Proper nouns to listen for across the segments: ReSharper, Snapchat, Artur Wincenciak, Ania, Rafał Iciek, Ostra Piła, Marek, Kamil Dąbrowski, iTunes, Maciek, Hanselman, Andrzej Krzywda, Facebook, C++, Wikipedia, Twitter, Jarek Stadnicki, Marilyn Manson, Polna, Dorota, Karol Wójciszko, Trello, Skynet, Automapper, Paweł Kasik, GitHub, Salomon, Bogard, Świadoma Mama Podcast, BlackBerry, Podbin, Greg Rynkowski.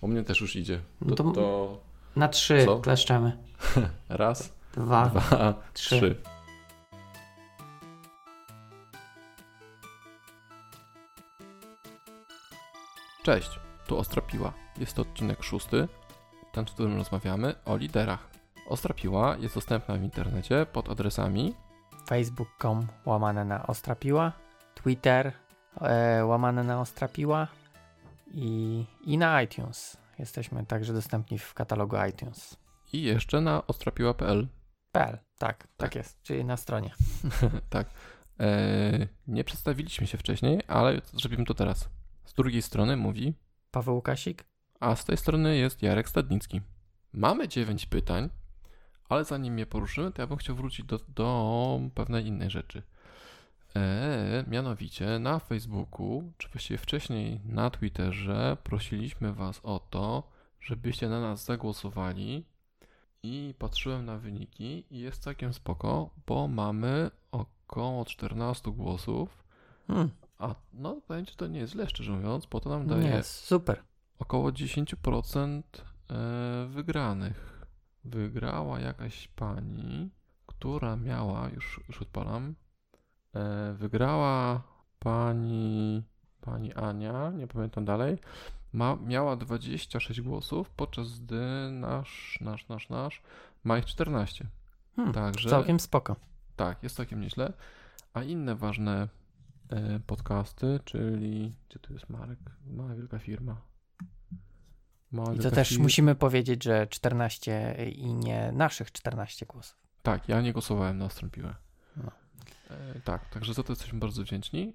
U mnie też już idzie. To... Na trzy co? Kleszczemy. Raz, dwa, trzy. Cześć, tu Ostra Piła. Jest to odcinek 6, ten, w którym rozmawiamy o liderach. Ostra Piła jest dostępna w internecie pod adresami facebook.com/Ostra Piła, Twitter /Ostra Piła i na iTunes. Jesteśmy także dostępni w katalogu iTunes. I jeszcze na ostrapiła.pl. Tak jest, czyli na stronie. Tak. Nie przedstawiliśmy się wcześniej, ale zrobimy to teraz. Z drugiej strony mówi Paweł Kasik, a z tej strony jest Jarek Stadnicki. Mamy 9 pytań, ale zanim je poruszymy, to ja bym chciał wrócić do pewnej innej rzeczy. Mianowicie na Facebooku, czy właściwie wcześniej na Twitterze, prosiliśmy Was o to, żebyście na nas zagłosowali i patrzyłem na wyniki i jest całkiem spoko, bo mamy około 14 głosów. A no, pamiętajcie, to nie jest źle, szczerze mówiąc, bo to nam daje super. Około 10% wygranych. Wygrała jakaś pani, która miała, już odpalam, wygrała pani Ania, nie pamiętam dalej, miała 26 głosów, podczas gdy nasz ma ich 14. Także, całkiem spoko. Tak, jest całkiem nieźle. A inne ważne podcasty, czyli gdzie tu jest Marek? Mała wielka firma. I to też musimy powiedzieć, że 14 i nie naszych 14 głosów. Tak, ja nie głosowałem na Ostrą Piłę. No. Tak, także za to jesteśmy bardzo wdzięczni,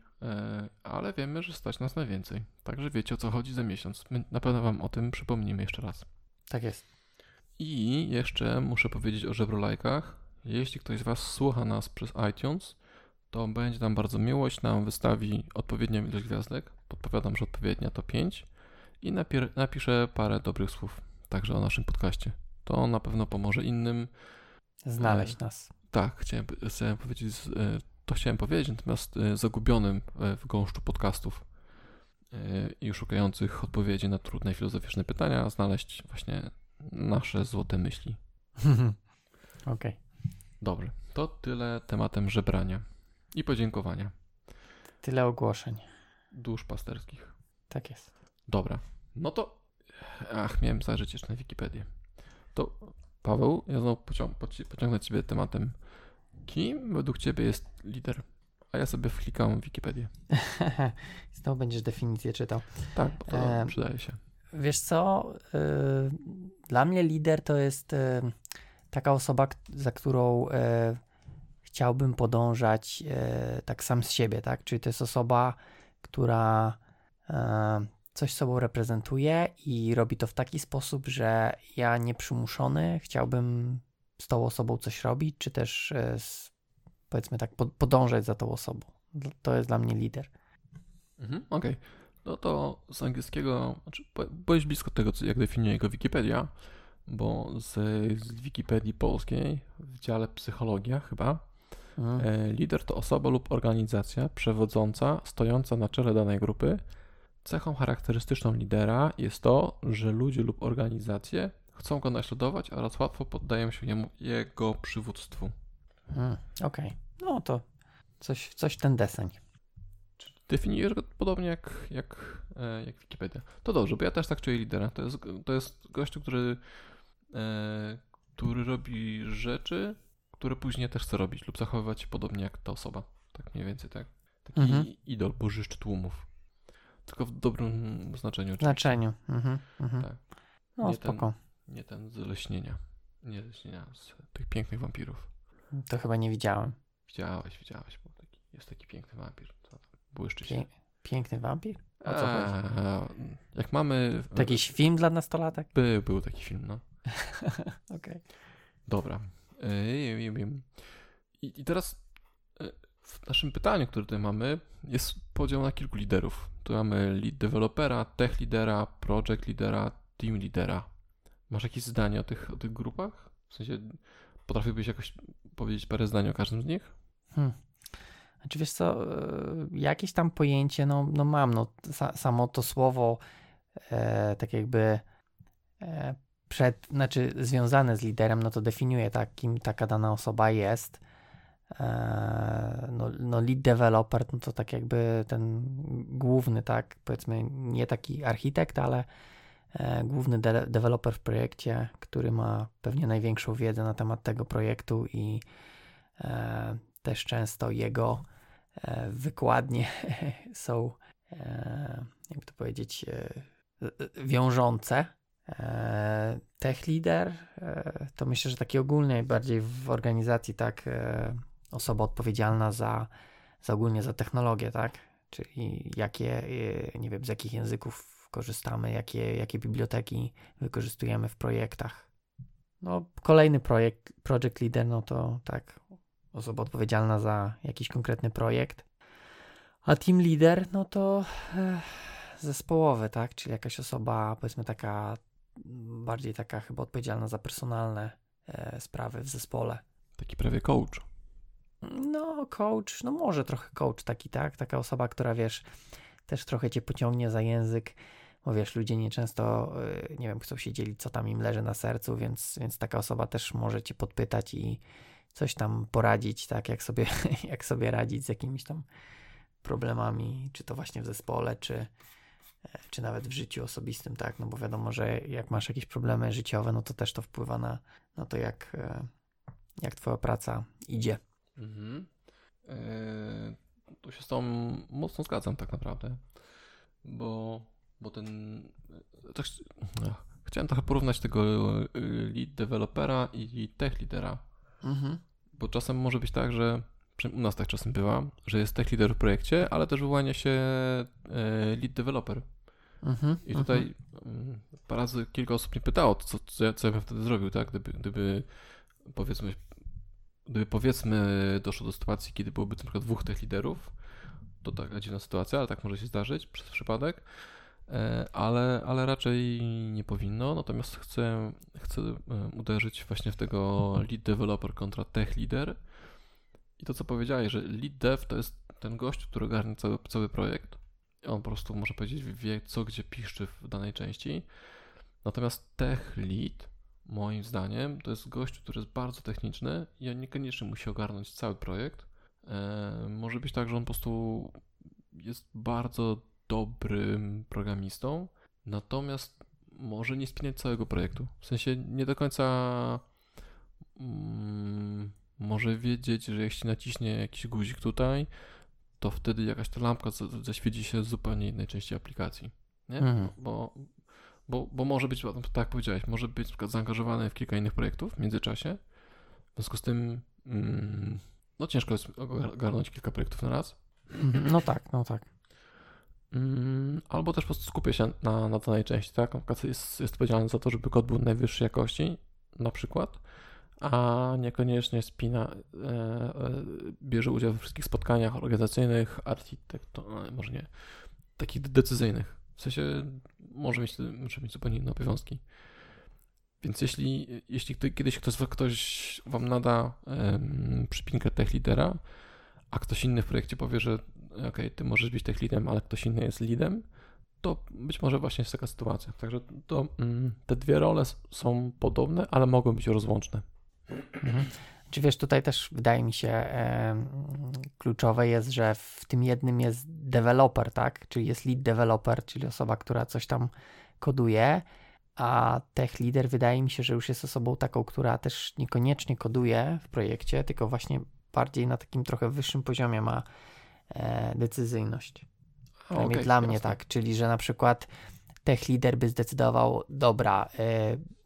ale wiemy, że stać nas na więcej. Także wiecie, o co chodzi za miesiąc. My na pewno Wam o tym przypomnimy jeszcze raz. Tak jest. I jeszcze muszę powiedzieć o żebrolajkach. Jeśli ktoś z Was słucha nas przez iTunes, to będzie nam bardzo miło, jeśli nam wystawi odpowiednią ilość gwiazdek. Podpowiadam, że odpowiednia to 5. I napiszę parę dobrych słów także o naszym podcaście. To na pewno pomoże innym znaleźć nas. Tak, chciałem powiedzieć, natomiast zagubionym w gąszczu podcastów i szukających odpowiedzi na trudne i filozoficzne pytania, znaleźć właśnie nasze złote myśli. Okej. Dobrze, to tyle tematem żebrania i podziękowania. Tyle ogłoszeń. Dusz pasterskich. Tak jest. Dobra, no to... miałem zajrzeć jeszcze na Wikipedię. To Paweł, ja znowu pociągnę Ciebie tematem. Kim według Ciebie jest lider? A ja sobie wklikam w Wikipedię. Znowu będziesz definicję czytał. Tak, bo to przydaje się. Wiesz co, dla mnie lider to jest taka osoba, za którą chciałbym podążać tak sam z siebie, tak? Czyli to jest osoba, która coś sobą reprezentuje i robi to w taki sposób, że ja nieprzymuszony chciałbym z tą osobą coś robić, czy też powiedzmy tak podążać za tą osobą. To jest dla mnie lider. Okej. No to z angielskiego, znaczy byłeś blisko tego, jak definiuje go Wikipedia, bo z Wikipedii polskiej w dziale psychologia chyba lider to osoba lub organizacja przewodząca, stojąca na czele danej grupy. Cechą charakterystyczną lidera jest to, że ludzie lub organizacje chcą go naśladować oraz łatwo poddają się jego przywództwu. Okej. No to coś ten deseń. Definiujesz go podobnie jak Wikipedia. To dobrze, bo ja też tak czuję lidera. To jest gościu, który robi rzeczy, które później też chce robić lub zachowywać się podobnie jak ta osoba. Tak mniej więcej, tak? Taki idol, bożyszcz tłumów. Tylko w dobrym znaczeniu. Znaczeniu. Tak. No nie spoko. Nie ten z leśnienia. Nie leśnienia, z tych pięknych wampirów. To chyba nie widziałem. Widziałeś. Bo jest taki piękny wampir. Błyszczy się. Piękny wampir? O co chodzi? Jak mamy... To jakiś film dla nastolatek? Był taki film, no. Okej. Dobra. I teraz... W naszym pytaniu, które tutaj mamy, jest podział na kilku liderów. Tu mamy lead developera, tech lidera, project lidera, team lidera. Masz jakieś zdanie o tych grupach? W sensie potrafiłbyś jakoś powiedzieć parę zdań o każdym z nich? Znaczy wiesz co, jakieś tam pojęcie, no mam, samo to słowo tak jakby związane z liderem, no to definiuje tak, kim taka dana osoba jest. No lead developer, no to tak jakby ten główny, tak powiedzmy, nie taki architekt, ale główny deweloper w projekcie, który ma pewnie największą wiedzę na temat tego projektu i też często jego wykładnie są, jakby to powiedzieć, wiążące. Tech leader to myślę, że taki ogólnie bardziej w organizacji, tak, osoba odpowiedzialna za ogólnie za technologię, tak, czyli jakie, nie wiem, z jakich języków korzystamy, jakie biblioteki wykorzystujemy w projektach. No, kolejny project leader, no to tak, osoba odpowiedzialna za jakiś konkretny projekt, a team leader, no to zespołowy, tak, czyli jakaś osoba, powiedzmy, taka bardziej taka chyba odpowiedzialna za personalne sprawy w zespole. Taki prawie coach. No coach, no może trochę coach taki, tak, taka osoba, która, wiesz, też trochę cię pociągnie za język, bo wiesz, ludzie nieczęsto, nie wiem, chcą się dzielić, co tam im leży na sercu, więc taka osoba też może cię podpytać i coś tam poradzić, tak, jak sobie radzić z jakimiś tam problemami, czy to właśnie w zespole, czy nawet w życiu osobistym, tak, no bo wiadomo, że jak masz jakieś problemy życiowe, no to też to wpływa na to, jak twoja praca idzie. Mhm. Tu się z tą mocno zgadzam tak naprawdę, bo ten... Chciałem trochę porównać tego lead developera i tech lidera, mhm. Bo czasem może być tak, że u nas tak czasem bywa, że jest tech lider w projekcie, ale też wyłania się lead developer. Uh-huh, i tutaj uh-huh. Parę razy kilka osób mnie pytało, co ja bym wtedy zrobił, tak? Gdyby powiedzmy doszło do sytuacji, kiedy byłoby na przykład dwóch tech liderów, to taka dziwna sytuacja, ale tak może się zdarzyć przez przypadek, ale raczej nie powinno. Natomiast chcę uderzyć właśnie w tego lead developer kontra tech lider. I to, co powiedziałeś, że lead dev to jest ten gość, który ogarnia cały projekt. I on po prostu, może powiedzieć, wie, co gdzie piszczy w danej części. Natomiast tech lead, moim zdaniem, to jest gość, który jest bardzo techniczny i on niekoniecznie musi ogarnąć cały projekt. Może być tak, że on po prostu jest bardzo dobrym programistą, natomiast może nie spinać całego projektu. W sensie nie do końca... Może wiedzieć, że jeśli naciśnie jakiś guzik tutaj, to wtedy jakaś ta lampka zaświeci się w zupełnie innej części aplikacji, nie? Mhm. Bo może być, tak jak powiedziałeś, może być na przykład zaangażowany w kilka innych projektów w międzyczasie, w związku z tym no ciężko jest ogarnąć kilka projektów na raz. No tak. Albo też po prostu skupię się na danej części, tak? Aplikacja jest odpowiedzialna za to, żeby kod był najwyższej jakości, na przykład, a niekoniecznie bierze udział we wszystkich spotkaniach organizacyjnych, może nie, takich decyzyjnych. W sensie może mieć zupełnie inne obowiązki. Więc jeśli kiedyś ktoś wam nada przypinkę tech lidera, a ktoś inny w projekcie powie, że okej, ty możesz być tech leadem, ale ktoś inny jest leadem, to być może właśnie jest taka sytuacja. Także to, te dwie role są podobne, ale mogą być rozłączne. Mhm. Czy wiesz, tutaj też wydaje mi się kluczowe jest, że w tym jednym jest deweloper, tak? Czyli jest lead developer, czyli osoba, która coś tam koduje, a tech leader wydaje mi się, że już jest osobą taką, która też niekoniecznie koduje w projekcie, tylko właśnie bardziej na takim trochę wyższym poziomie ma decyzyjność. Okay, dla mnie tak, czyli że na przykład tech lider by zdecydował, dobra,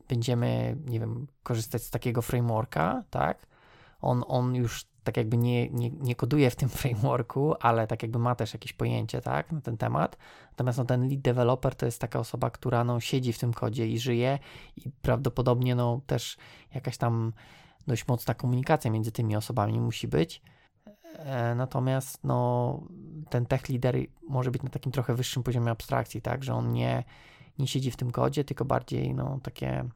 będziemy, nie wiem, korzystać z takiego frameworka, tak? On już tak jakby nie koduje w tym frameworku, ale tak jakby ma też jakieś pojęcie, tak, na ten temat. Natomiast ten lead developer to jest taka osoba, która siedzi w tym kodzie i żyje i prawdopodobnie też jakaś tam dość mocna komunikacja między tymi osobami musi być. Natomiast ten tech lider może być na takim trochę wyższym poziomie abstrakcji, tak, że on nie siedzi w tym kodzie, tylko bardziej takie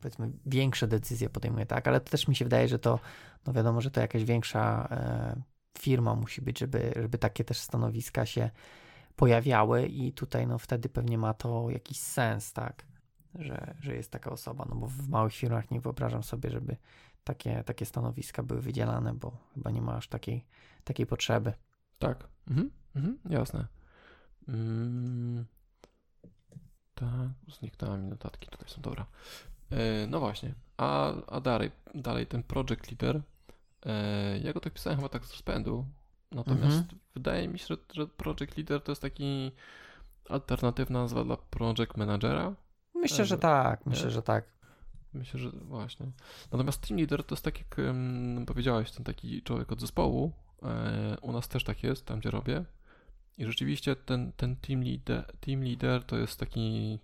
powiedzmy większe decyzje podejmuje, tak, ale to też mi się wydaje, że to wiadomo, że to jakaś większa firma musi być, żeby takie też stanowiska się pojawiały i tutaj wtedy pewnie ma to jakiś sens, tak. że jest taka osoba, no bo w małych firmach nie wyobrażam sobie, żeby takie stanowiska były wydzielane, bo chyba nie ma aż takiej potrzeby. Tak, jasne. Tak, zniknęła mi notatki, tutaj są, dobra. No właśnie, a dalej ten project leader, ja go tak pisałem chyba tak z rozpędu, natomiast wydaje mi się, że project leader to jest taki alternatywna nazwa dla project managera. Myślę, że tak, Myślę, że właśnie. Natomiast team leader to jest tak, jak powiedziałeś, ten taki człowiek od zespołu, u nas też tak jest, tam gdzie robię. I rzeczywiście ten team leader to jest taki,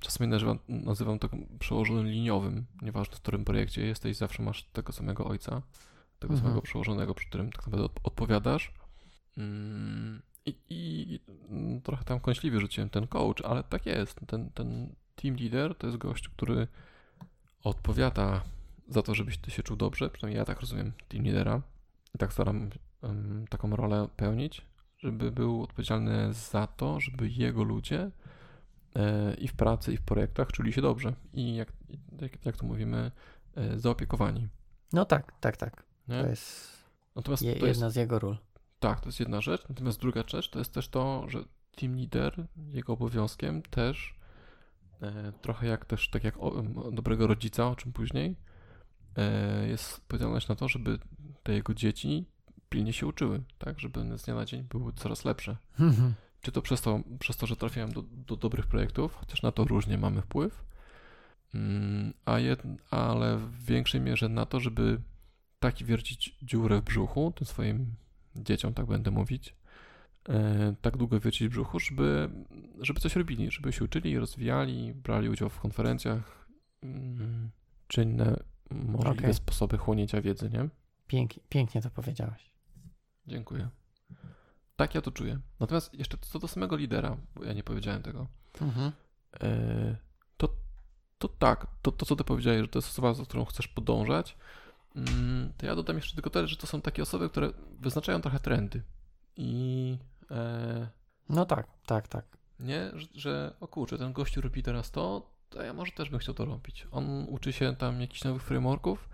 czasami nazywam to przełożonym liniowym, nieważne w którym projekcie jesteś, zawsze masz tego samego ojca, tego samego przełożonego, przy którym tak naprawdę odpowiadasz. I trochę tam kąśliwie rzuciłem ten coach, ale tak jest. Ten team leader to jest gość, który odpowiada za to, żebyś ty się czuł dobrze, przynajmniej ja tak rozumiem team leadera i tak staram taką rolę pełnić, żeby był odpowiedzialny za to, żeby jego ludzie i w pracy, i w projektach czuli się dobrze i jak to mówimy, zaopiekowani. No tak. Nie? To jest jedna z jego ról. Tak, to jest jedna rzecz, natomiast druga rzecz to jest też to, że team leader, jego obowiązkiem też trochę jak też tak jak dobrego rodzica, o czym później, jest odpowiedzialność na to, żeby te jego dzieci pilnie się uczyły, tak, żeby z dnia na dzień były coraz lepsze. Czy to przez to, że trafiałem do dobrych projektów, chociaż na to różnie mamy wpływ, ale w większej mierze na to, żeby taki wiercić dziurę w brzuchu tym swoim dzieciom, tak będę mówić, tak długo wiercić w brzuchu, żeby coś robili, żeby się uczyli, rozwijali, brali udział w konferencjach, czy inne możliwe sposoby chłonięcia wiedzy, nie? Pięknie to powiedziałeś. Dziękuję. Tak ja to czuję. Natomiast jeszcze co do samego lidera, bo ja nie powiedziałem tego, to co ty powiedziałeś, że to jest osoba, za którą chcesz podążać, to ja dodam jeszcze tylko tyle, że to są takie osoby, które wyznaczają trochę trendy. I no tak. Nie, że o kurczę, ten gościu robi teraz to ja może też bym chciał to robić. On uczy się tam jakichś nowych frameworków.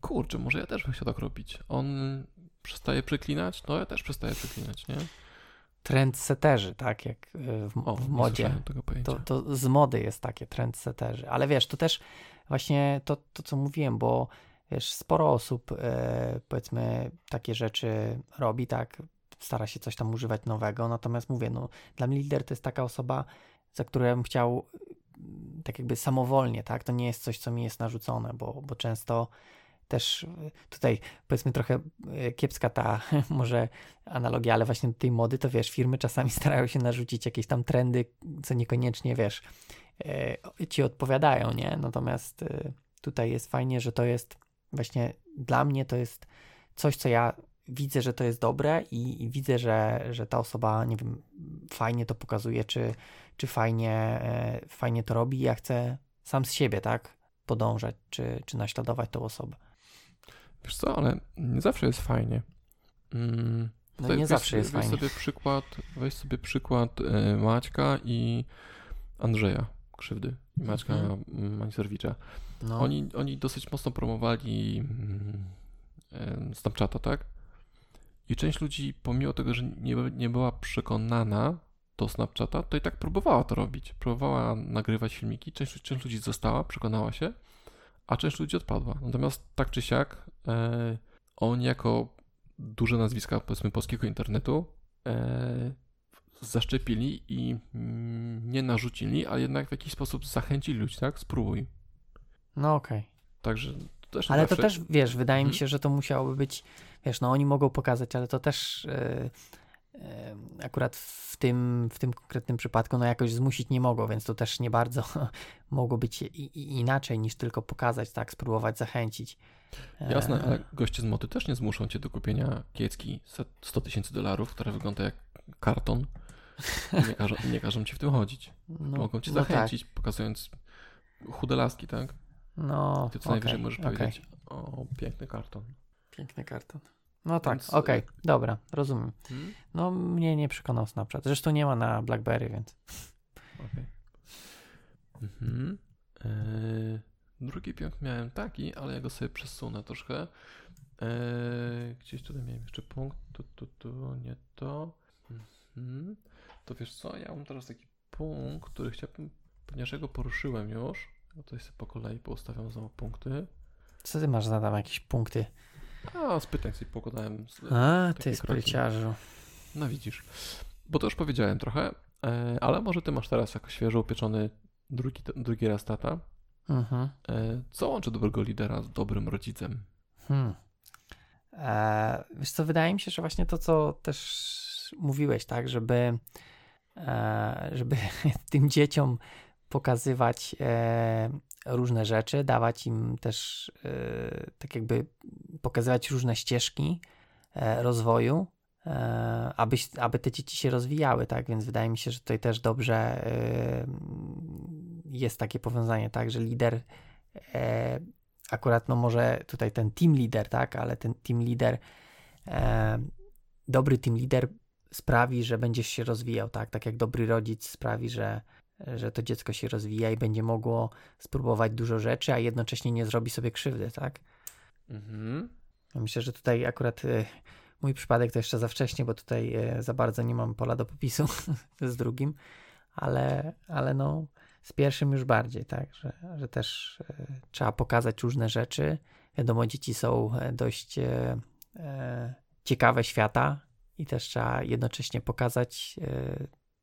Kurczę, może ja też bym chciał tak robić. On przestaje przeklinać, no ja też przestaję przeklinać, nie? Trendseterzy, tak jak w modzie. To z mody jest takie trendseterzy. Ale wiesz, to też właśnie to co mówiłem, bo wiesz, sporo osób powiedzmy takie rzeczy robi, tak, stara się coś tam używać nowego, natomiast mówię, no dla mnie lider to jest taka osoba, za którą ja bym chciał tak jakby samowolnie, tak, to nie jest coś, co mi jest narzucone, bo często też tutaj powiedzmy trochę kiepska ta może analogia, ale właśnie do tej mody to wiesz, firmy czasami starają się narzucić jakieś tam trendy, co niekoniecznie wiesz, ci odpowiadają, nie? Natomiast tutaj jest fajnie, że to jest właśnie dla mnie to jest coś, co ja widzę, że to jest dobre i widzę, że ta osoba, nie wiem, fajnie to pokazuje, czy fajnie to robi. Ja chcę sam z siebie, tak, podążać, czy naśladować tą osobę. Wiesz co, ale nie zawsze jest fajnie. No nie zawsze jest fajnie. Weź sobie przykład Maćka i Andrzeja Krzywdy i Maćka Mańcerwicza. No. Oni dosyć mocno promowali Snapchata, tak? I część ludzi, pomimo tego, że nie była przekonana do Snapchata, to i tak próbowała to robić. Próbowała nagrywać filmiki, część ludzi została, przekonała się, a część ludzi odpadła. Natomiast tak czy siak, on jako duże nazwiska, powiedzmy, polskiego internetu, zaszczepili i nie narzucili, ale jednak w jakiś sposób zachęcili ludzi, tak? Spróbuj. No okej. Także to też. Ale zawsze... to też, wiesz, wydaje mi się, że to musiałoby być, wiesz, no oni mogą pokazać, ale to też akurat w tym konkretnym przypadku no jakoś zmusić nie mogą, więc to też nie bardzo mogło być inaczej niż tylko pokazać, tak, spróbować zachęcić. Jasne, ale goście z mody też nie zmuszą cię do kupienia kiecki za $100,000, która wygląda jak karton. Nie każą ci w tym chodzić. No, mogą cię zachęcić, tak, pokazując chude laski, tak? No, ty co najwyżej możesz powiedzieć, o, piękny karton. Piękny karton. No tak, więc... dobra, rozumiem. No mnie nie przekonał Snapchat. Zresztą nie ma na BlackBerry, więc... Mhm. Drugi piąt miałem taki, ale ja go sobie przesunę troszkę. Gdzieś tutaj miałem jeszcze punkt. Tu, nie to. Mhm. To wiesz co, ja mam teraz taki punkt, który chciałbym, ponieważ ja go poruszyłem już, bo tutaj sobie po kolei poustawiam znowu punkty. Co ty masz zadam jakieś punkty? A, z pytań sobie pokładałem. Ty spryciarzu. No widzisz, bo to już powiedziałem trochę, ale może ty masz teraz jako świeżo upieczony drugi raz tata. Mhm. Co łączy dobrego lidera z dobrym rodzicem? Wiesz co, wydaje mi się, że właśnie to, co też mówiłeś, tak, żeby tym dzieciom pokazywać różne rzeczy, dawać im też tak jakby pokazywać różne ścieżki rozwoju, aby te dzieci się rozwijały, tak, więc wydaje mi się, że tutaj też dobrze jest takie powiązanie, tak, że lider akurat, no może tutaj ten team leader, tak, ale ten team leader, dobry team leader sprawi, że będziesz się rozwijał, tak, tak jak dobry rodzic sprawi, że to dziecko się rozwija i będzie mogło spróbować dużo rzeczy, a jednocześnie nie zrobi sobie krzywdy, tak? Mhm. Myślę, że tutaj akurat mój przypadek to jeszcze za wcześnie, bo tutaj za bardzo nie mam pola do popisu z drugim, ale no z pierwszym już bardziej, tak? Że też trzeba pokazać różne rzeczy. Wiadomo, dzieci są dość ciekawe świata i też trzeba jednocześnie pokazać,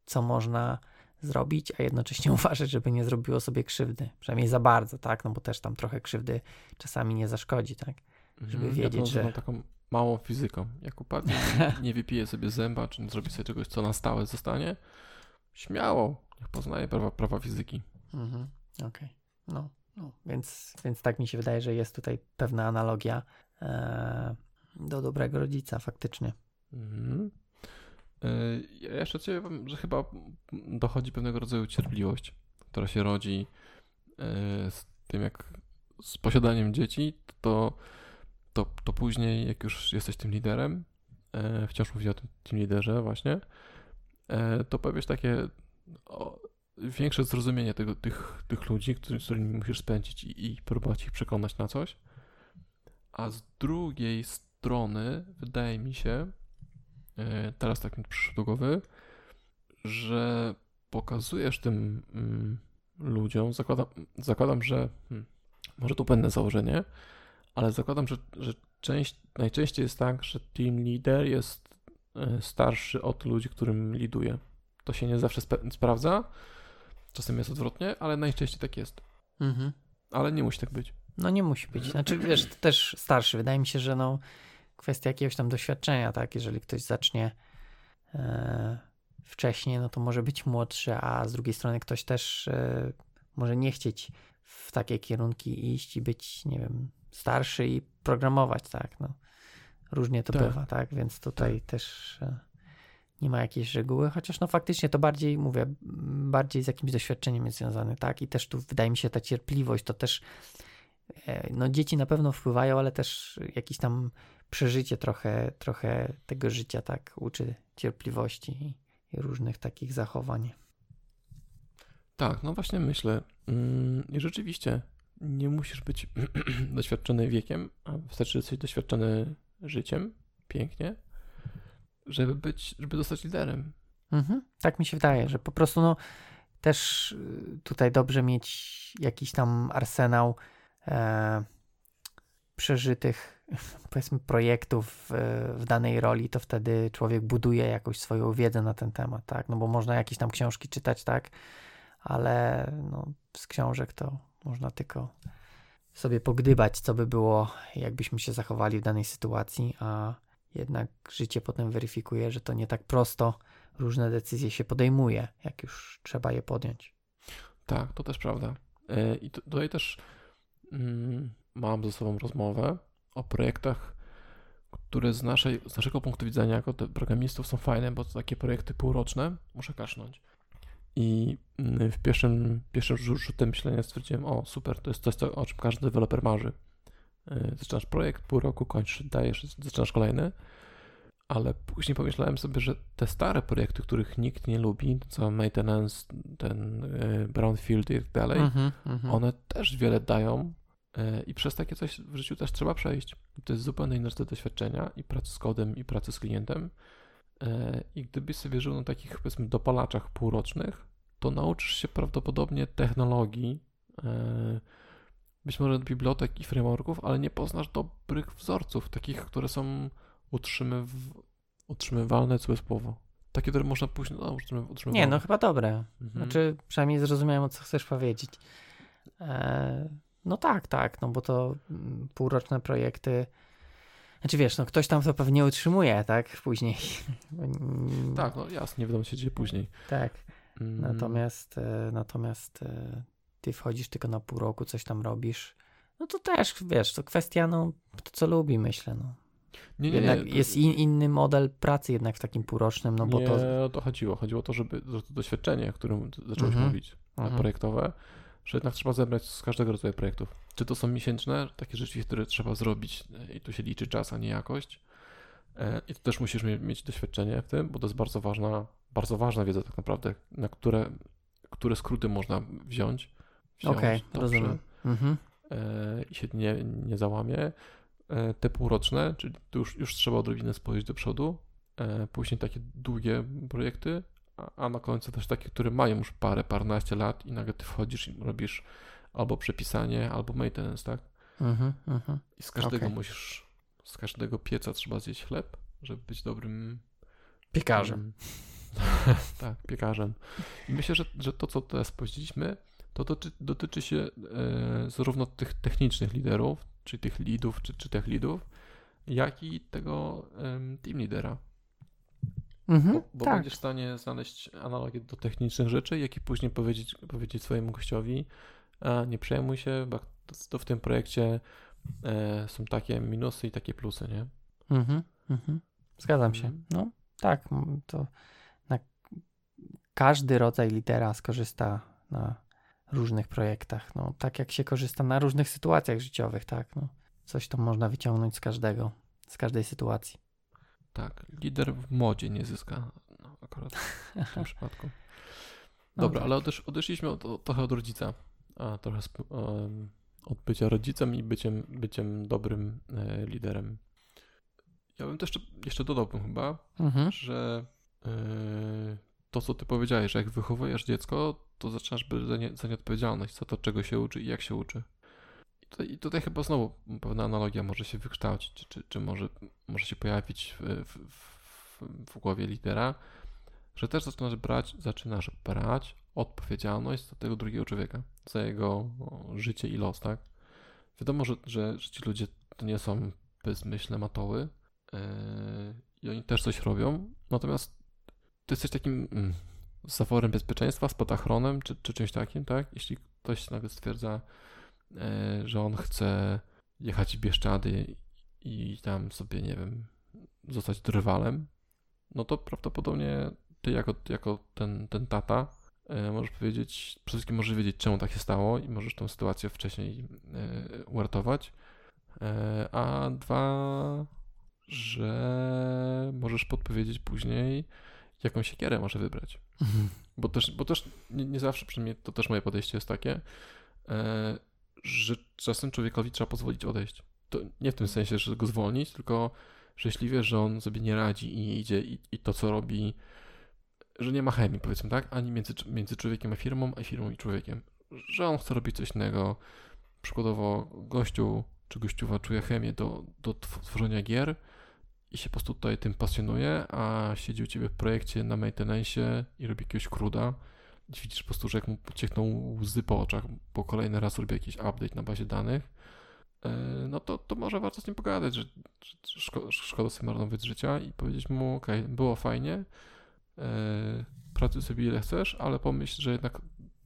co można zrobić, a jednocześnie uważać, żeby nie zrobiło sobie krzywdy. Przynajmniej za bardzo, tak? No bo też tam trochę krzywdy czasami nie zaszkodzi, tak? Żeby wiedzieć, ja że... taką małą fizyką. Jak upadnie, nie wypije sobie zęba, czy nie zrobi sobie czegoś, co na stałe zostanie, śmiało, niech poznaje prawa fizyki. Mhm. Okej. Okay. No. Więc tak mi się wydaje, że jest tutaj pewna analogia do dobrego rodzica faktycznie. Mhm. Ja jeszcze cię powiem, że chyba dochodzi pewnego rodzaju cierpliwość, która się rodzi z tym, jak z posiadaniem dzieci, to później, jak już jesteś tym liderem, wciąż mówię o tym liderze właśnie, to powiesz takie większe zrozumienie tych ludzi, z którymi musisz spędzić i próbować ich przekonać na coś. A z drugiej strony wydaje mi się, teraz tak mi przyszło do głowy, że pokazujesz tym ludziom, zakładam, że może to błędne założenie, ale zakładam, że najczęściej jest tak, że team leader jest starszy od ludzi, którym liduje. To się nie zawsze sprawdza, czasem jest odwrotnie, ale najczęściej tak jest. Mhm. Ale nie musi tak być. No nie musi być, znaczy wiesz, też starszy, wydaje mi się, że no kwestia jakiegoś tam doświadczenia, tak? Jeżeli ktoś zacznie wcześniej, no to może być młodszy, a z drugiej strony ktoś też może nie chcieć w takie kierunki iść i być, nie wiem, starszy i programować, tak? No, różnie to bywa, tak? Więc tutaj też nie ma jakiejś reguły, chociaż no faktycznie to bardziej, mówię, bardziej z jakimś doświadczeniem jest związane, tak? I też tu wydaje mi się ta cierpliwość, to też no dzieci na pewno wpływają, ale też jakiś tam przeżycie trochę tego życia, tak, uczy cierpliwości i różnych takich zachowań. Tak, no właśnie myślę. Rzeczywiście nie musisz być doświadczony wiekiem, a wystarczy, że jesteś doświadczony życiem, pięknie, żeby zostać liderem. Mhm, tak mi się wydaje, że po prostu no też tutaj dobrze mieć jakiś tam arsenał przeżytych, powiedzmy, projektów w danej roli, to wtedy człowiek buduje jakąś swoją wiedzę na ten temat, tak? No bo można jakieś tam książki czytać, tak? Ale no, z książek to można tylko sobie pogdybać, co by było, jakbyśmy się zachowali w danej sytuacji, a jednak życie potem weryfikuje, że to nie tak prosto różne decyzje się podejmuje, jak już trzeba je podjąć. Tak, to też prawda. I tutaj też mam ze sobą rozmowę o projektach, które z naszego punktu widzenia jako programistów są fajne, bo to takie projekty półroczne, muszę kasznąć. I w pierwszym rzutem myślenia stwierdziłem, o super, to jest coś, o czym każdy deweloper marzy. Zaczynasz projekt, pół roku kończysz, dajesz, zaczynasz kolejny. ale później pomyślałem sobie, że te stare projekty, których nikt nie lubi, co maintenance, ten brownfield i tak dalej, one też wiele dają i przez takie coś w życiu też trzeba przejść. To jest zupełnie inny rodzaj doświadczenia i pracy z kodem, i pracy z klientem. I gdybyś sobie żył na takich, powiedzmy, dopalaczach półrocznych, to nauczysz się prawdopodobnie technologii, być może bibliotek i frameworków, ale nie poznasz dobrych wzorców, takich, które są utrzymywalne, całe słowo. Takie, które można później utrzymywać. Nie, no chyba dobre. Znaczy, przynajmniej zrozumiałem, o co chcesz powiedzieć. No tak, no bo to półroczne projekty. Znaczy wiesz, no ktoś tam to pewnie utrzymuje, tak? Później. Tak, no jasne, wiadomo, się dzieje później. Tak. Natomiast ty wchodzisz tylko na pół roku, coś tam robisz. No to też, wiesz, to kwestia, no to co lubi, myślę, no. Nie, jest inny model pracy jednak w takim półrocznym, no bo nie, to... Nie, o to chodziło. Chodziło o to, żeby to doświadczenie, o którym zacząłeś mówić, projektowe, że jednak trzeba zebrać z każdego rodzaju projektów. Czy to są miesięczne, takie rzeczy, które trzeba zrobić i tu się liczy czas, a nie jakość. I to też musisz mieć doświadczenie w tym, bo to jest bardzo ważna wiedza tak naprawdę, na które skróty można wziąć. Okej, rozumiem. I się nie załamie. Te półroczne, czyli już trzeba odrobinę spojrzeć do przodu, później takie długie projekty, a na końcu też takie, które mają już paręnaście lat i nagle ty wchodzisz i robisz albo przepisanie, albo maintenance, tak? I z każdego z każdego pieca trzeba zjeść chleb, żeby być dobrym piekarzem. Tak, piekarzem. I myślę, że to, co teraz powiedzieliśmy, to dotyczy się zarówno tych technicznych liderów, czy tych leadów, czy tech leadów, jak i tego team lidera. Bo tak. Będziesz w stanie znaleźć analogię do technicznych rzeczy, jak i później powiedzieć swojemu gościowi, nie przejmuj się, bo to w tym projekcie są takie minusy i takie plusy, nie? Zgadzam się. No tak, to każdy rodzaj lidera skorzysta na różnych projektach, no tak jak się korzysta na różnych sytuacjach życiowych, tak, no coś tam można wyciągnąć z każdej sytuacji. Tak, lider w modzie nie zyska, no akurat w tym przypadku. Dobra, no tak. Ale odeszliśmy trochę od rodzica, a trochę od bycia rodzicem i byciem dobrym liderem. Ja bym też jeszcze dodałbym chyba, że to, co ty powiedziałeś, że jak wychowujesz dziecko, to zaczynasz brać za nieodpowiedzialność, za to, czego się uczy i jak się uczy. I tutaj chyba znowu pewna analogia może się wykształcić, czy może się pojawić w głowie lidera, że też zaczynasz brać odpowiedzialność za tego drugiego człowieka, za jego życie i los, tak? Wiadomo, że ci ludzie to nie są bezmyślne matoły i oni też coś robią, natomiast ty jesteś takim zaworem bezpieczeństwa, spadochronem czy czymś takim, tak? Jeśli ktoś nagle stwierdza, że on chce jechać w Bieszczady i tam sobie, nie wiem, zostać drwalem, no to prawdopodobnie ty jako ten tata możesz powiedzieć, przede wszystkim możesz wiedzieć, czemu tak się stało i możesz tą sytuację wcześniej uratować, a dwa, że możesz podpowiedzieć później, jaką siekierę może wybrać. Bo też nie zawsze, przynajmniej to też moje podejście jest takie, że czasem człowiekowi trzeba pozwolić odejść. To nie w tym sensie, że go zwolnić, tylko że jeśli wiesz, że on sobie nie radzi i nie idzie i to, co robi, że nie ma chemii, powiedzmy, tak, ani między człowiekiem a firmą, i człowiekiem. Że on chce robić coś innego. Przykładowo gościu czy gościuwa czuje chemię do tworzenia gier i się po prostu tutaj tym pasjonuje, a siedzi u ciebie w projekcie na maintenance i robi jakiegoś cruda. I widzisz po prostu, że jak mu ciekną łzy po oczach, bo kolejny raz robi jakiś update na bazie danych, no to może warto z nim pogadać, że szkoda sobie marnować życia i powiedzieć mu, okej, było fajnie, pracuj sobie ile chcesz, ale pomyśl, że jednak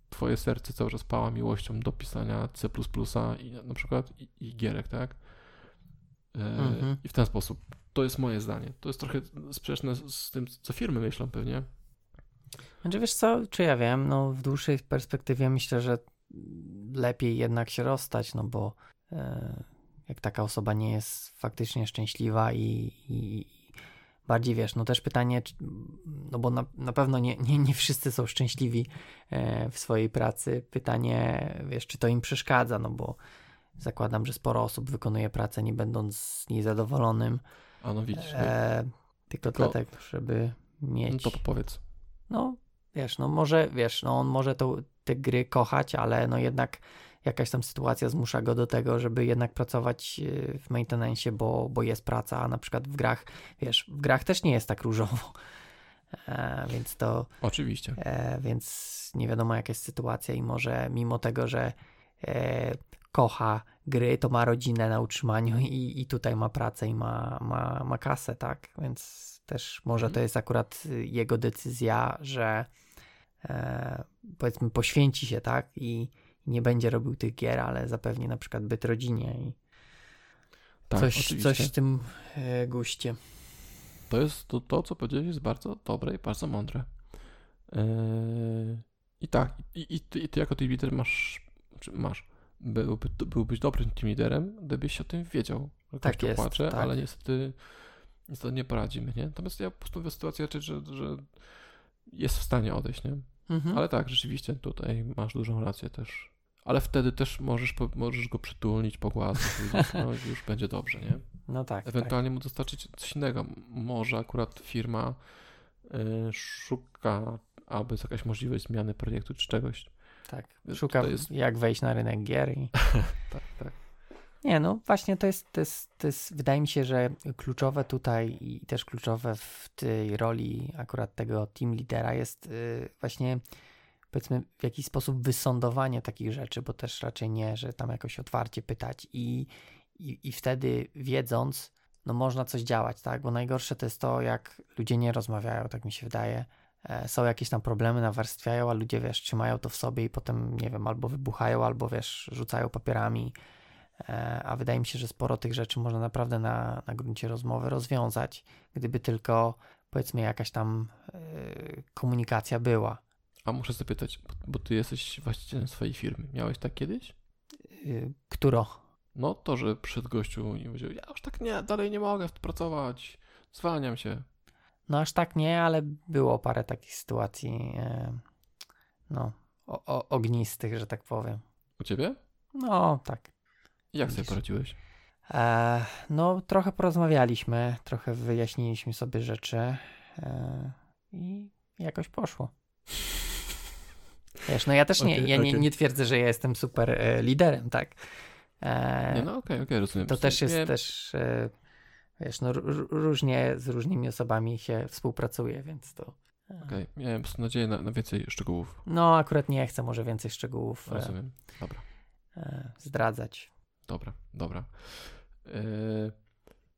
twoje serce cały czas pała miłością do pisania C++ i na przykład i gierek, tak? I w ten sposób. To jest moje zdanie. To jest trochę sprzeczne z tym, co firmy myślą pewnie. Znaczy wiesz co, czy ja wiem, no w dłuższej perspektywie myślę, że lepiej jednak się rozstać, no bo jak taka osoba nie jest faktycznie szczęśliwa i bardziej, wiesz, no też pytanie, no bo na pewno nie wszyscy są szczęśliwi w swojej pracy. Pytanie, wiesz, czy to im przeszkadza, no bo zakładam, że sporo osób wykonuje pracę nie będąc z niej zadowolonym. A no widzisz. Tylko dlatego, żeby mieć... No to powiedz. No, wiesz, no może, wiesz, no on może te gry kochać, ale no jednak jakaś tam sytuacja zmusza go do tego, żeby jednak pracować w maintenance, bo jest praca, a na przykład w grach, wiesz, w grach też nie jest tak różowo, więc to... Oczywiście. Więc nie wiadomo jaka jest sytuacja i może mimo tego, że kocha gry, to ma rodzinę na utrzymaniu i tutaj ma pracę i ma kasę, tak? Więc też może to jest akurat jego decyzja, że powiedzmy poświęci się, tak? I nie będzie robił tych gier, ale zapewni na przykład byt rodzinie i tak, coś w tym guście. To jest to, co powiedziałeś, jest bardzo dobre i bardzo mądre. I tak, ty jako team leader byłbyś dobrym team liderem, gdybyś o tym wiedział. Tak jest. Płacze, tak. Ale niestety nie poradzimy, nie? Natomiast ja po prostu w sytuacji raczej, że jest w stanie odejść, nie? Mhm. Ale tak, rzeczywiście tutaj masz dużą rację też. Ale wtedy też możesz go przytulnić, pogłaskać, no już będzie dobrze, nie? No tak. Ewentualnie tak. Mu dostarczyć coś innego. Może akurat firma szuka, aby jest jakaś możliwość zmiany projektu czy czegoś. Tak, szuka jak wejść na rynek gier. I... tak, tak. Nie, no właśnie to jest, wydaje mi się, że kluczowe tutaj i też kluczowe w tej roli akurat tego team lidera jest właśnie powiedzmy w jakiś sposób wysądowanie takich rzeczy, bo też raczej nie, że tam jakoś otwarcie pytać i wtedy wiedząc, no można coś działać, tak? Bo najgorsze to jest to, jak ludzie nie rozmawiają, tak mi się wydaje. Są jakieś tam problemy, nawarstwiają, a ludzie, wiesz, trzymają to w sobie i potem, nie wiem, albo wybuchają, albo, wiesz, rzucają papierami. A wydaje mi się, że sporo tych rzeczy można naprawdę na gruncie rozmowy rozwiązać, gdyby tylko, powiedzmy, jakaś tam komunikacja była. A muszę zapytać, bo ty jesteś właścicielem swojej firmy. Miałeś tak kiedyś? Któro? No to, że przyszedł gościu i powiedział, ja już tak nie, dalej nie mogę pracować, zwalniam się. No aż tak nie, ale było parę takich sytuacji ognistych, że tak powiem. U ciebie? No, tak. Jak sobie poradziłeś? No trochę porozmawialiśmy, trochę wyjaśniliśmy sobie rzeczy i jakoś poszło. Wiesz, no ja też nie twierdzę, że ja jestem super liderem, tak? Okej, rozumiem. To też jest też, wiesz, no różnie z różnymi osobami się współpracuje, więc to... Okej, miałem po prostu nadzieję na więcej szczegółów. No akurat nie chcę może więcej szczegółów rozumiem. Dobra. Zdradzać. Dobra.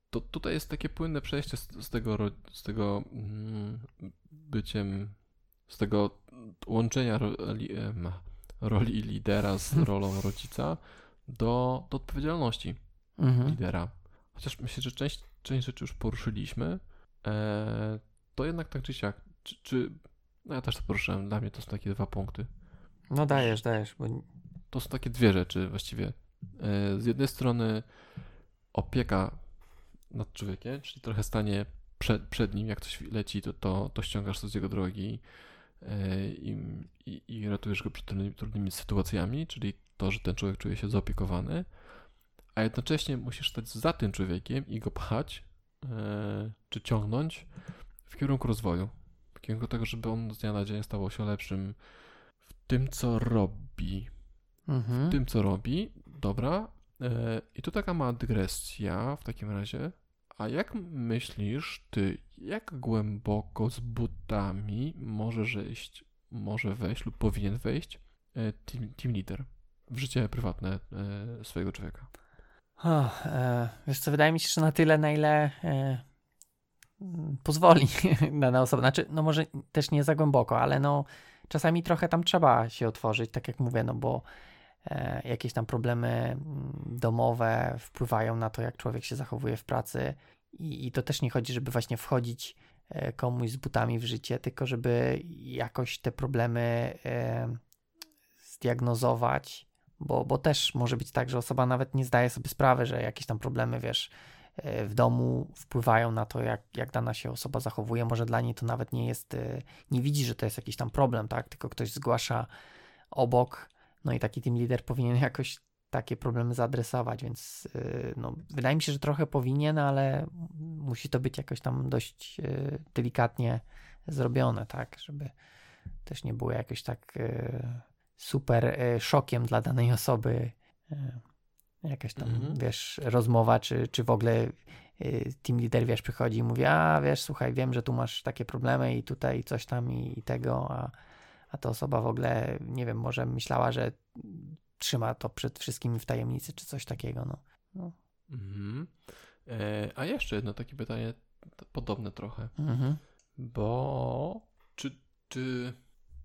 To tutaj jest takie płynne przejście z tego byciem, z tego łączenia roli lidera z rolą rodzica do odpowiedzialności lidera. Chociaż myślę, że część rzeczy już poruszyliśmy, to jednak tak czy siak, no ja też to poruszyłem, dla mnie to są takie dwa punkty. No dajesz. Bo... To są takie dwie rzeczy właściwie. Z jednej strony opieka nad człowiekiem, czyli trochę stanie przed nim, jak coś leci, to ściągasz to z jego drogi i ratujesz go przed trudnymi sytuacjami, czyli to, że ten człowiek czuje się zaopiekowany, a jednocześnie musisz stać za tym człowiekiem i go pchać czy ciągnąć w kierunku rozwoju, w kierunku tego, żeby on z dnia na dzień stawał się lepszym w tym, co robi. Dobra. I tu taka mała dygresja w takim razie. A jak myślisz ty, jak głęboko z butami może wejść lub powinien wejść team leader w życie prywatne swojego człowieka? Wiesz co, wydaje mi się, że na tyle, na ile pozwoli dana osoba. Znaczy, no może też nie za głęboko, ale no czasami trochę tam trzeba się otworzyć, tak jak mówię, no bo jakieś tam problemy domowe wpływają na to, jak człowiek się zachowuje w pracy i to też nie chodzi, żeby właśnie wchodzić komuś z butami w życie, tylko żeby jakoś te problemy zdiagnozować, bo też może być tak, że osoba nawet nie zdaje sobie sprawy, że jakieś tam problemy, wiesz, w domu wpływają na to, jak dana się osoba zachowuje. Może dla niej to nawet nie jest, nie widzi, że to jest jakiś tam problem, tak? Tylko ktoś zgłasza obok, no i taki team leader powinien jakoś takie problemy zaadresować, więc no, wydaje mi się, że trochę powinien, ale musi to być jakoś tam dość delikatnie zrobione, tak, żeby też nie było jakoś tak super szokiem dla danej osoby jakaś tam, wiesz, rozmowa, czy w ogóle team leader, wiesz, przychodzi i mówi, a wiesz, słuchaj, wiem, że tu masz takie problemy i tutaj coś tam i tego, a ta osoba w ogóle, nie wiem, może myślała, że trzyma to przed wszystkimi w tajemnicy, czy coś takiego, no. Mhm. A jeszcze jedno takie pytanie, podobne trochę, bo czy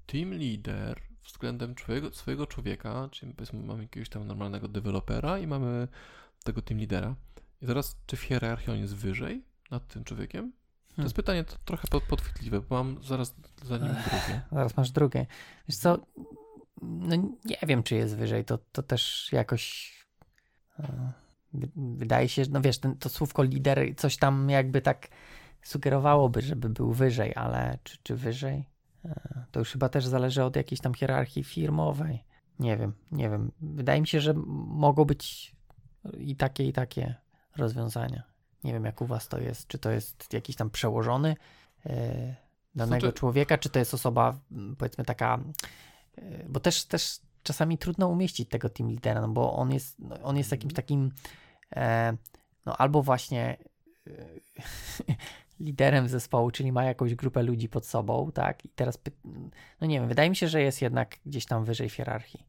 team leader względem swojego człowieka, czyli powiedzmy mamy jakiegoś tam normalnego dewelopera i mamy tego team leadera i teraz czy w hierarchii on jest wyżej nad tym człowiekiem? To jest pytanie to trochę podchwytliwe, bo mam zaraz za nim drugie. Zaraz masz drugie. Wiesz co, no nie wiem, czy jest wyżej, to też jakoś wydaje się, no wiesz, to słówko lider coś tam jakby tak sugerowałoby, żeby był wyżej, ale czy wyżej? To już chyba też zależy od jakiejś tam hierarchii firmowej. Nie wiem. Wydaje mi się, że mogą być i takie rozwiązania. Nie wiem, jak u was to jest. Czy to jest jakiś tam przełożony danego człowieka, czy to jest osoba, powiedzmy taka, bo też czasami trudno umieścić tego team lidera, no bo on jest jakimś takim no albo właśnie liderem zespołu, czyli ma jakąś grupę ludzi pod sobą, tak? I teraz, no nie wiem, wydaje mi się, że jest jednak gdzieś tam wyżej w hierarchii.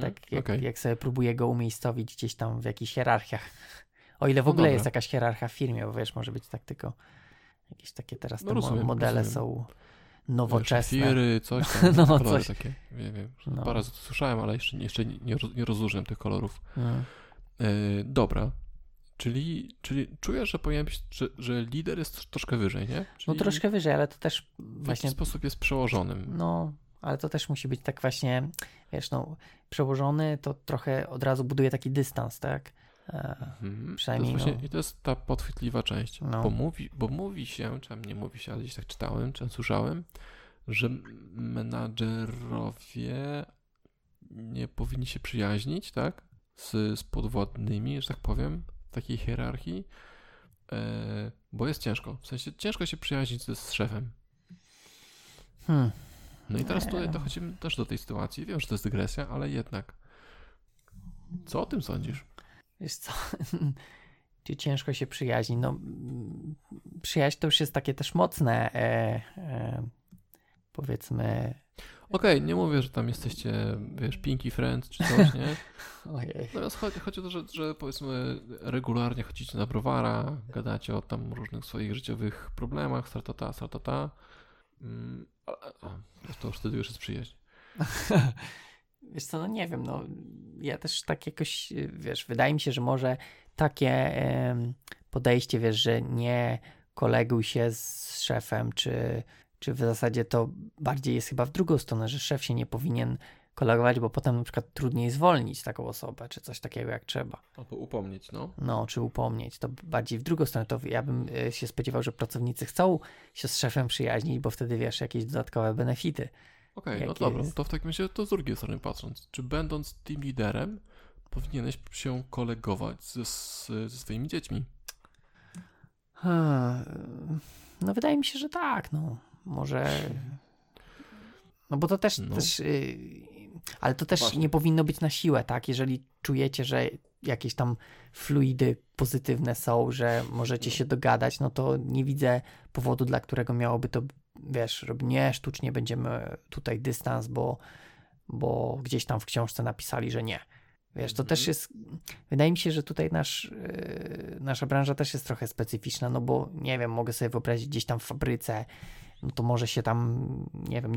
Tak jak sobie próbuję go umiejscowić gdzieś tam w jakichś hierarchiach. O ile w ogóle jest jakaś hierarchia w firmie, bo wiesz, może być tak tylko jakieś takie teraz te modele są nowoczesne. Firy, coś tam, no, kolory coś. Takie. Wiem. No. Parę razy to słyszałem, ale jeszcze nie rozróżniam tych kolorów. Dobra. Czyli czujesz, że powinien być, że lider jest troszkę wyżej, nie? Czyli no troszkę wyżej, ale to też właśnie w sposób jest przełożonym. No, ale to też musi być tak właśnie, wiesz, no przełożony to trochę od razu buduje taki dystans, tak? Przynajmniej to jest właśnie, no. I to jest ta podchwytliwa część, no. Bo mówi się, czy nie mówi się, ale gdzieś tak czytałem, czy słyszałem, że menadżerowie nie powinni się przyjaźnić, tak? Z podwładnymi, że tak powiem, takiej hierarchii, bo jest ciężko. W sensie ciężko się przyjaźnić z szefem. No i teraz tutaj dochodzimy też do tej sytuacji. Wiem, że to jest dygresja, ale jednak. Co o tym sądzisz? Wiesz co? Czy ciężko się przyjaźni? No, przyjaźń to już jest takie też mocne, powiedzmy. Okej, nie mówię, że tam jesteście, wiesz, Pinky Friends czy coś, nie? Ojej. Natomiast chodzi o to, że powiedzmy regularnie chodzicie na browara, gadacie o tam różnych swoich życiowych problemach, stratata. To wtedy już jest przyjaźń. Wiesz co, no nie wiem, no ja też tak jakoś, wiesz, wydaje mi się, że może takie podejście, wiesz, że nie koleguj się z szefem, czy w zasadzie to bardziej jest chyba w drugą stronę, że szef się nie powinien kolegować, bo potem na przykład trudniej zwolnić taką osobę, czy coś takiego jak trzeba. Albo upomnieć, no. No, czy upomnieć. To bardziej w drugą stronę. To ja bym się spodziewał, że pracownicy chcą się z szefem przyjaźnić, bo wtedy, wiesz, jakieś dodatkowe benefity. Okej, no dobra. To w takim razie to z drugiej strony patrząc. Czy będąc team liderem powinieneś się kolegować ze swoimi dziećmi? No wydaje mi się, że tak, no. Może. No bo to też. No. Ale to też właśnie. Nie powinno być na siłę, tak? Jeżeli czujecie, że jakieś tam fluidy pozytywne są, że możecie się dogadać, no to nie widzę powodu, dla którego miałoby to, wiesz, nie sztucznie będziemy tutaj dystans, bo gdzieś tam w książce napisali, że nie. Wiesz, to też jest, wydaje mi się, że tutaj nasza branża też jest trochę specyficzna, no bo nie wiem, mogę sobie wyobrazić gdzieś tam w fabryce, no to może się tam, nie wiem,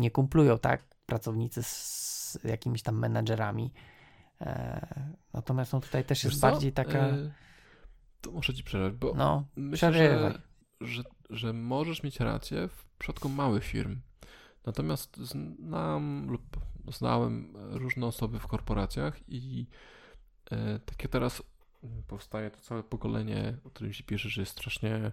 nie kumplują, tak, pracownicy z jakimiś tam menadżerami. Natomiast no tutaj też jest bardziej taka... To muszę ci przerwać, bo myślę, że możesz mieć rację w przypadku małych firm. Natomiast znam lub znałem różne osoby w korporacjach i takie teraz powstaje to całe pokolenie, o którym się pisze, że jest strasznie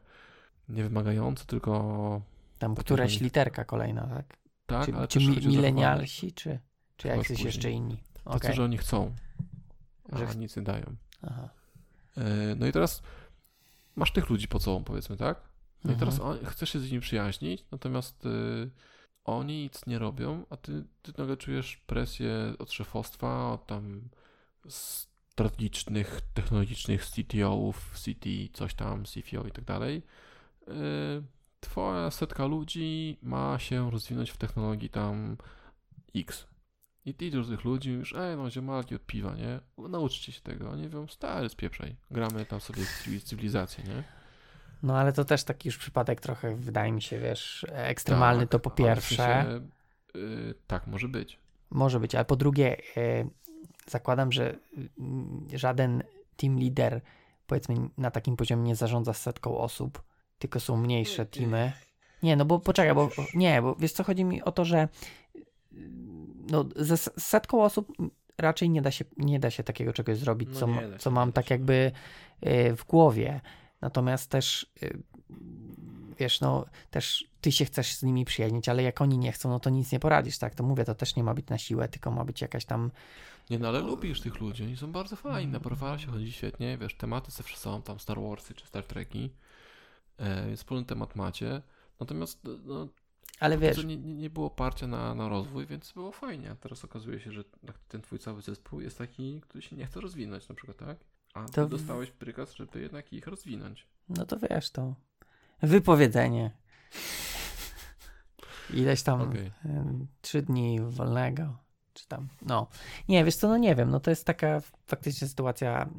niewymagające, tylko... Tam któraś tak, literka kolejna, tak? Tak, czy, ale czy milenialsi, czy jacyś jeszcze inni? To okay. Co, że oni chcą, a że nic nie dają. Aha. No i teraz masz tych ludzi pod sobą, powiedzmy, tak? No i teraz chcesz się z nimi przyjaźnić, natomiast oni nic nie robią, a ty nagle czujesz presję od szefostwa, od tam strategicznych, technologicznych CTO-ów, CT, coś tam, CFO i tak dalej. Twoja setka ludzi ma się rozwinąć w technologii tam X. I ty idziesz do tych ludzi i mówisz, no ziomalki od piwa, nie? Nauczcie się tego. Oni mówią, stary, spieprzaj. Gramy tam sobie w cywilizację, nie? No ale to też taki już przypadek trochę, wydaje mi się, wiesz, ekstremalny, tak, to po pierwsze. Się, tak, może być. Może być, ale po drugie zakładam, że żaden team leader, powiedzmy, na takim poziomie nie zarządza setką osób, tylko są mniejsze teamy. Nie, no bo poczekaj, bo wiesz co, chodzi mi o to, że no, ze setką osób raczej nie da się takiego czegoś zrobić, no co mam tak jakby w głowie. Natomiast też, wiesz, no też ty się chcesz z nimi przyjaźnić, ale jak oni nie chcą, no to nic nie poradzisz, tak? To mówię, to też nie ma być na siłę, tylko ma być jakaś tam... Nie, no ale lubisz tych ludzi, oni są bardzo fajni, na porwala się chodzi świetnie, wiesz, tematy zawsze są, tam Star Warsy czy Star Treki, wspólny temat macie, natomiast no, ale wiesz, nie było parcia na rozwój, więc było fajnie, a teraz okazuje się, że ten twój cały zespół jest taki, który się nie chce rozwinąć na przykład, tak? A to ty dostałeś prykaz, żeby jednak ich rozwinąć. No to wiesz, to wypowiedzenie. Ileś tam 3 dni wolnego, czy tam, no. Nie, wiesz co, no nie wiem, no to jest taka faktycznie sytuacja,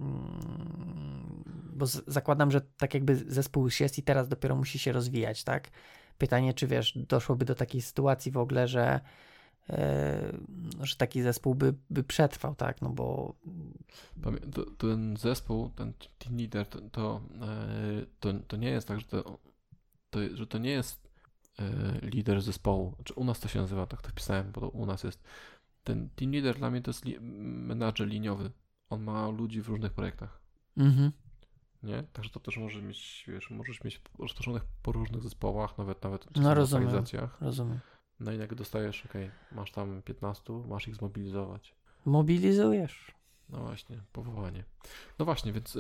bo zakładam, że tak jakby zespół już jest i teraz dopiero musi się rozwijać, tak? Pytanie, czy wiesz, doszłoby do takiej sytuacji w ogóle, że taki zespół by przetrwał, tak, no bo... Ten zespół, ten team leader, to nie jest tak, że to nie jest lider zespołu. Znaczy, u nas to się nazywa, tak to pisałem, bo to u nas jest. Ten team leader dla mnie to jest menadżer liniowy. On ma ludzi w różnych projektach. Mhm. Nie? Także to też może mieć, wiesz, możesz mieć rozproszonych po różnych zespołach, nawet w organizacjach. Rozumiem. No i jak dostajesz, masz tam 15, masz ich zmobilizować. Mobilizujesz. No właśnie, powołanie. No właśnie, więc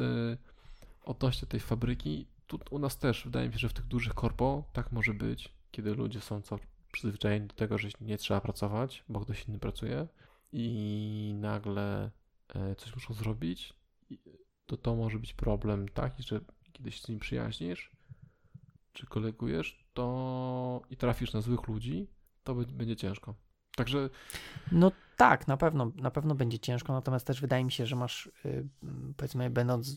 odnośnie tej fabryki, tu u nas też wydaje mi się, że w tych dużych korpo tak może być, kiedy ludzie są przyzwyczajeni do tego, że nie trzeba pracować, bo ktoś inny pracuje i nagle coś muszą zrobić, to może być problem taki, że kiedy się z nim przyjaźnisz, czy kolegujesz, to i trafisz na złych ludzi, to będzie ciężko. Także... No tak, na pewno będzie ciężko, natomiast też wydaje mi się, że masz, powiedzmy, będąc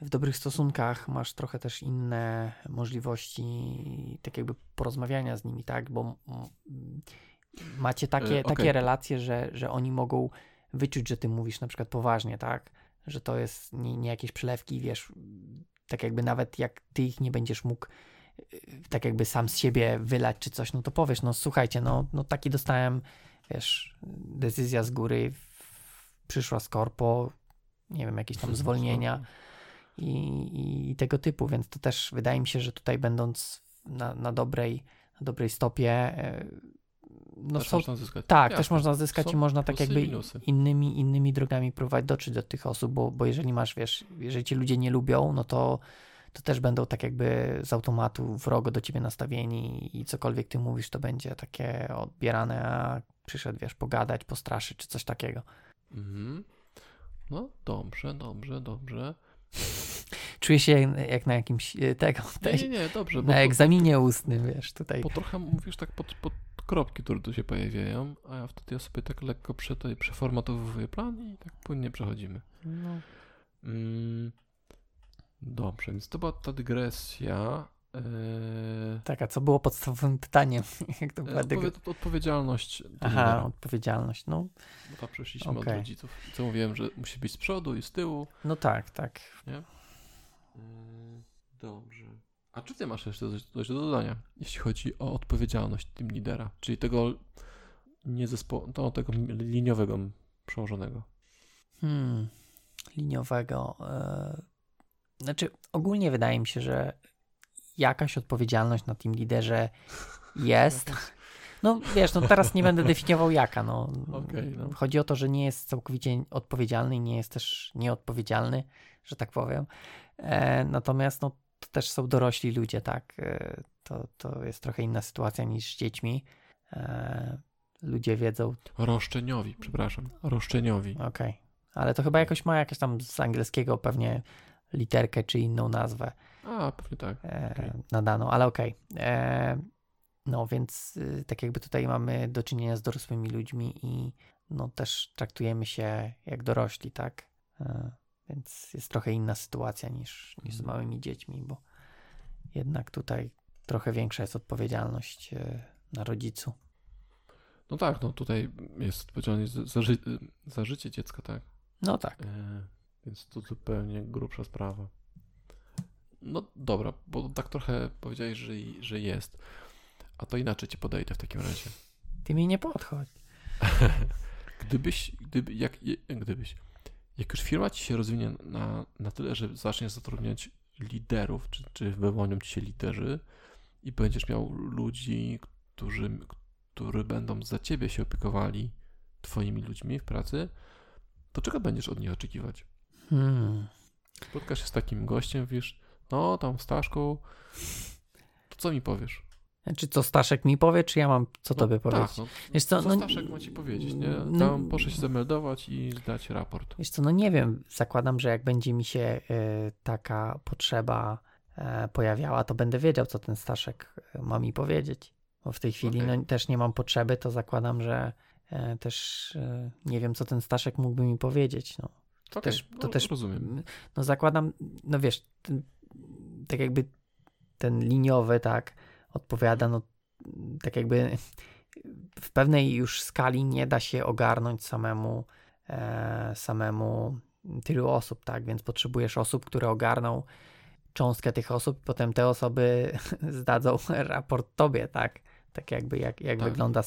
w dobrych stosunkach, masz trochę też inne możliwości tak jakby porozmawiania z nimi, tak? Bo macie takie relacje, że oni mogą wyczuć, że ty mówisz na przykład poważnie, tak? Że to jest nie jakieś przelewki, wiesz, tak jakby nawet jak ty ich nie będziesz mógł tak jakby sam z siebie wylać czy coś, no to powiesz, no słuchajcie, no taki dostałem, wiesz, decyzja z góry, przyszła z korpo, nie wiem, jakieś tam zwolnienia i tego typu, więc to też wydaje mi się, że tutaj będąc na dobrej stopie, no też można zyskać. Tak, też można zyskać i można tak jakby innymi drogami próbować dotrzeć do tych osób, bo jeżeli masz, wiesz, jeżeli ci ludzie nie lubią, no to też będą tak jakby z automatu wrogo do ciebie nastawieni i cokolwiek ty mówisz, to będzie takie odbierane, a przyszedł, wiesz, pogadać, postraszyć czy coś takiego. Mhm. No dobrze. Czuję się jak na jakimś dobrze. Na egzaminie ustnym, wiesz, tutaj. Bo trochę mówisz tak pod kropki, które tu się pojawiają, a ja wtedy sobie tak lekko przeformatowuję plan i tak płynnie przechodzimy. No. Dobrze, więc to była ta dygresja. Tak, a co było podstawowym pytaniem? Jak to była odpowiedzialność. Odpowiedzialność. No. Bo tam przeszliśmy od rodziców. Co mówiłem, że musi być z przodu i z tyłu. No tak. Nie? Dobrze. A czy ty masz jeszcze coś do dodania, jeśli chodzi o odpowiedzialność team lidera, czyli tego tego liniowego przełożonego? liniowego. Znaczy, ogólnie wydaje mi się, że jakaś odpowiedzialność na team liderze jest. No wiesz, no teraz nie będę definiował jaka. No. Okay, no. Chodzi o to, że nie jest całkowicie odpowiedzialny i nie jest też nieodpowiedzialny, że tak powiem. Natomiast no, to też są dorośli ludzie, tak? To jest trochę inna sytuacja niż z dziećmi. Ludzie wiedzą... Roszczeniowi. Okej, okay. Ale to chyba jakoś ma jakieś tam z angielskiego pewnie literkę czy inną nazwę. A, pewnie tak. Okay. Nadano, ale okej. Okay. No więc tak jakby tutaj mamy do czynienia z dorosłymi ludźmi i no też traktujemy się jak dorośli, tak? Więc jest trochę inna sytuacja niż z małymi dziećmi, bo jednak tutaj trochę większa jest odpowiedzialność na rodzicu. No tak, no tutaj jest odpowiedzialność za życie dziecka, tak? No tak. Więc to zupełnie grubsza sprawa. No dobra, bo tak trochę powiedziałeś, że jest. A to inaczej ci podejdę w takim razie. Ty mi nie podchodź. Jak już firma ci się rozwinie na tyle, że zaczniesz zatrudniać liderów, czy wyłonią ci się liderzy i będziesz miał ludzi, którzy będą za ciebie się opiekowali twoimi ludźmi w pracy, to czego będziesz od nich oczekiwać? Spotkasz się z takim gościem, wiesz, no tam Staszku, to co mi powiesz? Czy co Staszek mi powie, czy ja mam co tobie powiedzieć? Tak, no, wiesz co, Staszek ma ci powiedzieć, nie? Tam proszę się zameldować i zdać raport. Wiesz co, no nie wiem, zakładam, że jak będzie mi się taka potrzeba pojawiała, to będę wiedział, co ten Staszek ma mi powiedzieć. Bo w tej chwili no, też nie mam potrzeby, to zakładam, że też nie wiem, co ten Staszek mógłby mi powiedzieć. No. To też rozumiem. No zakładam, no wiesz, tak jakby ten liniowy, tak, odpowiada, no tak jakby w pewnej już skali nie da się ogarnąć samemu tylu osób, tak, więc potrzebujesz osób, które ogarną cząstkę tych osób, potem te osoby zdadzą raport tobie, tak, tak jakby jak tak wygląda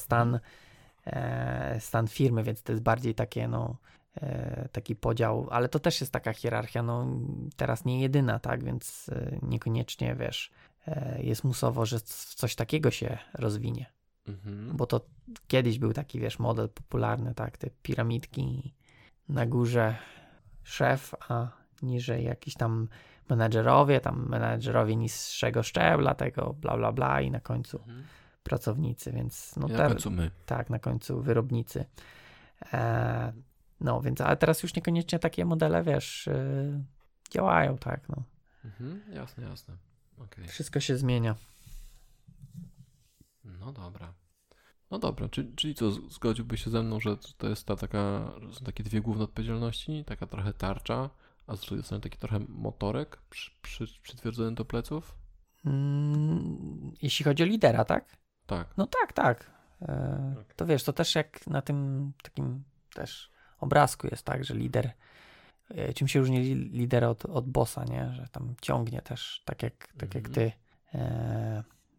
stan firmy, więc to jest bardziej takie, no taki podział, ale to też jest taka hierarchia, no teraz nie jedyna, tak, więc niekoniecznie, wiesz, jest musowo, że coś takiego się rozwinie. Mhm. Bo to kiedyś był taki, wiesz, model popularny, tak, te piramidki, na górze szef, a niżej jakiś tam menedżerowie niższego szczebla, tego bla, bla, bla i na końcu pracownicy, więc no na końcu my. Tak, na końcu wyrobnicy. No, więc, ale teraz już niekoniecznie takie modele, wiesz, działają, tak, no. Mhm, jasne. Okay. Wszystko się zmienia. No dobra, czyli co, zgodziłbyś się ze mną, że to jest są takie dwie główne odpowiedzialności, taka trochę tarcza, a z drugiej strony taki trochę motorek przytwierdzony do pleców? Jeśli chodzi o lidera, tak? Tak. No tak. Okay. To wiesz, to też jak na tym takim też obrazku jest tak, że lider... Czym się różni lider od bossa, nie? Że tam ciągnie też, tak jak ty.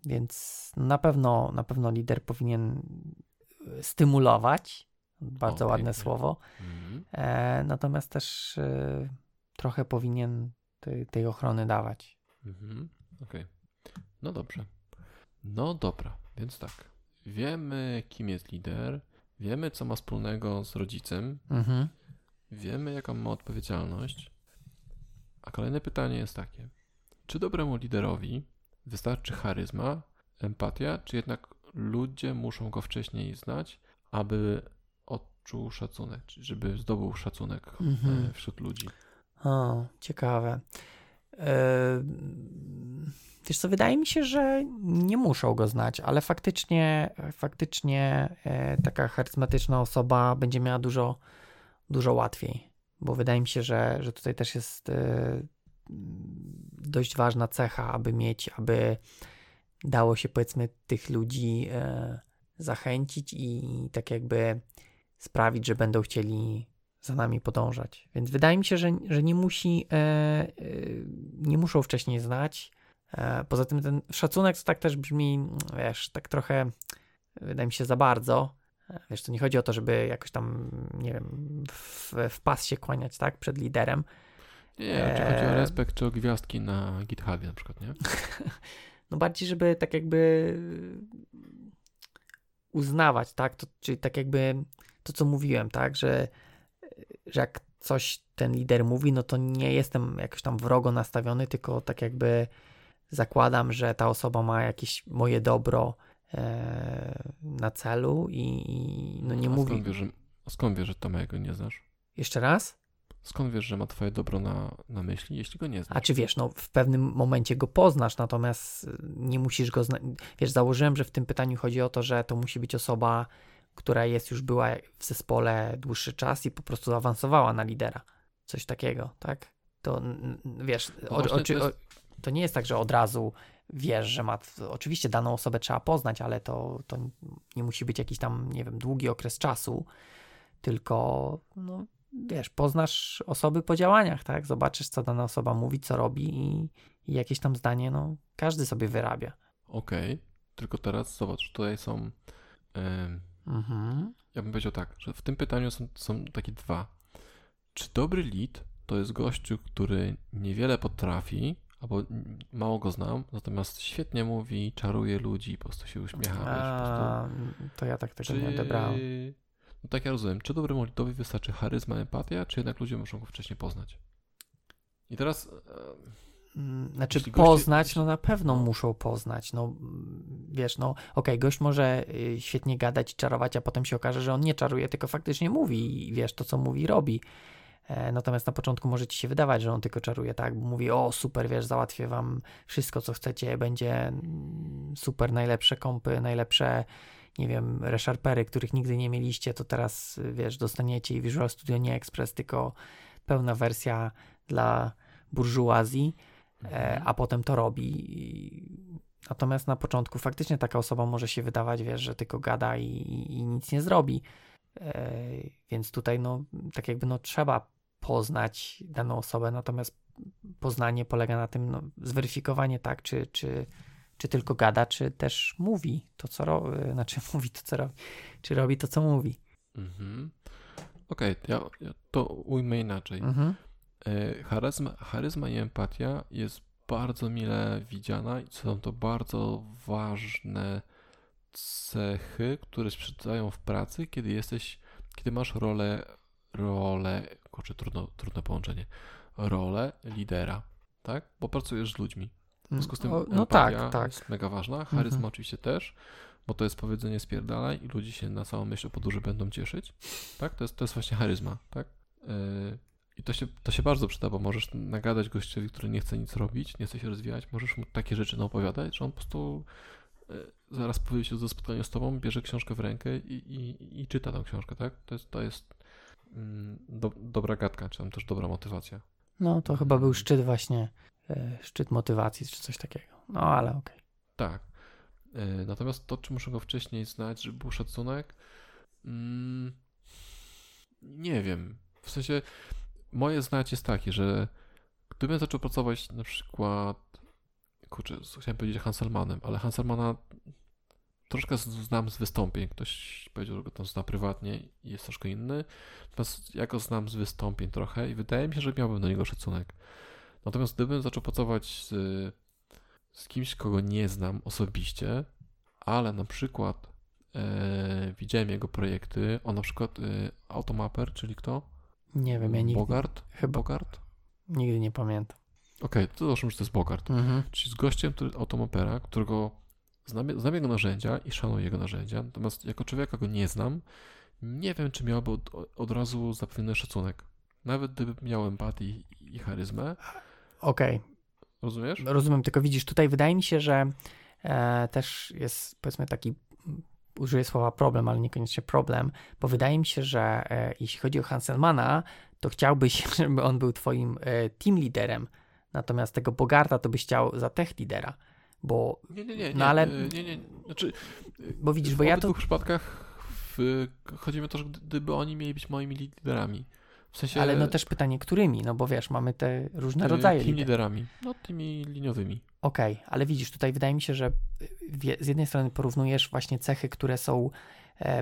Więc na pewno lider powinien stymulować. Bardzo ładne słowo. Natomiast też trochę powinien tej ochrony dawać. Okej. No dobrze. No dobra, więc tak. Wiemy, kim jest lider. Wiemy, co ma wspólnego z rodzicem. Wiemy, jaką ma odpowiedzialność, a kolejne pytanie jest takie. Czy dobremu liderowi wystarczy charyzma, empatia, czy jednak ludzie muszą go wcześniej znać, aby odczuł szacunek, żeby zdobył szacunek wśród ludzi? O, ciekawe. Wiesz co, wydaje mi się, że nie muszą go znać, ale faktycznie taka charyzmatyczna osoba będzie miała dużo łatwiej, bo wydaje mi się, że tutaj też jest dość ważna cecha, aby dało się, powiedzmy, tych ludzi zachęcić i tak jakby sprawić, że będą chcieli za nami podążać. Więc wydaje mi się, że nie muszą wcześniej znać. Poza tym ten szacunek to tak też brzmi, wiesz, tak trochę, wydaje mi się, za bardzo. Wiesz, to nie chodzi o to, żeby jakoś tam, nie wiem, w pas się kłaniać, tak, przed liderem. Nie, czy chodzi o respekt, czy o gwiazdki na GitHubie na przykład, nie? No bardziej, żeby tak jakby uznawać, tak, to, czyli tak jakby to, co mówiłem, tak, że jak coś ten lider mówi, no to nie jestem jakoś tam wrogo nastawiony, tylko tak jakby zakładam, że ta osoba ma jakieś moje dobro na celu i no nie mówi. Skąd wiesz, że Tomego nie znasz? Jeszcze raz? Skąd wiesz, że ma twoje dobro na myśli, jeśli go nie znasz? A czy wiesz, no w pewnym momencie go poznasz, natomiast nie musisz go znać. Wiesz, założyłem, że w tym pytaniu chodzi o to, że to musi być osoba, która jest już była w zespole dłuższy czas i po prostu awansowała na lidera. Coś takiego, tak? To wiesz, no to nie jest tak, że od razu wiesz, że ma... Oczywiście daną osobę trzeba poznać, ale to nie musi być jakiś tam, nie wiem, długi okres czasu, tylko no wiesz, poznasz osoby po działaniach, tak? Zobaczysz, co dana osoba mówi, co robi i jakieś tam zdanie, no każdy sobie wyrabia. Okej. Tylko teraz zobacz, tutaj są... Ja bym powiedział tak, że w tym pytaniu są takie dwa. Czy dobry lead to jest gościu, który niewiele potrafi, albo mało go znam, natomiast świetnie mówi, czaruje ludzi, po prostu się uśmiecha. To ja tak tego nie odebrałem. No tak ja rozumiem. Czy dobrym leadowi wystarczy charyzma, empatia, czy jednak ludzie muszą go wcześniej poznać? I teraz... Znaczy poznać, no na pewno muszą poznać, no wiesz, no okej, gość może świetnie gadać i czarować, a potem się okaże, że on nie czaruje, tylko faktycznie mówi i wiesz, to co mówi robi, natomiast na początku może ci się wydawać, że on tylko czaruje, tak, bo mówi, o super, wiesz, załatwię wam wszystko co chcecie, będzie super, najlepsze kompy, najlepsze, nie wiem, resharpery, których nigdy nie mieliście, to teraz, wiesz, dostaniecie i Visual Studio nie Express, tylko pełna wersja dla burżuazji. A potem to robi. Natomiast na początku faktycznie taka osoba może się wydawać, wiesz, że tylko gada i nic nie zrobi. Więc tutaj no tak jakby no trzeba poznać daną osobę, natomiast poznanie polega na tym, no, zweryfikowanie, tak, czy tylko gada, czy też mówi to, co robi, znaczy mówi to, co robi, czy robi to, co mówi. Okej, ja to ujmę inaczej. Charyzma i empatia jest bardzo mile widziana i są to bardzo ważne cechy, które sprzydają w pracy, kiedy masz rolę kurczę, trudne połączenie, rolę lidera, tak? Bo pracujesz z ludźmi. W związku z tym empatia jest mega ważna, charyzma oczywiście też, bo to jest powiedzenie spierdalaj i ludzie się na samą myśl o podróży będą cieszyć, tak? To jest właśnie charyzma, tak? I to się bardzo przyda, bo możesz nagadać gościowi, który nie chce nic robić, nie chce się rozwijać, możesz mu takie rzeczy naopowiadać, że on po prostu zaraz powie się do spotkania z tobą, bierze książkę w rękę i czyta tą książkę, tak? To jest dobra gadka, czy tam też dobra motywacja. No to chyba był szczyt właśnie, szczyt motywacji, czy coś takiego. No ale okej. Tak. Natomiast to, czy muszę go wcześniej znać, żeby był szacunek? Nie wiem. W sensie... Moje zdanie jest takie, że gdybym zaczął pracować na przykład, chciałem powiedzieć Hanselmanem, ale Hanselmana troszkę znam z wystąpień. Ktoś powiedział, że go tam zna prywatnie i jest troszkę inny. Natomiast ja go znam z wystąpień trochę i wydaje mi się, że miałbym do niego szacunek. Natomiast gdybym zaczął pracować z kimś, kogo nie znam osobiście, ale na przykład widziałem jego projekty, on na przykład Automapper, czyli kto? Nie wiem, ja nigdy... Bogard? Chyba. Bogard? Nigdy nie pamiętam. Okej, to załóżmy, że to jest Bogard. Czyli z gościem Automapera, którego znam jego narzędzia i szanuję jego narzędzia, natomiast jako człowieka go nie znam, nie wiem, czy miałby od razu zapewniony szacunek. Nawet gdyby miał empatię i charyzmę. Okej. Rozumiesz? Rozumiem, tylko widzisz, tutaj wydaje mi się, że też jest, powiedzmy, taki... Użyję słowa problem, ale niekoniecznie problem, bo wydaje mi się, że jeśli chodzi o Hanselmana, to chciałbyś, żeby on był twoim team liderem, natomiast tego Bogarda to byś chciał za tech lidera, bo... Znaczy, bo widzisz, bo ja to... W obydwu przypadkach chodzi o to, że gdyby oni mieli być moimi liderami. W sensie... Ale no też pytanie, którymi, no bo wiesz, mamy te różne rodzaje team liderami, no tymi liniowymi. Okej, ale widzisz, tutaj wydaje mi się, że z jednej strony porównujesz właśnie cechy, które są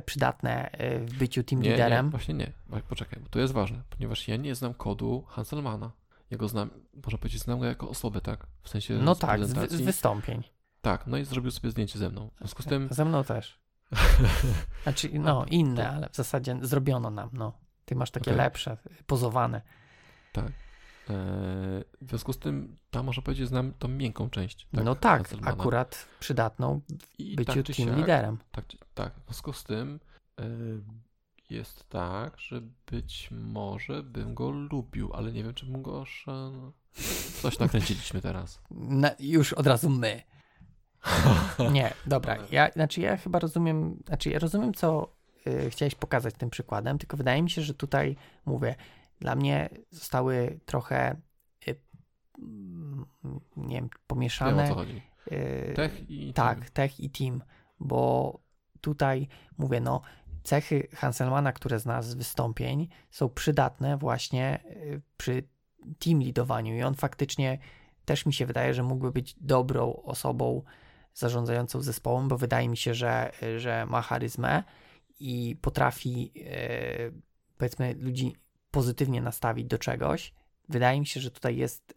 przydatne w byciu team liderem. Nie, właśnie nie. Poczekaj, bo to jest ważne, ponieważ ja nie znam kodu Hanselmana. Ja go znam, można powiedzieć, znam go jako osobę, tak? W sensie no tak, z wystąpień. Tak, no i zrobił sobie zdjęcie ze mną. W związku z tym... Ze mną też. Znaczy, no inne, to... ale w zasadzie zrobiono nam, no. Ty masz takie lepsze, pozowane. Tak. W związku z tym, tam można powiedzieć, znam tą miękką część. Tak? No tak, Hanselmana. Akurat przydatną w byciu tak team liderem. Tak, w związku z tym jest tak, że być może bym go lubił, ale nie wiem, czy bym go szanował. Coś nakręciliśmy teraz. Już od razu my. Nie, dobra. Ja chyba rozumiem, co chciałeś pokazać tym przykładem, tylko wydaje mi się, że tutaj mówię, dla mnie zostały trochę nie wiem, pomieszane. Wiem, o co chodzi. Tech i team, bo tutaj mówię, no cechy Hanselmana, które zna z wystąpień, są przydatne właśnie przy team leadowaniu i on faktycznie też mi się wydaje, że mógłby być dobrą osobą zarządzającą zespołem, bo wydaje mi się, że ma charyzmę i potrafi powiedzmy ludzi pozytywnie nastawić do czegoś. Wydaje mi się, że tutaj jest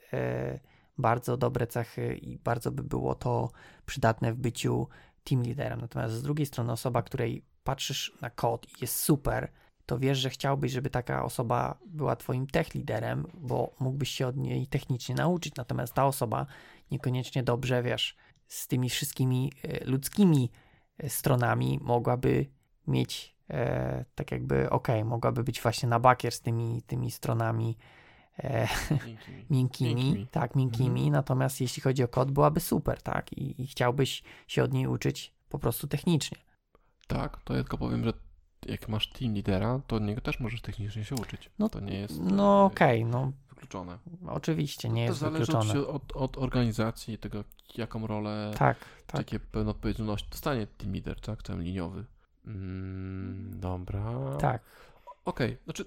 bardzo dobre cechy i bardzo by było to przydatne w byciu team liderem. Natomiast z drugiej strony osoba, której patrzysz na kod i jest super, to wiesz, że chciałbyś, żeby taka osoba była twoim tech liderem, bo mógłbyś się od niej technicznie nauczyć, natomiast ta osoba niekoniecznie dobrze, wiesz, z tymi wszystkimi ludzkimi stronami mogłaby mieć tak jakby, mogłaby być właśnie na bakier z tymi stronami miękkimi. Natomiast jeśli chodzi o kod, byłaby super, tak? I chciałbyś się od niej uczyć po prostu technicznie. Tak, to ja tylko powiem, że jak masz team lidera, to od niego też możesz technicznie się uczyć. No, to nie jest wykluczone. Oczywiście nie jest wykluczone. To zależy od organizacji, tego jaką rolę, jakie pewne odpowiedzialności dostanie team lider, tak? Ten liniowy. Dobra. Tak. Znaczy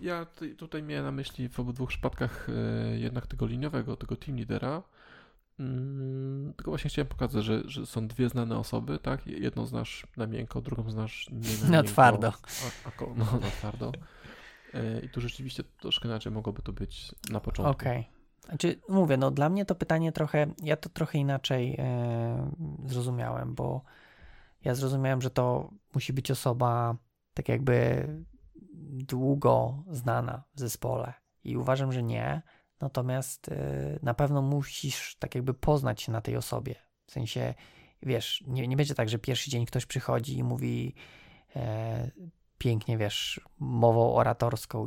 ja tutaj miałem na myśli w obydwu przypadkach jednak tego liniowego, tego team lidera. Tylko właśnie chciałem pokazać, że są dwie znane osoby, tak? Jedną znasz na miękko, drugą znasz nie na miękko. Na twardo. Na twardo. I tu rzeczywiście troszkę inaczej mogłoby to być na początku. Znaczy mówię, no dla mnie to pytanie ja to trochę inaczej zrozumiałem, bo ja zrozumiałem, że to musi być osoba tak jakby długo znana w zespole i uważam, że nie. Natomiast na pewno musisz tak jakby poznać się na tej osobie. W sensie, wiesz, nie będzie tak, że pierwszy dzień ktoś przychodzi i mówi pięknie, wiesz, mową oratorską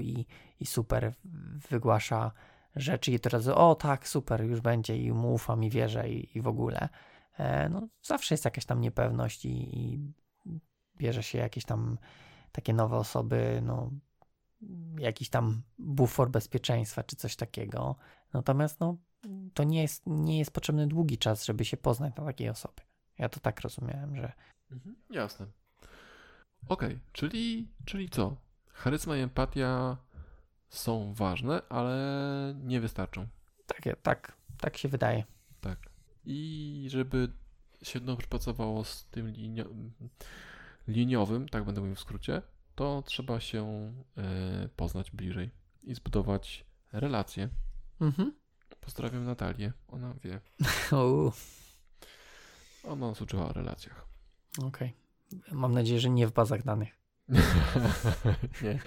i super wygłasza rzeczy i teraz o tak, super, już będzie i mu ufam i wierzę i w ogóle. No zawsze jest jakaś tam niepewność i bierze się jakieś tam takie nowe osoby, no jakiś tam bufor bezpieczeństwa czy coś takiego. Natomiast no, to nie jest potrzebny długi czas, żeby się poznać na takiej osobie. Ja to tak rozumiałem, że... Jasne. Czyli co? Charyzma i empatia są ważne, ale nie wystarczą. Tak się wydaje. Tak. I żeby się dobrze pracowało z tym liniowym, tak będę mówił w skrócie, to trzeba się poznać bliżej i zbudować relacje. Mhm. Pozdrawiam Natalię, ona wie. Ona nas uczyła o relacjach. Mam nadzieję, że nie w bazach danych. Nie.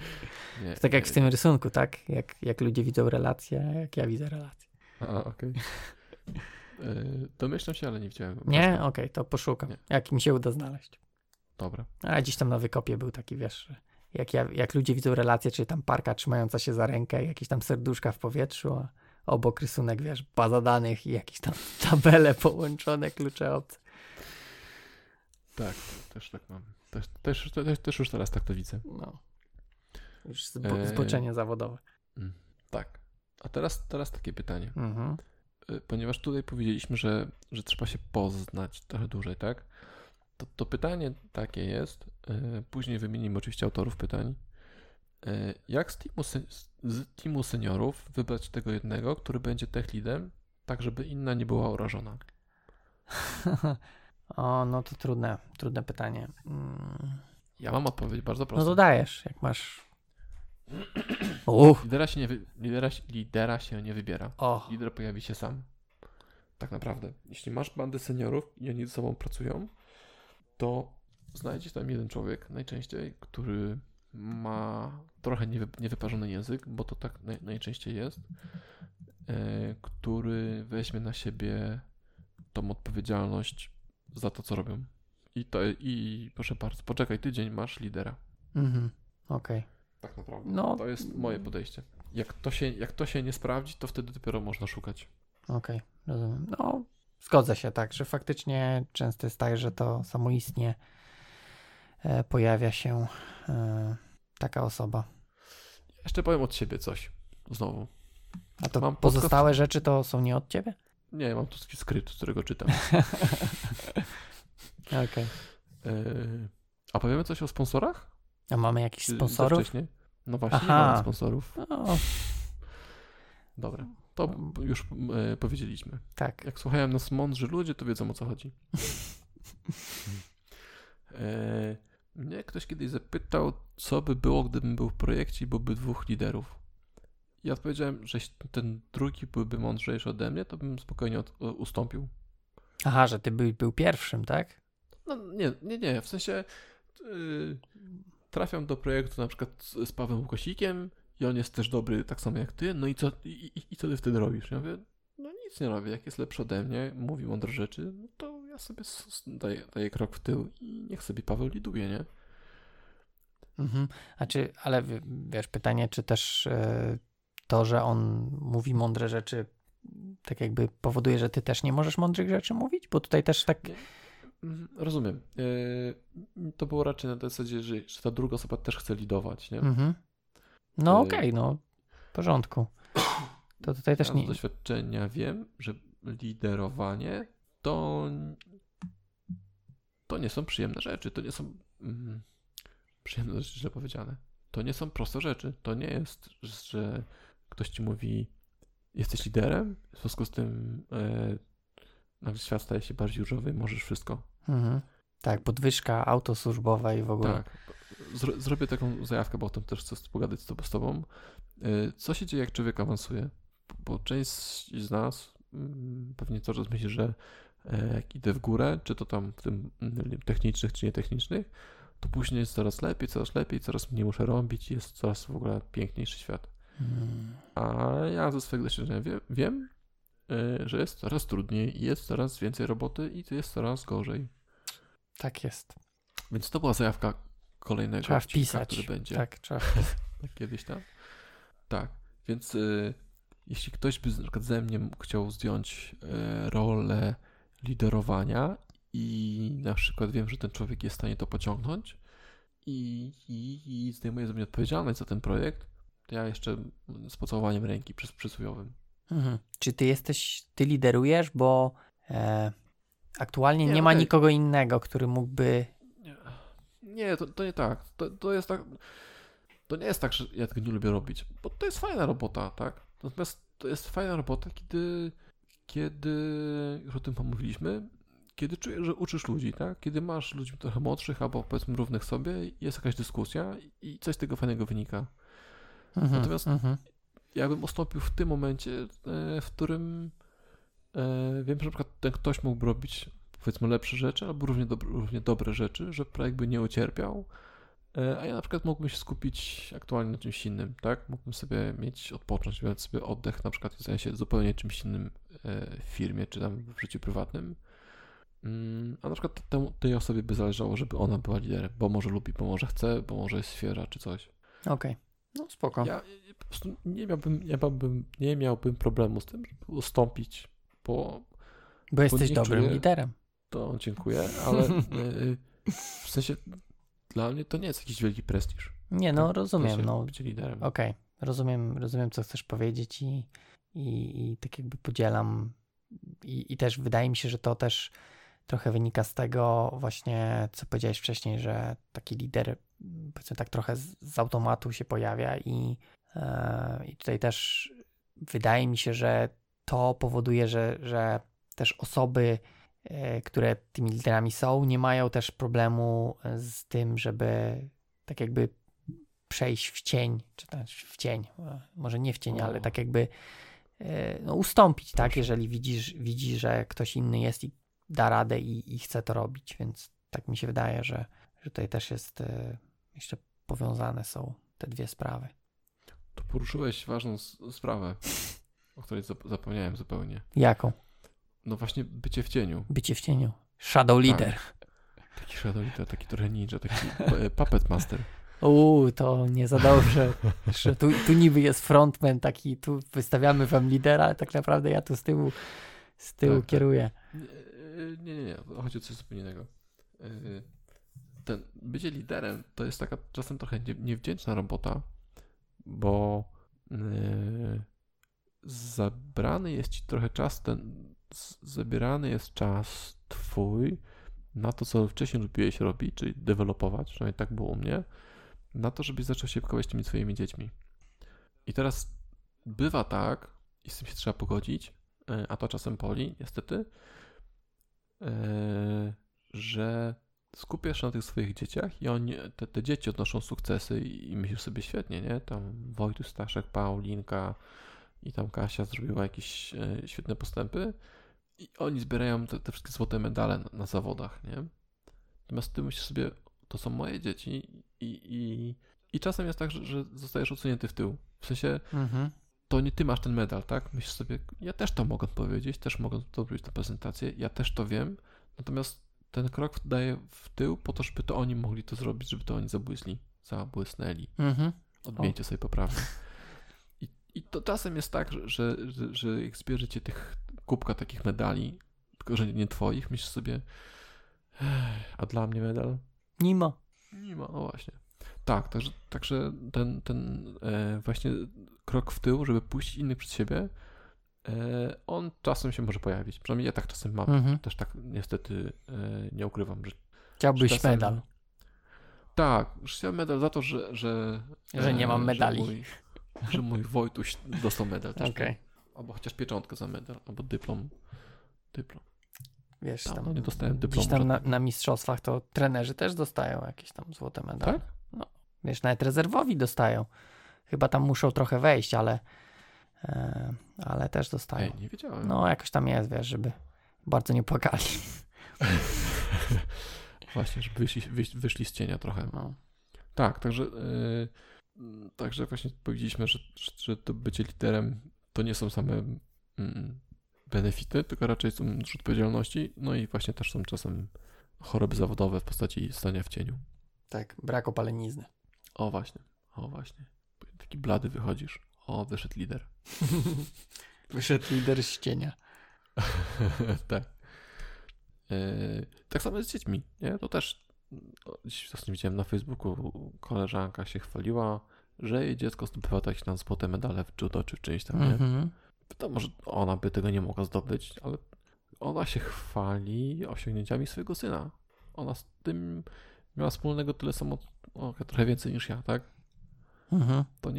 Tak jak w tym rysunku, tak? Jak ludzie widzą relacje, jak ja widzę relacje. Domyślam się, ale nie widziałem. Nie? To poszukam. Nie. Jak mi się uda znaleźć. Dobra. A gdzieś tam na wykopie był taki, wiesz, jak ludzie widzą relacje, czy tam parka trzymająca się za rękę, jakieś tam serduszka w powietrzu, a obok rysunek, wiesz, baza danych i jakieś tam tabele połączone, klucze obce. Tak, też tak mam. Też już teraz tak to widzę. No. Już zboczenie zawodowe. Tak. A teraz takie pytanie. Mhm. Ponieważ tutaj powiedzieliśmy, że trzeba się poznać trochę dłużej, tak? To pytanie takie jest, później wymienimy oczywiście autorów pytań, jak z teamu seniorów wybrać tego jednego, który będzie tech leadem, tak żeby inna nie była urażona? To trudne pytanie. Ja mam odpowiedź bardzo prostą. No to dajesz, jak masz. Lidera się nie wybiera. Oh. Lider pojawi się sam. Tak naprawdę. Jeśli masz bandę seniorów i oni ze sobą pracują, to znajdzie się tam jeden człowiek, najczęściej, który ma trochę niewyparzony język, bo to tak najczęściej jest, który weźmie na siebie tą odpowiedzialność za to, co robią. I proszę bardzo, poczekaj tydzień, masz lidera. Mhm, okej. Okay. Tak naprawdę. No. To jest moje podejście. Jak to się nie sprawdzi, to wtedy dopiero można szukać. Okej, rozumiem. No, zgodzę się, tak, że faktycznie często jest tak, że to samoistnie pojawia się taka osoba. Jeszcze powiem od siebie coś. Znowu. A to mam pozostałe rzeczy to są nie od ciebie? Nie, ja mam tu taki skrypt, którego czytam. Okej. Okay. A powiemy coś o sponsorach? A mamy jakichś sponsorów? No właśnie, nie mamy sponsorów. No. Dobra, to już powiedzieliśmy. Tak. Jak słuchają nas mądrzy ludzie, to wiedzą, o co chodzi. Mnie ktoś kiedyś zapytał, co by było, gdybym był w projekcie i byłby dwóch liderów. Ja odpowiedziałem, że ten drugi byłby mądrzejszy ode mnie, to bym spokojnie ustąpił. Aha, że ty był pierwszym, tak? No nie, w sensie trafiam do projektu na przykład z Pawłem Kasikiem i on jest też dobry tak samo jak ty, no i co, i co ty wtedy robisz? Ja mówię, no nic nie robię, jak jest lepszy ode mnie, mówi mądre rzeczy, no to ja sobie daję krok w tył i niech sobie Paweł liduje, nie? Mhm. Ale wiesz, pytanie, czy też to, że on mówi mądre rzeczy, tak jakby powoduje, że ty też nie możesz mądrych rzeczy mówić? Bo tutaj też tak... Rozumiem. To było raczej na tej zasadzie, że ta druga osoba też chce lidować, nie? Mm-hmm. No okej, no. W porządku. To tutaj też nie... Z doświadczenia wiem, że liderowanie to nie są przyjemne rzeczy, to nie są... przyjemne rzeczy, źle powiedziane. To nie są proste rzeczy. To nie jest, że ktoś ci mówi, jesteś liderem, w związku z tym nawet świat staje się bardziej różowy, możesz wszystko. Mhm. Tak, podwyżka autosłużbowa i w ogóle. Tak. Zrobię taką zajawkę, bo o tym też chcę pogadać z tobą. Co się dzieje, jak człowiek awansuje? Bo część z nas pewnie cały czas myśli, że jak idę w górę, czy to tam w tym technicznych, czy nietechnicznych, to później jest coraz lepiej, coraz mniej muszę robić, jest coraz w ogóle piękniejszy świat. A ja ze swojego doświadczenia wiem, że jest coraz trudniej, jest coraz więcej roboty i jest coraz gorzej. Tak jest. Więc to była zajawka kolejnego trzeba odcinka, wpisać. Który będzie. Tak, trzeba kiedyś tam. Tak, więc jeśli ktoś by na przykład ze mnie chciał zdjąć rolę liderowania i na przykład wiem, że ten człowiek jest w stanie to pociągnąć i zdejmuje ze mnie odpowiedzialność za ten projekt, to ja jeszcze z pocałowaniem ręki przysłowiowym. Mhm. Czy ty liderujesz, bo aktualnie nie ma nikogo innego, który mógłby... Nie, to nie tak. To jest tak. To nie jest tak, że ja tego nie lubię robić, bo to jest fajna robota, tak? Natomiast to jest fajna robota, kiedy już o tym pomówiliśmy, kiedy czujesz, że uczysz ludzi, tak? Kiedy masz ludzi trochę młodszych albo powiedzmy równych sobie, jest jakaś dyskusja i coś z tego fajnego wynika. Natomiast ja bym ustąpił w tym momencie, w którym wiem, że na przykład ten ktoś mógłby robić powiedzmy lepsze rzeczy albo równie dobre rzeczy, że projekt by nie ucierpiał, a ja na przykład mógłbym się skupić aktualnie na czymś innym, tak? Mógłbym sobie odpocząć, mieć sobie oddech na przykład w sensie zupełnie czymś innym w firmie czy tam w życiu prywatnym, a na przykład tej osobie by zależało, żeby ona była liderem, bo może lubi, bo może chce, bo może jest świeża czy coś. Okej. No spoko. Ja po prostu nie miałbym problemu z tym, żeby ustąpić, bo jesteś dobrym liderem. To dziękuję, ale w sensie dla mnie to nie jest jakiś wielki prestiż. Nie, no rozumiem. No, być liderem. Okej, rozumiem, co chcesz powiedzieć i tak jakby podzielam i też wydaje mi się, że to też trochę wynika z tego właśnie, co powiedziałeś wcześniej, że taki lider powiedzmy tak trochę z automatu się pojawia i tutaj też wydaje mi się, że to powoduje, że też osoby które tymi literami są, nie mają też problemu z tym, żeby tak jakby przejść w cień, czy też w cień, może nie w cień, ale tak jakby no, ustąpić, tak, jeżeli widzi, że ktoś inny jest i da radę i chce to robić, więc tak mi się wydaje, że tutaj też jest, jeszcze powiązane są te dwie sprawy. To poruszyłeś ważną sprawę, o której zapomniałem zupełnie. Jaką? No właśnie bycie w cieniu. Bycie w cieniu. Shadow leader. Tak. Taki shadow leader, taki trochę ninja, taki puppet master. To nie za dobrze. Tu niby jest frontman taki, tu wystawiamy wam lidera, ale tak naprawdę ja tu z tyłu tak, kieruję. Nie. Chodzi o coś zupełnie innego. Bycie liderem to jest taka czasem trochę niewdzięczna robota, bo zabrany jest ci trochę czas, zabierany jest czas twój na to, co wcześniej lubiłeś robić, czyli dewelopować, przynajmniej tak było u mnie, na to, żebyś zaczął się opiekować tymi swoimi dziećmi. I teraz bywa tak, i z tym się trzeba pogodzić, a to czasem boli, niestety, że skupiasz się na tych swoich dzieciach i te dzieci odnoszą sukcesy i myślisz sobie świetnie, nie? Tam Wojtuś, Staszek, Paulinka i tam Kasia zrobiła jakieś świetne postępy i oni zbierają te wszystkie złote medale na zawodach, nie? Natomiast ty myślisz sobie, to są moje dzieci i czasem jest tak, że zostajesz odsunięty w tył. W sensie to nie ty masz ten medal, tak? Myślisz sobie, ja też to mogę powiedzieć, też mogę zrobić tę prezentację, ja też to wiem, natomiast ten krok daje w tył po to, żeby to oni mogli to zrobić, żeby to oni zabłysnęli. Odmieńcie sobie poprawnie. I to czasem jest tak, że jak zbierzecie tych kubka takich medali, tylko że nie twoich, myślisz sobie, a dla mnie medal? Nie ma, no właśnie. Tak, także ten właśnie krok w tył, żeby puścić innych przed siebie, on czasem się może pojawić. Przynajmniej ja tak czasem mam. Też tak niestety nie ukrywam. Chciałbyś czasem medal. Tak, chciałem medal za to, że nie mam medali. Że mój Wojtuś dostał medal. Też okay. Albo chociaż pieczątkę za medal, albo dyplom. Wiesz, tam nie dostałem dyplomu. Gdzieś tam na mistrzostwach to trenerzy też dostają jakieś tam złote medale. Tak? No, wiesz, nawet rezerwowi dostają. Chyba tam muszą trochę wejść, ale też dostają. Nie wiedziałem. No jakoś tam jest, wiesz, żeby bardzo nie płakali. Właśnie, żeby wyszli z cienia trochę. No. Tak, także właśnie powiedzieliśmy, że to bycie liderem to nie są same benefity, tylko raczej są dużo odpowiedzialności, no i właśnie też są czasem choroby zawodowe w postaci stania w cieniu. Tak, brak opalenizny. O właśnie. Taki blady wychodzisz. Wyszedł lider. Wyszedł lider z cienia. Tak. Tak samo jest z dziećmi, nie? To też dziś właśnie widziałem na Facebooku, koleżanka się chwaliła, że jej dziecko zdobywa jakieś tam złote medale w judo czy w czymś tam, nie? Wiadomo, że ona by tego nie mogła zdobyć, ale ona się chwali osiągnięciami swojego syna. Ona z tym miała wspólnego tyle samo, trochę więcej niż ja, tak? To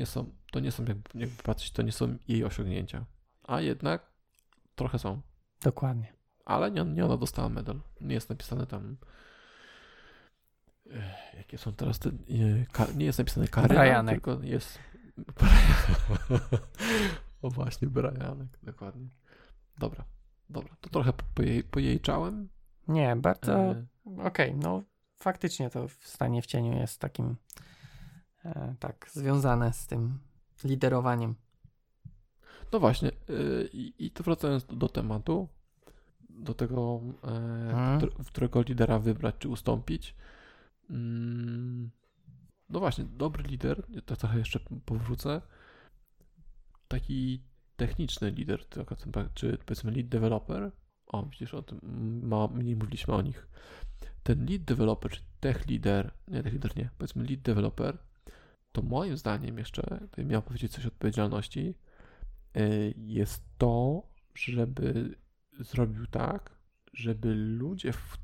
nie są jakby patrzeć, to nie są jej osiągnięcia. A jednak trochę są. Dokładnie. Ale nie ona dostała medal. Nie jest napisane tam, jakie są teraz te... Nie jest napisane Karyna, tylko jest... O właśnie, Brajanek, dokładnie. Dobra. To trochę pojejczałem. Nie, bardzo... Okej, no faktycznie to stanie w cieniu jest takim... Tak, związane z tym liderowaniem. No właśnie, i to wracając do tematu, do tego, którego lidera wybrać czy ustąpić. No właśnie, dobry lider, to trochę jeszcze powrócę, taki techniczny lider, czy powiedzmy lead developer, widzisz, o tym mniej mówiliśmy o nich. Ten lead developer, czy powiedzmy lead developer, to moim zdaniem jeszcze, gdybym miał powiedzieć coś o odpowiedzialności, jest to, żeby zrobił tak, żeby ludzie w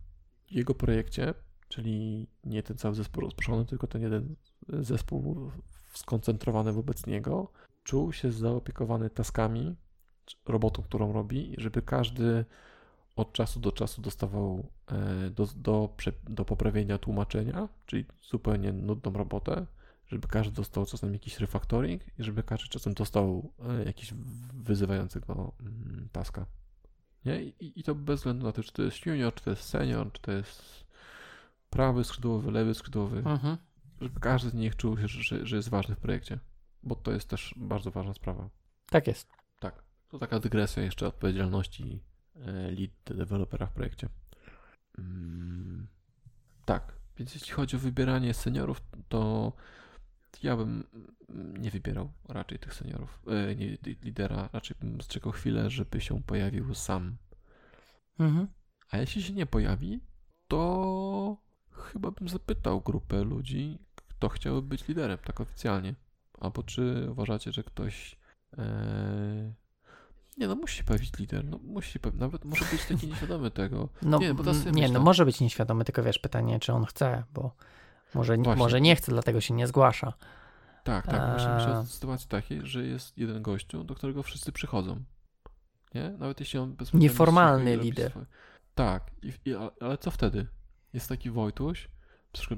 jego projekcie, czyli nie ten cały zespół rozproszony, tylko ten jeden zespół skoncentrowany wobec niego, czuł się zaopiekowany taskami, robotą, którą robi, żeby każdy od czasu do czasu dostawał do poprawienia tłumaczenia, czyli zupełnie nudną robotę, żeby każdy dostał czasem jakiś refactoring i żeby każdy czasem dostał jakiś wyzywający go taska. Nie? I to bez względu na to, czy to jest junior, czy to jest senior, czy to jest prawy skrzydłowy, lewy skrzydłowy, żeby każdy z nich czuł się, że jest ważny w projekcie, bo to jest też bardzo ważna sprawa. Tak jest. Tak. To taka dygresja jeszcze odpowiedzialności lead dewelopera w projekcie. Tak. Więc jeśli chodzi o wybieranie seniorów, to ja bym nie wybierał raczej tych seniorów, lidera, raczej bym strzegł chwilę, żeby się pojawił sam. Mhm. A jeśli się nie pojawi, to chyba bym zapytał grupę ludzi, kto chciałby być liderem, tak oficjalnie. Albo czy uważacie, że ktoś... Nie, no musi się pojawić lider, no musi się pojawić, nawet może być taki nieświadomy tego. No, nie, bo nie no może być nieświadomy, tylko wiesz, pytanie, czy on chce, bo może nie chce, dlatego się nie zgłasza. Tak, właśnie myślę w sytuacji takiej, że jest jeden gościu, do którego wszyscy przychodzą, nie? Nawet jeśli on... Nieformalny lider. Tak, ale co wtedy? Jest taki Wojtuś,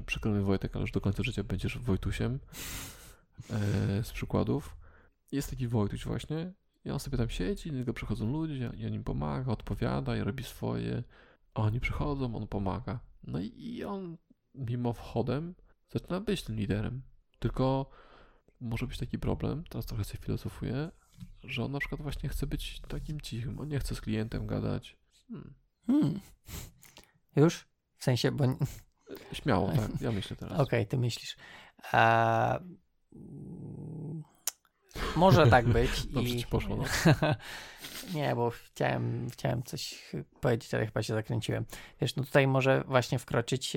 przekonany Wojtek, ale już do końca życia będziesz Wojtusiem z przykładów. Jest taki Wojtuś właśnie, i on sobie tam siedzi, do niego przychodzą ludzie, i on im pomaga, odpowiada i robi swoje. A oni przychodzą, on pomaga. No i on mimo wchodem zaczyna być tym liderem. Tylko może być taki problem, teraz trochę sobie filozofuję, że on na przykład właśnie chce być takim cichym, on nie chce z klientem gadać. Już? W sensie, bo... Śmiało, tak, ja myślę teraz. Okej, ty myślisz. Może tak być. Dobrze ci poszło, no. Nie, bo chciałem coś powiedzieć, ale chyba się zakręciłem. Wiesz, no tutaj może właśnie wkroczyć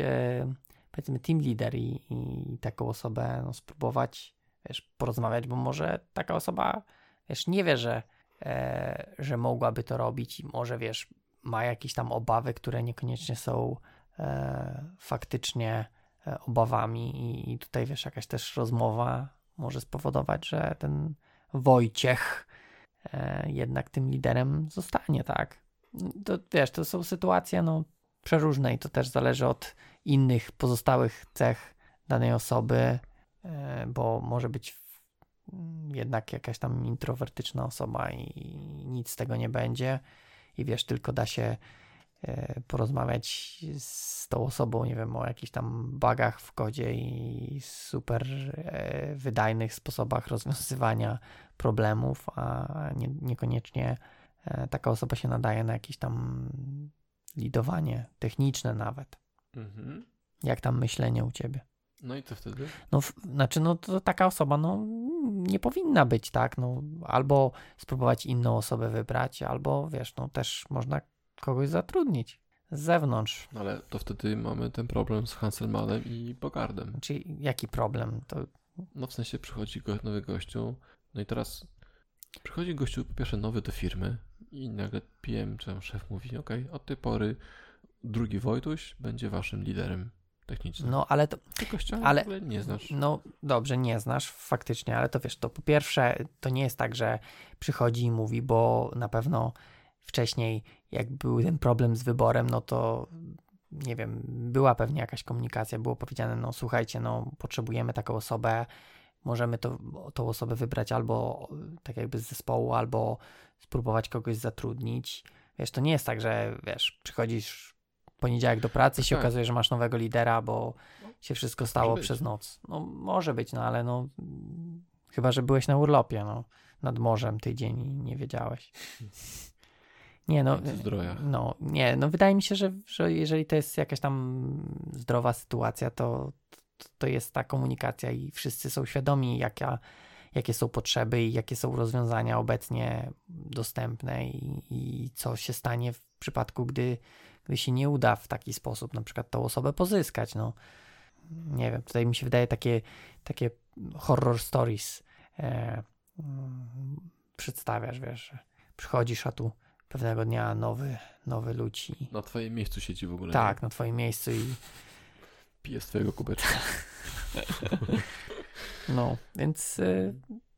powiedzmy team leader i taką osobę no, spróbować, wiesz, porozmawiać, bo może taka osoba, wiesz, nie wie, że mogłaby to robić i może, wiesz, ma jakieś tam obawy, które niekoniecznie są faktycznie obawami i tutaj, wiesz, jakaś też rozmowa może spowodować, że ten Wojciech jednak tym liderem zostanie, tak? To, wiesz, to są sytuacje no, przeróżne i to też zależy od innych pozostałych cech danej osoby, bo może być jednak jakaś tam introwertyczna osoba i nic z tego nie będzie i wiesz, tylko da się porozmawiać z tą osobą, nie wiem, o jakichś tam bugach w kodzie i super wydajnych sposobach rozwiązywania problemów, a niekoniecznie taka osoba się nadaje na jakieś tam lidowanie techniczne nawet. Mhm. Jak tam myślenie u ciebie? No i co wtedy? No, znaczy, no to taka osoba, no nie powinna być, tak? No, albo spróbować inną osobę wybrać, albo wiesz, no też można kogoś zatrudnić z zewnątrz. Ale to wtedy mamy ten problem z Hanselmanem i Bogardem. Czyli jaki problem? To... No w sensie przychodzi nowy gościu, no i teraz przychodzi gościu po pierwsze nowy do firmy i nagle PM, czy tam szef mówi, okej, od tej pory drugi Wojtuś będzie waszym liderem technicznym. No ale to... Ty gościa w ogóle nie znasz. No dobrze, nie znasz faktycznie, ale to wiesz, to po pierwsze to nie jest tak, że przychodzi i mówi, bo na pewno wcześniej, jak był ten problem z wyborem, no to nie wiem, była pewnie jakaś komunikacja, było powiedziane, no słuchajcie, no potrzebujemy taką osobę, możemy tą osobę wybrać albo tak jakby z zespołu, albo spróbować kogoś zatrudnić. Wiesz, to nie jest tak, że wiesz, przychodzisz w poniedziałek do pracy i się okazuje, że masz nowego lidera, bo się wszystko stało przez noc. No może być, no ale no chyba, że byłeś na urlopie, no nad morzem tydzień i nie wiedziałeś. Nie, no wydaje mi się, że jeżeli to jest jakaś tam zdrowa sytuacja, to jest ta komunikacja i wszyscy są świadomi, jakie są potrzeby i jakie są rozwiązania obecnie dostępne i co się stanie w przypadku, gdy się nie uda w taki sposób na przykład tą osobę pozyskać. No, nie wiem, tutaj mi się wydaje takie horror stories przedstawiasz, wiesz, że przychodzisz, a tu pewnego dnia nowy ludzi. Na twoim miejscu siedzi w ogóle. Tak, nie? Na twoim miejscu i... Pije z twojego kubeczka. No, więc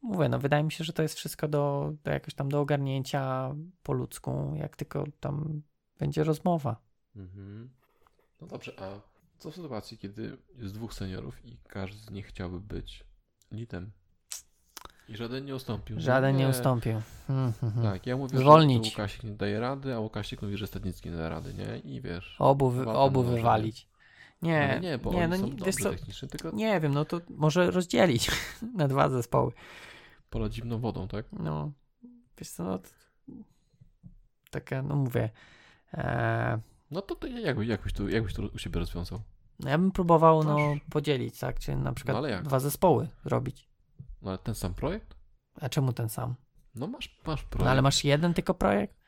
mówię, no wydaje mi się, że to jest wszystko do jakoś tam do ogarnięcia po ludzku, jak tylko tam będzie rozmowa. Mhm. No dobrze, a co w sytuacji, kiedy jest dwóch seniorów i każdy z nich chciałby być litem? I żaden nie ustąpił. Żaden nie ustąpił. Tak, ja mówię, zwolnić. Że Łukasik nie daje rady, a Łukasik mówi, że Stadnicki nie da rady, nie? I wiesz. Obu wywalić. Nie, no nie, bo nie, no, są dobrze technicznie, tylko... Nie wiem, no to może rozdzielić na dwa zespoły. Pola zimną wodą, tak? No, wiesz co, no... Taka, no mówię... No to jakbyś to u siebie rozwiązał? Ja bym próbował, podzielić, tak? Czyli na przykład dwa zespoły robić. No ale ten sam projekt? A czemu ten sam? No masz projekt. No ale masz jeden tylko projekt?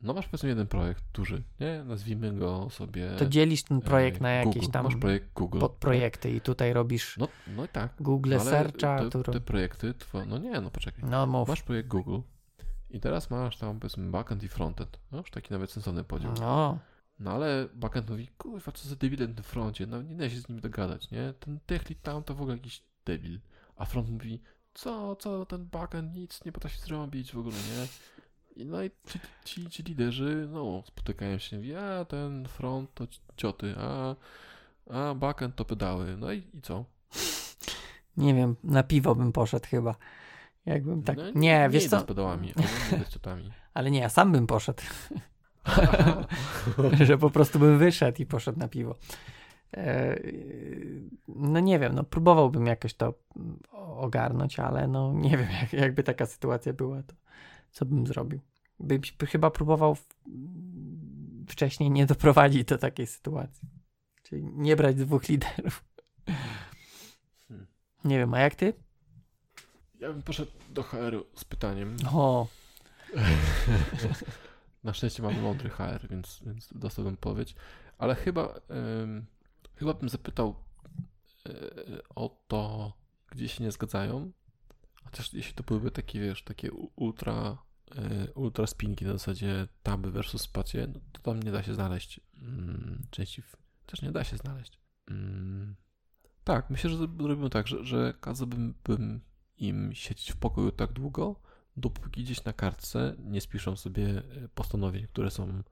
No masz powiedzmy jeden projekt, duży, nie? Nazwijmy go sobie... To dzielisz ten projekt na jakieś Google. Tam masz projekt Google, podprojekty i tutaj robisz no i tak. Google Searcha. Te projekty twoje... poczekaj. No mów. Masz projekt Google i teraz masz tam powiedzmy backend i frontend. No już taki nawet sensowny podział. No ale backend mówi, kurwa, co za debilem w froncie, no nie da się z nim dogadać, nie? Ten techlit tam to w ogóle jakiś debil. A front mówi, co ten backend nic nie potrafi zrobić w ogóle, nie? No i ci liderzy, spotykają się, mówi, a ten front to cioty, a backend to pedały, no i co? Nie wiem, na piwo bym poszedł chyba. Jakbym tak... nie, wiesz co? Nie z pedałami, ale nie z ciotami. Ale nie, ja sam bym poszedł. Że po prostu bym wyszedł i poszedł na piwo. No nie wiem, próbowałbym jakoś to ogarnąć, ale nie wiem, jakby taka sytuacja była, to co bym zrobił? Bym chyba próbował wcześniej nie doprowadzić do takiej sytuacji. Czyli nie brać dwóch liderów. Nie wiem, a jak ty? Ja bym poszedł do HR-u z pytaniem. Na szczęście mamy mądry HR, więc dostałbym odpowiedź. Ale chyba bym zapytał o to, gdzie się nie zgadzają. Chociaż jeśli to byłyby takie, wiesz, takie ultra spinki na zasadzie taby versus spacie, no to tam nie da się znaleźć części. Też nie da się znaleźć. Tak, myślę, że zrobimy tak, że kazałbym im siedzieć w pokoju tak długo, dopóki gdzieś na kartce nie spiszą sobie postanowień, które są,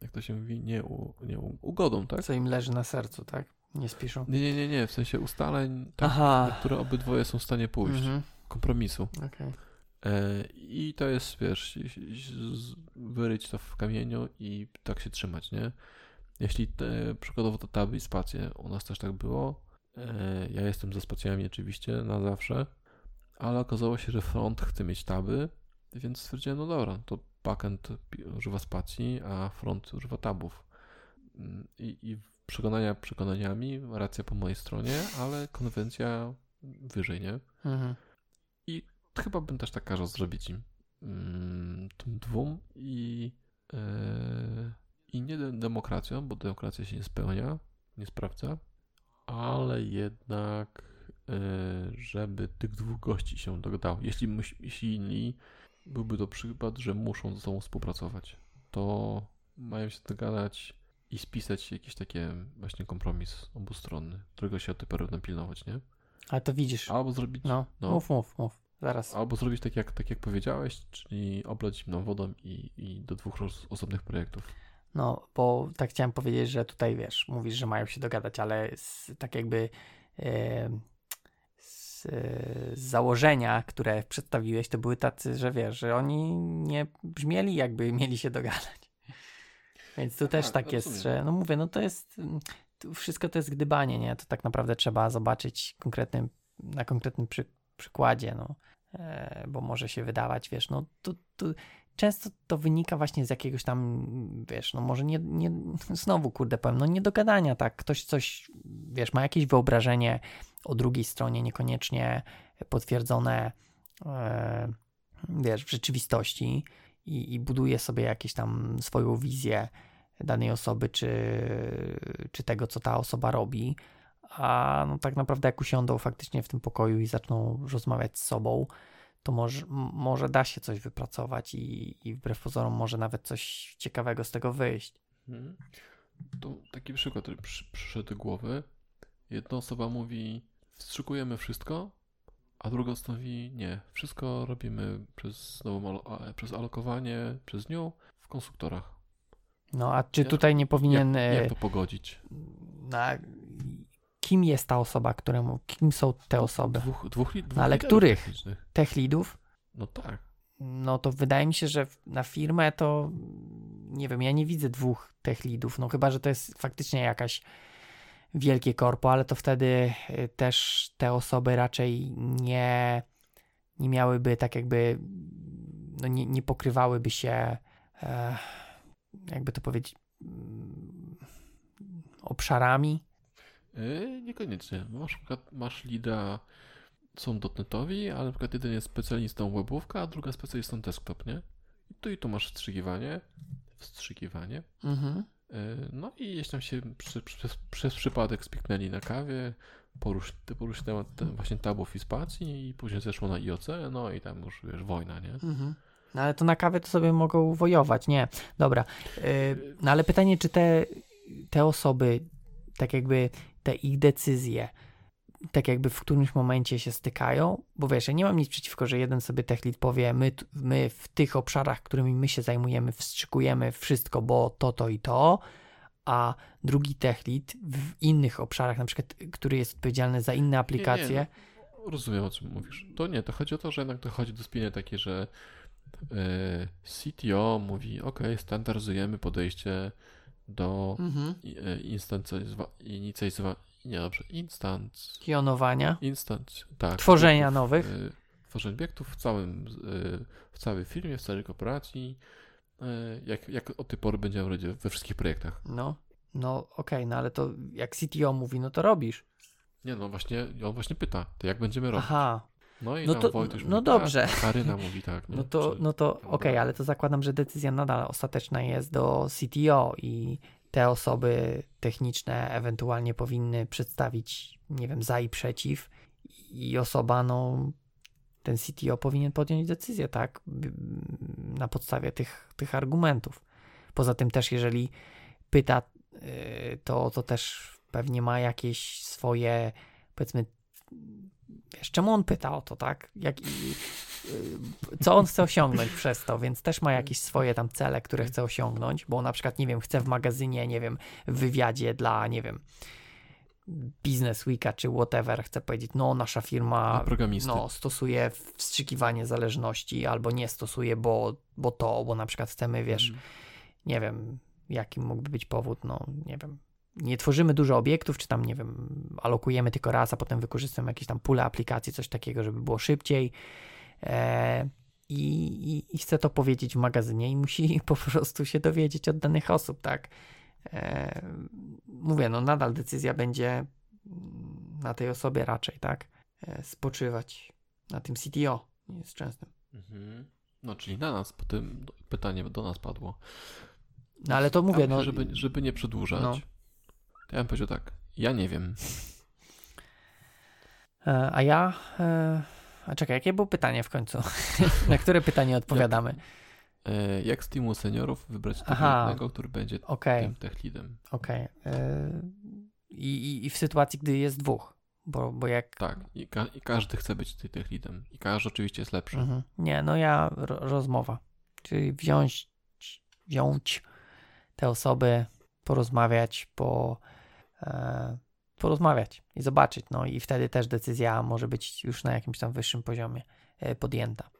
jak to się mówi, ugodą, tak? Co im leży na sercu, tak? Nie spiszą? Nie, w sensie ustaleń, na które obydwoje są w stanie pójść. Mm-hmm. Kompromisu. Okay. I to jest, wiesz, wyryć to w kamieniu i tak się trzymać, nie? Jeśli przykładowo to taby i spacje, u nas też tak było. Ja jestem za spacjami oczywiście na zawsze, ale okazało się, że front chce mieć taby, więc stwierdziłem, to backend używa spacji, a front używa tabów. I przekonania przekonaniami, racja po mojej stronie, ale konwencja wyżej, nie? Mhm. I chyba bym też tak kazał zrobić im tym dwóm i nie demokracją, bo demokracja się nie spełnia, nie sprawdza, ale jednak żeby tych dwóch gości się dogadało. Jeśli inni byłby to przykład, że muszą ze sobą współpracować, to mają się dogadać i spisać jakiś taki właśnie kompromis obustronny, którego się od tej pory będą pilnować, nie? Ale to widzisz. Albo zrobić... Mów. Zaraz. Albo zrobić tak jak powiedziałeś, czyli oblać zimną wodą i do dwóch osobnych projektów. No, bo tak chciałem powiedzieć, że tutaj wiesz, mówisz, że mają się dogadać, ale tak jakby z założenia, które przedstawiłeś, to były tacy, że wiesz, że oni nie brzmieli, jakby mieli się dogadać. Więc tu też tak jest, że to jest, wszystko to jest gdybanie, nie? To tak naprawdę trzeba zobaczyć na konkretnym przykładzie, bo może się wydawać, wiesz, to często to wynika właśnie z jakiegoś tam, wiesz, może nie znowu, niedogadania, tak, ktoś coś, wiesz, ma jakieś wyobrażenie o drugiej stronie, niekoniecznie potwierdzone, wiesz, w rzeczywistości. I buduje sobie jakieś tam swoją wizję danej osoby, czy tego, co ta osoba robi, a tak naprawdę jak usiądą faktycznie w tym pokoju i zaczną rozmawiać z sobą, to może da się coś wypracować i wbrew pozorom może nawet coś ciekawego z tego wyjść. To taki przykład, który przyszedł do głowy. Jedna osoba mówi, wstrzykujemy wszystko, a druga stanowi nie. Wszystko robimy przez alokowanie, przez nią w konstruktorach. No a czy tutaj nie powinien... Jak to pogodzić? Kim jest ta osoba, któremu... Kim są te osoby? Dwóch ale których? Tech leadów? No tak. No to wydaje mi się, że na firmę to... Nie wiem, ja nie widzę dwóch tech leadów. No chyba, że to jest faktycznie jakaś wielkie korpo, ale to wtedy też te osoby raczej nie miałyby tak jakby... No nie pokrywałyby się... jakby to powiedzieć, obszarami? Niekoniecznie. Masz leada, są dotnetowi, ale na przykład jeden jest specjalistą webówka, a druga specjalistą desktop, nie? I tu masz wstrzykiwanie. Mhm. No i jeśli tam się przez przypadek spiknęli na kawie, poruszyła właśnie tabów i spacji i później zeszło na IOC, no i tam już wiesz, wojna, nie? Mhm. No ale to na kawę to sobie mogą wojować, nie? Dobra. No ale pytanie, czy te osoby, tak jakby te ich decyzje, tak jakby w którymś momencie się stykają? Bo wiesz, ja nie mam nic przeciwko, że jeden sobie tech lead powie, my w tych obszarach, którymi my się zajmujemy, wstrzykujemy wszystko, bo to i to, a drugi tech lead w innych obszarach, na przykład, który jest odpowiedzialny za inne aplikacje. Nie. Rozumiem, o czym mówisz. To chodzi o to, że jednak dochodzi do spienia takie, że CTO mówi, ok, standaryzujemy podejście do tworzenia nowych. Tworzenia obiektów w całej firmie, w całej korporacji, jak od tej pory będziemy robić we wszystkich projektach. No okej, no ale to jak CTO mówi, no to robisz. Nie, no właśnie, on właśnie pyta, to jak będziemy robić? Aha. No i no to, Wojtuś mówi, dobrze. Karyna mówi tak. Nie? No to okej, ale to zakładam, że decyzja nadal ostateczna jest do CTO i te osoby techniczne ewentualnie powinny przedstawić, nie wiem, za i przeciw i osoba, ten CTO powinien podjąć decyzję, tak, na podstawie tych argumentów. Poza tym też, jeżeli pyta, to też pewnie ma jakieś swoje, powiedzmy, wiesz, czemu on pyta o to, tak? Co on chce osiągnąć przez to, więc też ma jakieś swoje tam cele, które chce osiągnąć, bo na przykład, nie wiem, chce w magazynie, nie wiem, w wywiadzie dla, nie wiem, Business Weeka czy whatever, chce powiedzieć, nasza firma stosuje wstrzykiwanie zależności albo nie stosuje, bo na przykład chcemy, wiesz, nie wiem, jaki mógłby być powód, nie wiem, nie tworzymy dużo obiektów, czy tam, nie wiem, alokujemy tylko raz, a potem wykorzystamy jakieś tam pulę aplikacji, coś takiego, żeby było szybciej i chce to powiedzieć w magazynie i musi po prostu się dowiedzieć od danych osób, tak? Mówię, nadal decyzja będzie na tej osobie raczej, tak? Spoczywać na tym CTO, nie jest częstym. Mhm. No, czyli na nas, po tym pytanie do nas padło. No, ale to mówię, żeby nie przedłużać. Ja bym powiedział tak, ja nie wiem. A czekaj, jakie było pytanie w końcu? Na które pytanie odpowiadamy? Jak z teamu seniorów wybrać tego, który będzie tym tech leadem? Okej. I w sytuacji, gdy jest dwóch. Bo jak... Tak, i każdy chce być tym tech leadem. I każdy oczywiście jest lepszy. Mhm. Nie, rozmowa. Czyli wziąć te osoby... porozmawiać i zobaczyć. I wtedy też decyzja może być już na jakimś tam wyższym poziomie podjęta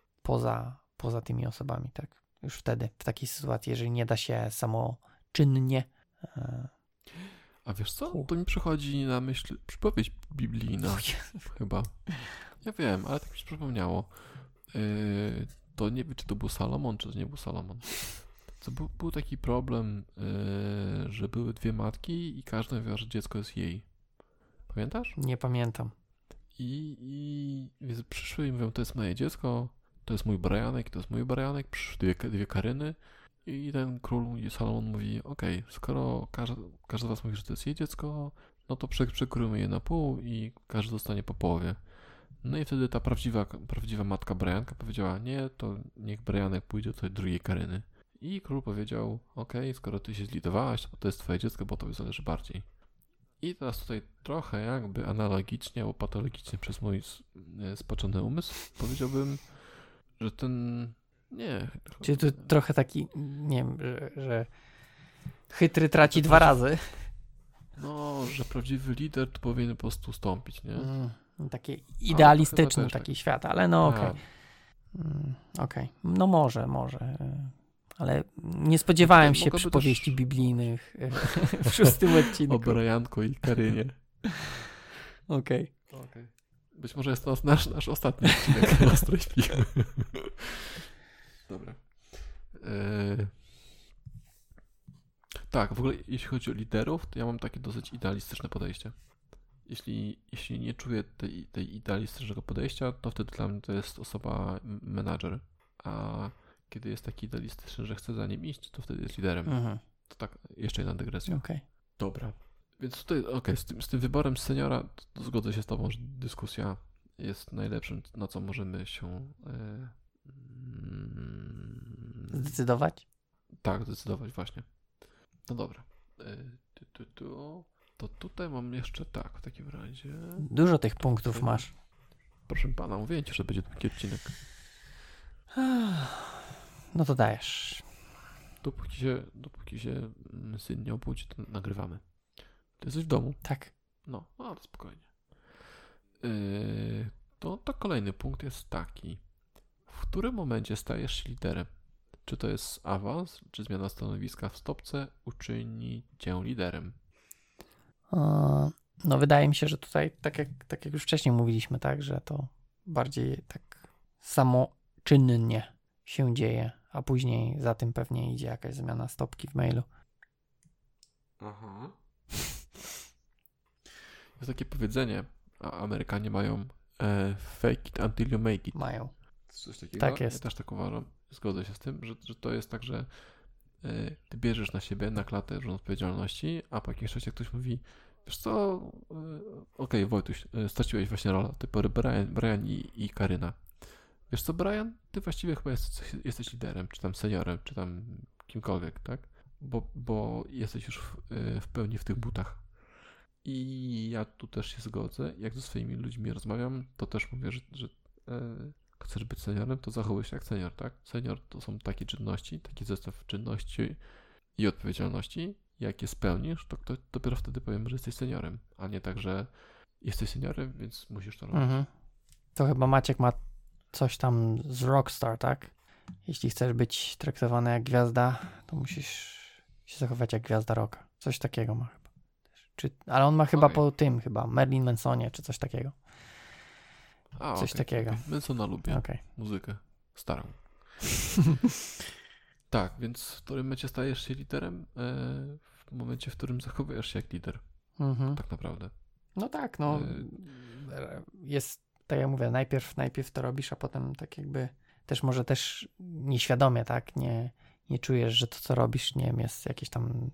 poza tymi osobami, tak? Już wtedy, w takiej sytuacji, jeżeli nie da się samoczynnie. A wiesz co? To mi przychodzi na myśl przypowieść biblijna chyba. Ja wiem, ale tak mi się przypomniało. To nie wiem, czy to był Salomon, czy to nie był Salomon. To był taki problem, że były dwie matki i każda mówiła, że dziecko jest jej. Pamiętasz? Nie pamiętam. I przyszły i mówią, to jest moje dziecko, to jest mój Brianek, przyszły dwie Karyny i ten król Salomon mówi, okej, skoro każda z was mówi, że to jest jej dziecko, no to przekrójmy je na pół i każdy dostanie po połowie. No i wtedy ta prawdziwa matka Brianka powiedziała, nie, to niech Brianek pójdzie do tej drugiej Karyny. I król powiedział, okej, skoro ty się zlitowałaś, to jest twoje dziecko, bo tobie zależy bardziej. I teraz tutaj trochę jakby analogicznie albo patologicznie przez mój spaczony umysł powiedziałbym, że ten... Nie. Czyli tu trochę taki, nie wiem, że chytry traci dwa razy. No, że prawdziwy lider tu powinien po prostu ustąpić, nie? Taki idealistyczny taki świat, ale no okej. Okej. No może. Ale nie spodziewałem się przypowieści biblijnych w 6. odcinku. O Brianku i Karynie. Okej. Być może jest to nasz ostatni odcinek. Dobra. Tak, w ogóle jeśli chodzi o liderów, to ja mam takie dosyć idealistyczne podejście. Jeśli nie czuję tej idealistycznego podejścia, to wtedy dla mnie to jest osoba menadżer. A kiedy jest taki idealistyczny, że chce za nim iść, to wtedy jest liderem. Aha. To tak, jeszcze jedna dygresja. Okay. Dobra. Więc tutaj, z tym wyborem seniora zgodzę się z tobą, że dyskusja jest najlepszym, na co możemy się... Zdecydować? Tak, zdecydować właśnie. No dobra. To tutaj mam jeszcze tak w takim razie. Dużo tych punktów tutaj masz. Proszę pana, mówię ci, że będzie taki odcinek. No to dajesz. Dopóki się syn nie obudzi, to nagrywamy. Ty jesteś w domu? Tak. No, ale spokojnie. To kolejny punkt jest taki. W którym momencie stajesz się liderem? Czy to jest awans, czy zmiana stanowiska w stopce uczyni cię liderem? No wydaje mi się, że tutaj, tak jak już wcześniej mówiliśmy, tak, że to bardziej tak samoczynnie się dzieje, a później za tym pewnie idzie jakaś zmiana stopki w mailu. Aha. Jest takie powiedzenie, a Amerykanie mają fake it until you make it. Mają. Coś takiego? Tak jest. Ja też tak uważam. Zgodzę się z tym, że to jest tak, że ty bierzesz na siebie, na klatę różne odpowiedzialności, a po jakimś czasie ktoś mówi, wiesz co, okej, Wojtuś, straciłeś właśnie rolę, typu Brian i Karyna. Wiesz co, Brian, ty właściwie chyba jesteś liderem, czy tam seniorem, czy tam kimkolwiek, tak? Bo jesteś już w pełni w tych butach. I ja tu też się zgodzę. Jak ze swoimi ludźmi rozmawiam, to też mówię, że chcesz być seniorem, to zachowuj się jak senior, tak? Senior to są takie czynności, taki zestaw czynności i odpowiedzialności. Jak je spełnisz, to dopiero wtedy powiem, że jesteś seniorem, a nie tak, że jesteś seniorem, więc musisz to robić. Mhm. To chyba Maciek ma coś tam z Rockstar, tak? Jeśli chcesz być traktowany jak gwiazda, to musisz się zachować jak gwiazda rocka. Coś takiego ma chyba. Ale on ma chyba po tym Marilyn Mansonie, czy coś takiego. Takiego. Mansona lubię. Muzykę starą. Tak, więc w którym momencie stajesz się liderem? W momencie, w którym zachowujesz się jak lider. Mhm. Tak naprawdę. No tak, no. Jest, tak jak mówię, najpierw to robisz, a potem tak jakby też nieświadomie, tak? Nie czujesz, że to, co robisz, nie wiem, jest jakieś tam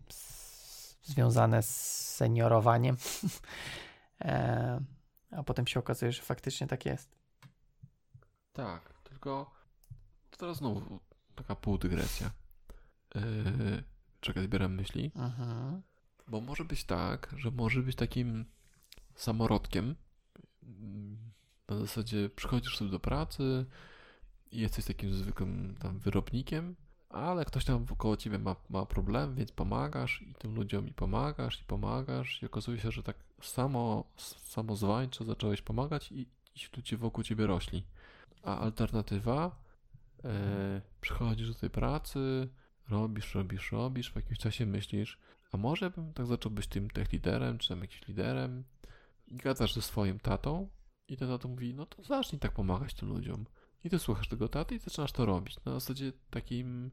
związane z seniorowaniem. A potem się okazuje, że faktycznie tak jest. Tak, tylko to teraz znowu taka półdygresja. Czekaj, zbieram myśli. Aha. Bo może być tak, że może być takim samorodkiem. Na zasadzie przychodzisz sobie do pracy i jesteś takim zwykłym tam wyrobnikiem, ale ktoś tam wokoło ciebie ma problem, więc pomagasz i tym ludziom i pomagasz i okazuje się, że tak samozwańczo zacząłeś pomagać i ludzie wokół ciebie rośli. A alternatywa? Przychodzisz do tej pracy, robisz, w jakimś czasie myślisz, a może bym tak zaczął być tym tech liderem, czy tam jakimś liderem, i gadasz ze swoim tatą i ten tato mówi, no to zacznij tak pomagać tym ludziom. I ty słuchasz tego taty i zaczynasz to robić. Na zasadzie takim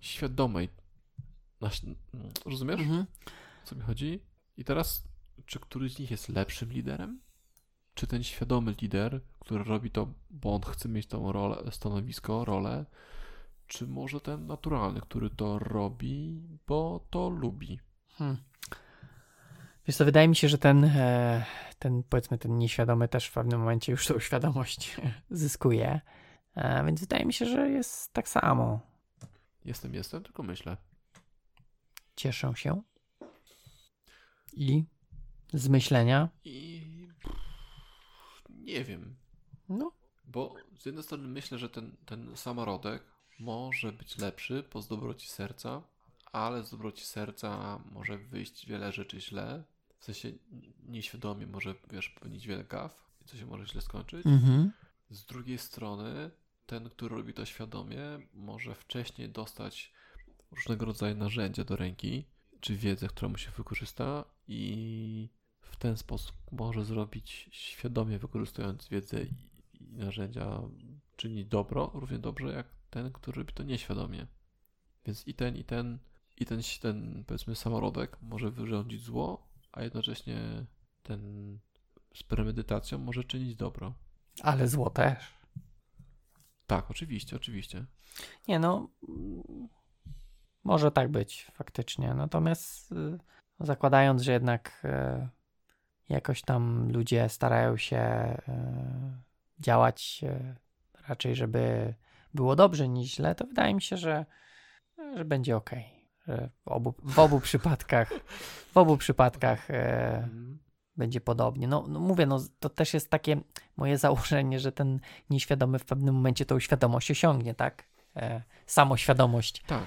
świadomej. Rozumiesz? Mhm. O co mi chodzi? I teraz, czy któryś z nich jest lepszym liderem? Czy ten świadomy lider, który robi to, bo on chce mieć tą rolę, stanowisko, rolę, czy może ten naturalny, który to robi, bo to lubi? Wiesz co, wydaje mi się, że ten powiedzmy ten nieświadomy też w pewnym momencie już tą świadomość zyskuje, więc wydaje mi się, że jest tak samo. Jestem, tylko myślę. Cieszę się. I Z myślenia? I nie wiem. No. Bo z jednej strony myślę, że ten samorodek może być lepszy po dobroci serca, ale z dobroci serca może wyjść wiele rzeczy źle. W sensie nieświadomie może, wiesz, popełnić wiele gaf i co się może źle skończyć. Mm-hmm. Z drugiej strony ten, który robi to świadomie, może wcześniej dostać różnego rodzaju narzędzia do ręki, czy wiedzę, którą mu się wykorzysta i w ten sposób może zrobić świadomie, wykorzystując wiedzę i narzędzia, czyni dobro, równie dobrze jak ten, który robi to nieświadomie. Więc i ten powiedzmy samorodek może wyrządzić zło, a jednocześnie ten z premedytacją może czynić dobro. Ale zło też. Tak, oczywiście. Nie no, może tak być faktycznie. Natomiast zakładając, że jednak jakoś tam ludzie starają się działać raczej, żeby było dobrze niż źle, to wydaje mi się, że będzie okej. W obu przypadkach będzie podobnie. No mówię, no to też jest takie moje założenie, że ten nieświadomy w pewnym momencie tą świadomość osiągnie, tak? Samoświadomość. Tak.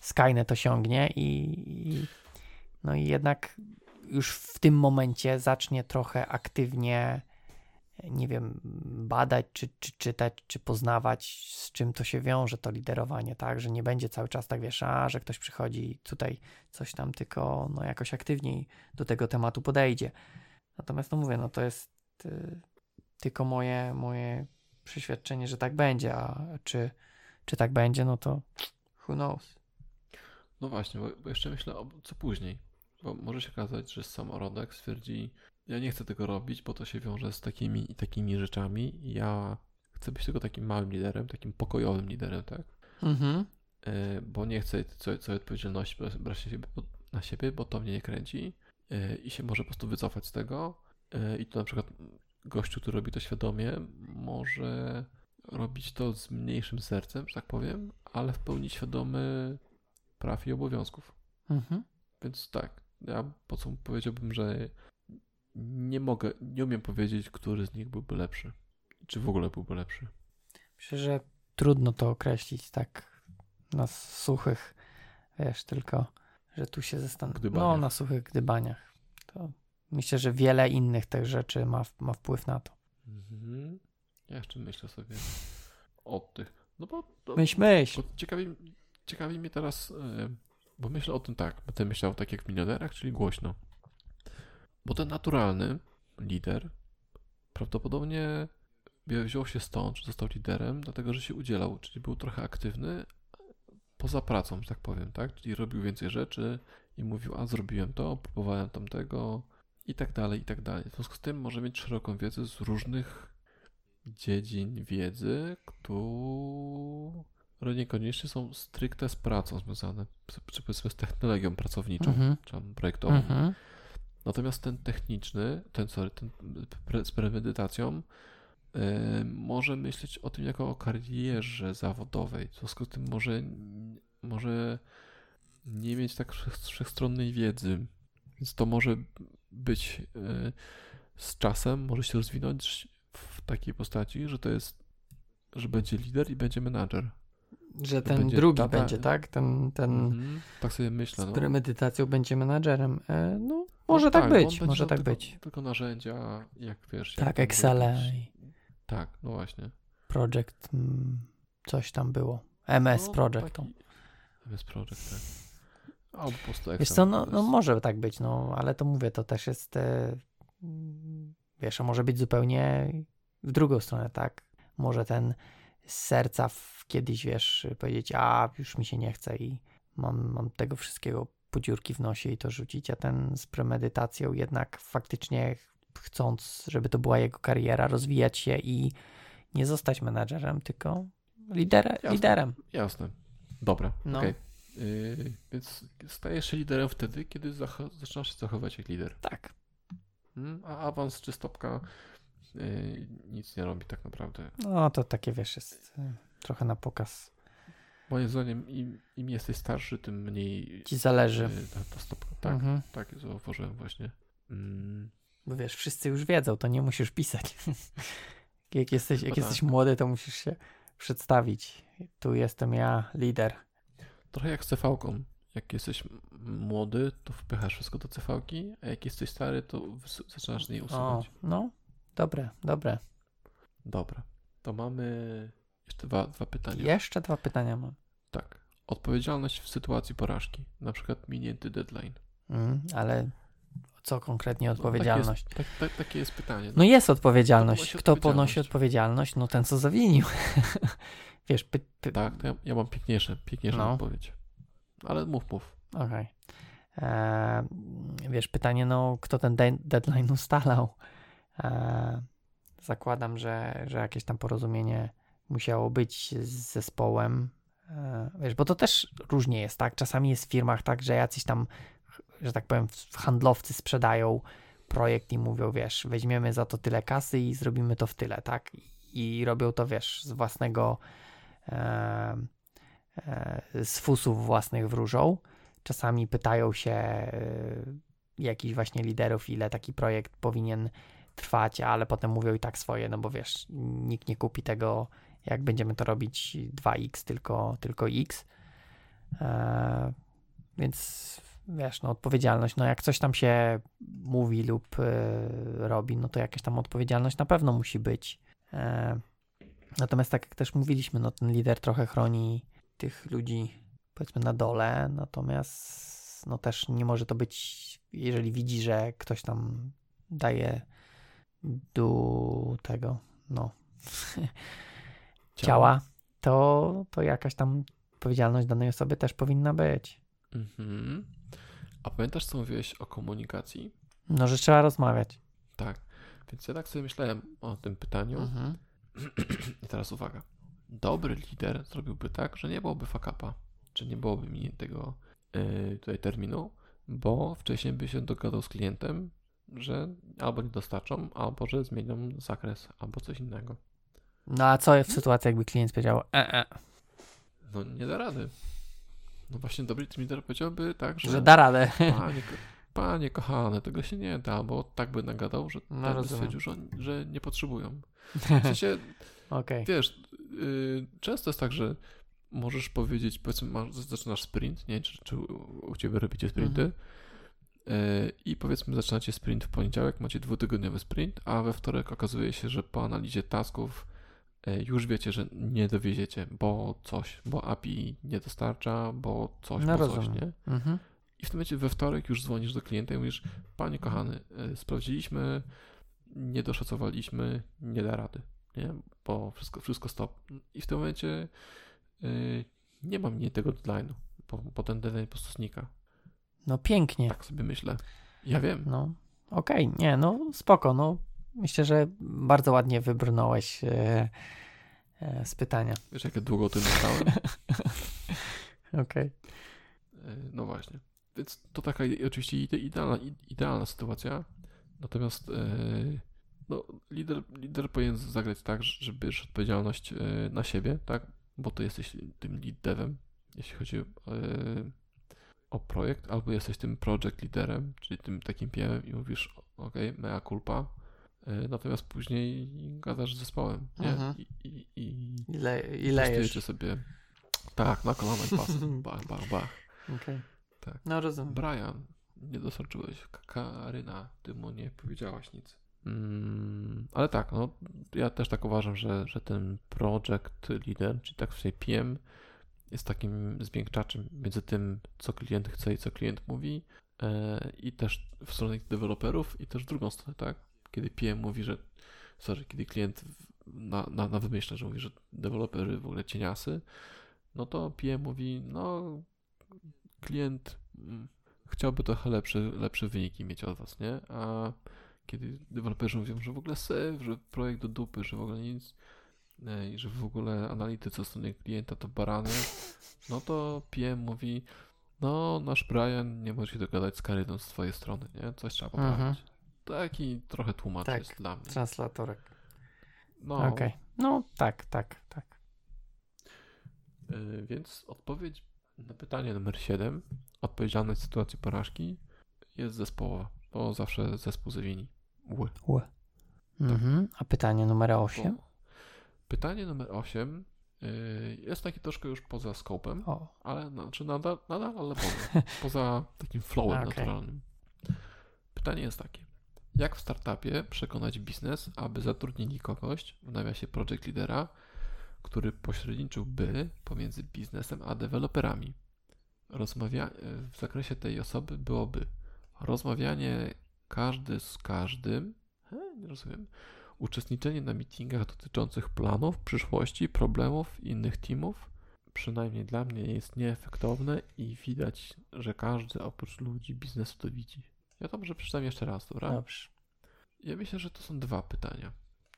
Skynet osiągnie i no i jednak już w tym momencie zacznie trochę aktywnie, nie wiem, badać, czy czytać, czy poznawać, z czym to się wiąże, to liderowanie, tak, że nie będzie cały czas tak, wiesz, że ktoś przychodzi tutaj coś tam, tylko no jakoś aktywniej do tego tematu podejdzie. Natomiast no mówię, no to jest tylko moje przeświadczenie, że tak będzie, a czy tak będzie, no to who knows. No właśnie, bo jeszcze myślę o co później, bo może się okazać, że samorodek stwierdzi: ja nie chcę tego robić, bo to się wiąże z takimi i takimi rzeczami. Ja chcę być tylko takim małym liderem, takim pokojowym liderem, tak? Mm-hmm. Bo nie chcę całej odpowiedzialności brać na siebie, bo to mnie nie kręci i się może po prostu wycofać z tego. I to na przykład gościu, który robi to świadomie, może robić to z mniejszym sercem, że tak powiem, ale w pełni świadomy praw i obowiązków. Mm-hmm. Więc tak, ja po co powiedziałbym, że nie umiem powiedzieć, który z nich byłby lepszy. Czy w ogóle byłby lepszy. Myślę, że trudno to określić tak na suchych, wiesz, tylko, że tu się zastanawiam. No, na suchych gdybaniach. To myślę, że wiele innych tych rzeczy ma wpływ na to. Mhm. Ja jeszcze myślę sobie o tych. No bo... Myśl. Bo ciekawi mnie teraz, bo myślę o tym tak, będę myślał tak jak w milionerach, czyli głośno. Bo ten naturalny lider prawdopodobnie wziął się stąd, że został liderem, dlatego że się udzielał, czyli był trochę aktywny poza pracą, że tak powiem, tak? Czyli robił więcej rzeczy i mówił: a zrobiłem to, próbowałem tamtego i tak dalej, i tak dalej. W związku z tym może mieć szeroką wiedzę z różnych dziedzin wiedzy, które niekoniecznie są stricte z pracą związane, czy powiedzmy z technologią pracowniczą, mm-hmm. czy projektową. Mm-hmm. Natomiast ten techniczny, ten z premedytacją, może myśleć o tym jako o karierze zawodowej. W związku z tym może nie mieć tak wszechstronnej wiedzy. Więc to może być z czasem, może się rozwinąć w takiej postaci, że to jest, że będzie lider i będzie menadżer. Że ten będzie, drugi będzie, tak? Tak sobie myślę. Z premedytacją będzie menadżerem. No. Może tak być, może tak być. Tylko narzędzia, jak wiesz... Tak, Excel. Tak, no właśnie. Project, coś tam było. MS no, Project. Taki, MS Project, tak. Albo po prostu Excel. Wiesz co, no może tak być, no ale to mówię, to też jest... Wiesz, może być zupełnie w drugą stronę, tak? Może ten z serca kiedyś, wiesz, powiedzieć: a już mi się nie chce i mam tego wszystkiego dziurki w nosie i to rzucić, a ten z premedytacją jednak faktycznie chcąc, żeby to była jego kariera, rozwijać się i nie zostać menadżerem, tylko liderem. Jasne. Dobra, no. Okej. Więc stajesz się liderem wtedy, kiedy zaczynasz się zachowywać jak lider. Tak. A awans czy stopka nic nie robi tak naprawdę. No to takie, wiesz, jest trochę na pokaz. Moim zdaniem im jesteś starszy, tym mniej ci zależy. Ta stopka. Tak, mhm. Tak zauważyłem właśnie. Bo wiesz, wszyscy już wiedzą, to nie musisz pisać. jak jesteś młody, to musisz się przedstawić. Tu jestem ja, lider. Trochę jak z CV-ką. Jak jesteś młody, to wpychasz wszystko do CV-ki, a jak jesteś stary, to zaczynasz jej usunąć. O, no, dobre. Dobra, to mamy jeszcze dwa pytania. Jeszcze dwa pytania mam. Tak. Odpowiedzialność w sytuacji porażki, na przykład minięty deadline. Ale co konkretnie odpowiedzialność? No, takie jest pytanie. No jest odpowiedzialność. Kto ponosi odpowiedzialność? No ten, co zawinił. Wiesz, tak, to ja mam piękniejszą odpowiedź. Ale mów. Okej. Wiesz, pytanie, no kto ten deadline ustalał? Zakładam, że jakieś tam porozumienie musiało być z zespołem. Wiesz, bo to też różnie jest, tak? Czasami jest w firmach tak, że jacyś tam, że tak powiem, handlowcy sprzedają projekt i mówią, wiesz, weźmiemy za to tyle kasy i zrobimy to w tyle, tak? I robią to, wiesz, z własnego z fusów własnych wróżą. Czasami pytają się jakichś właśnie liderów, ile taki projekt powinien trwać, ale potem mówią i tak swoje, no bo wiesz, nikt nie kupi tego, jak będziemy to robić 2x, tylko x. Więc wiesz, no odpowiedzialność, no jak coś tam się mówi lub robi, no to jakaś tam odpowiedzialność na pewno musi być. Natomiast tak jak też mówiliśmy, no ten lider trochę chroni tych ludzi, powiedzmy, na dole, natomiast no też nie może to być, jeżeli widzi, że ktoś tam daje do tego, no ciała, to jakaś tam odpowiedzialność danej osoby też powinna być. Mhm. A pamiętasz, co mówiłeś o komunikacji? No, że trzeba rozmawiać. Tak, więc ja tak sobie myślałem o tym pytaniu. Mhm. I teraz uwaga. Dobry lider zrobiłby tak, że nie byłoby fuck upa, czy nie byłoby miniętego tutaj terminu, bo wcześniej by się dogadał z klientem, że albo nie dostarczą, albo że zmienią zakres, albo coś innego. No a co w sytuacji, jakby klient powiedział No nie da rady. No właśnie dobry lider powiedziałby tak, że da radę. Panie kochane, tego się nie da, bo tak by nagadał, że no, ten by stwierdził, że nie potrzebują. W sensie, okay. Wiesz, często jest tak, że możesz powiedzieć, powiedzmy, zaczynasz sprint, nie? Czy u ciebie robicie sprinty, i powiedzmy zaczynacie sprint w poniedziałek, macie 2-tygodniowy sprint, a we wtorek okazuje się, że po analizie tasków już wiecie, że nie dowieziecie, bo API nie dostarcza, bo coś, nie? Mhm. I w tym momencie we wtorek już dzwonisz do klienta i mówisz, panie kochany, sprawdziliśmy, nie doszacowaliśmy, nie da rady, nie? Bo wszystko stop. I w tym momencie nie mam tego deadline'u, bo ten deadline po prostu znika. No pięknie. Tak sobie myślę. Ja wiem. No, okej. Nie, no spoko. No, myślę, że bardzo ładnie wybrnąłeś z pytania. Wiesz, jak ja długo o tym myślałem? Okej. No właśnie. Więc to taka oczywiście idealna sytuacja. Natomiast no, lider powinien zagrać tak, że bierz odpowiedzialność na siebie, tak? Bo ty jesteś tym lead devem, jeśli chodzi o projekt, albo jesteś tym project liderem, czyli tym takim PM i mówisz, okej, mea culpa, natomiast później gadasz z zespołem, nie? I lejesz sobie. Tak, na kolanach pas. Bach. Okay. Tak. No rozumiem. Brian, nie dostarczyłeś. Karyna, ty mu nie powiedziałaś nic. Ale tak, no ja też tak uważam, że ten project lider, czyli tak w sensie PM, jest takim zmiękczaczem między tym, co klient chce i co klient mówi, i też w stronę deweloperów, i też w drugą stronę, tak? Kiedy PM mówi, że kiedy klient na wymyśla, że mówi, że deweloperzy w ogóle cieniasy, no to PM mówi, no klient chciałby trochę lepsze wyniki mieć od was, nie? A kiedy deweloperzy mówią, że w ogóle syf, że projekt do dupy, że w ogóle nic, i że w ogóle analitycy od strony klienta to barany, no to PM mówi, no nasz Brian nie może się dogadać z Karyną z twojej strony, nie? Coś trzeba poprawić. Taki trochę tłumacz jest dla mnie. Translatorek. No. Okej. No tak. Więc odpowiedź na pytanie numer 7, odpowiedzialność w sytuacji porażki jest zespołowa. bo zawsze zespół zawieni ł. Mhm. A pytanie numer 8? Pytanie numer 8 jest takie troszkę już poza skopem, ale znaczy nadal, ale poza takim flowem naturalnym. Pytanie jest takie. Jak w startupie przekonać biznes, aby zatrudnili kogoś, w nawiasie project leadera, który pośredniczyłby pomiędzy biznesem a deweloperami? W zakresie tej osoby byłoby rozmawianie każdy z każdym, nie rozumiem, uczestniczenie na meetingach dotyczących planów, przyszłości, problemów innych teamów. Przynajmniej dla mnie jest nieefektowne i widać, że każdy oprócz ludzi biznesu to widzi. Ja to może przeczytam jeszcze raz, dobra? Dobrze. Ja myślę, że to są dwa pytania,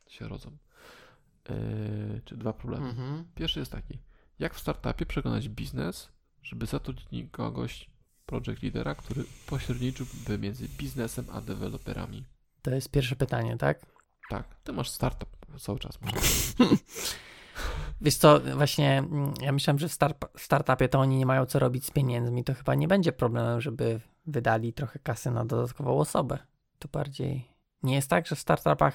się rodzą. Czy dwa problemy. Mhm. Pierwszy jest taki. Jak w startupie przekonać biznes, żeby zatrudnić kogoś, project leadera, który pośredniczyłby między biznesem a deweloperami? To jest pierwsze pytanie, tak? Tak. Ty masz startup cały czas. Wiesz co, właśnie ja myślałem, że w startupie to oni nie mają co robić z pieniędzmi. To chyba nie będzie problemem, żeby wydali trochę kasy na dodatkową osobę. To bardziej... Nie jest tak, że w startupach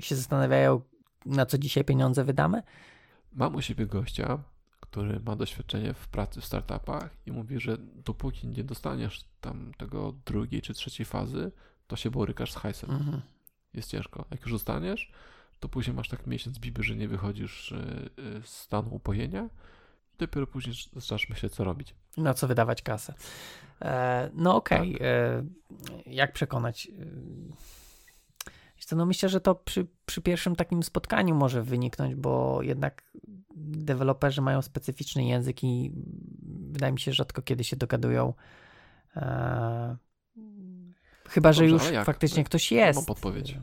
się zastanawiają, na co dzisiaj pieniądze wydamy? Mam u siebie gościa, który ma doświadczenie w pracy w startupach i mówi, że dopóki nie dostaniesz tam tego drugiej czy trzeciej fazy, to się borykasz z hajsem. Mhm. Jest ciężko. Jak już dostaniesz, to później masz tak miesiąc biby, że nie wychodzisz z stanu upojenia i dopiero później zaczynasz myśleć, co robić. Na co wydawać kasę. No okej. Tak. Jak przekonać? No myślę, że to przy pierwszym takim spotkaniu może wyniknąć, bo jednak deweloperzy mają specyficzny język i wydaje mi się, że rzadko kiedy się dogadują. Chyba, dobrze, że już faktycznie ktoś jest. Mam podpowiedź.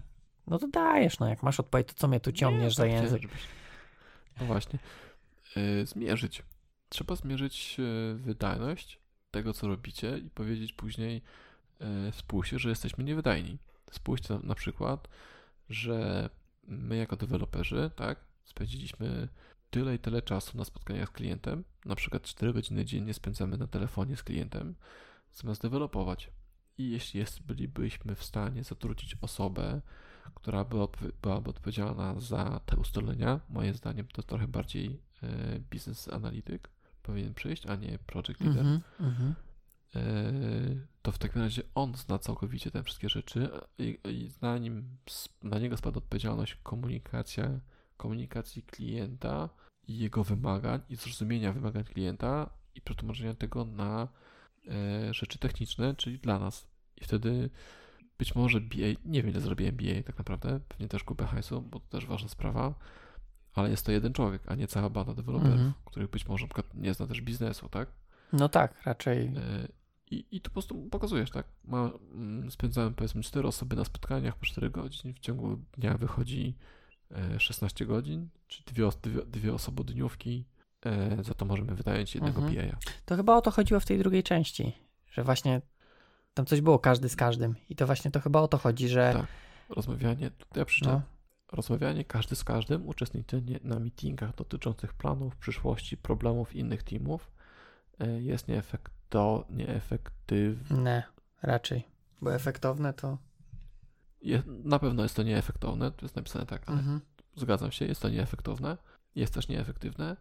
No to dajesz, jak masz odpowiedź, to co mnie tu ciągniesz za język? No właśnie. Zmierzyć. Trzeba zmierzyć wydajność tego, co robicie i powiedzieć później spójrzcie, że jesteśmy niewydajni. Spójrzcie na przykład, że my jako deweloperzy, spędziliśmy tyle i tyle czasu na spotkaniach z klientem, na przykład 4 godziny dziennie spędzamy na telefonie z klientem, zamiast dewelopować. I jeśli bylibyśmy w stanie zatrudnić osobę, która byłaby odpowiedzialna za te ustalenia, moje zdaniem to trochę bardziej business analityk powinien przyjść, a nie project leader, to w takim razie on zna całkowicie te wszystkie rzeczy i na niego spada odpowiedzialność komunikacji klienta i jego wymagań i zrozumienia wymagań klienta i przetłumaczenia tego na rzeczy techniczne, czyli dla nas. I wtedy być może BA, nie wiem ile zrobiłem BA tak naprawdę, pewnie też kupę hajsu, bo to też ważna sprawa, ale jest to jeden człowiek, a nie cała banda deweloperów, których być może na przykład nie zna też biznesu, tak? No tak, raczej... I to po prostu pokazujesz, spędzałem powiedzmy 4 osoby na spotkaniach po 4 godzin, w ciągu dnia wychodzi 16 godzin, czy dwie osobodniówki, za to możemy wynająć jednego BA. To chyba o to chodziło w tej drugiej części, że właśnie tam coś było każdy z każdym i to właśnie to chyba o to chodzi, że... Tak, rozmawianie, tutaj ja przeczytam. No. Rozmawianie każdy z każdym, uczestniczenie na meetingach dotyczących planów, przyszłości, problemów innych teamów jest nieefektywne. Raczej. Bo efektowne to... Na pewno jest to nieefektowne. To jest napisane tak, ale zgadzam się. Jest to nieefektowne. Jest też nieefektywne.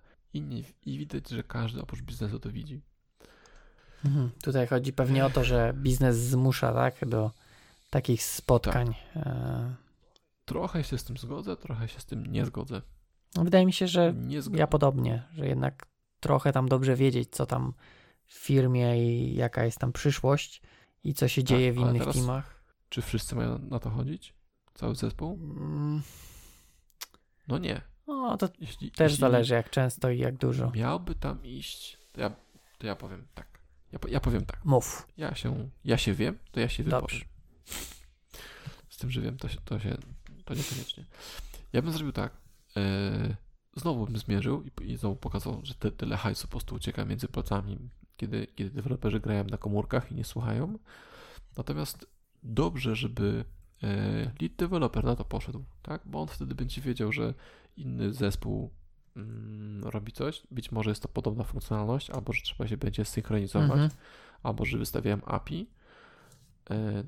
I widać, że każdy oprócz biznesu to widzi. Mhm. Tutaj chodzi pewnie o to, że biznes zmusza do takich spotkań. Tak. Trochę się z tym zgodzę, trochę się z tym nie zgodzę. Wydaje mi się, że ja podobnie, że jednak trochę tam dobrze wiedzieć, co tam w firmie i jaka jest tam przyszłość i co się dzieje w innych teamach. Czy wszyscy mają na to chodzić? Cały zespół? No nie. No to jeśli zależy jak często i jak dużo. Miałby tam iść, to ja powiem tak. Ja powiem tak. Mów. Ja się wiem, to ja się wypowiem. Dobrze. Z tym, że wiem, to niekoniecznie. Ja bym zrobił tak. Znowu bym zmierzył i znowu pokazał, że tyle hajsu po prostu ucieka między placami, kiedy deweloperzy grają na komórkach i nie słuchają. Natomiast dobrze, żeby lead developer na to poszedł, bo on wtedy będzie wiedział, że inny zespół robi coś. Być może jest to podobna funkcjonalność, albo że trzeba się będzie synchronizować, albo że wystawiałem API.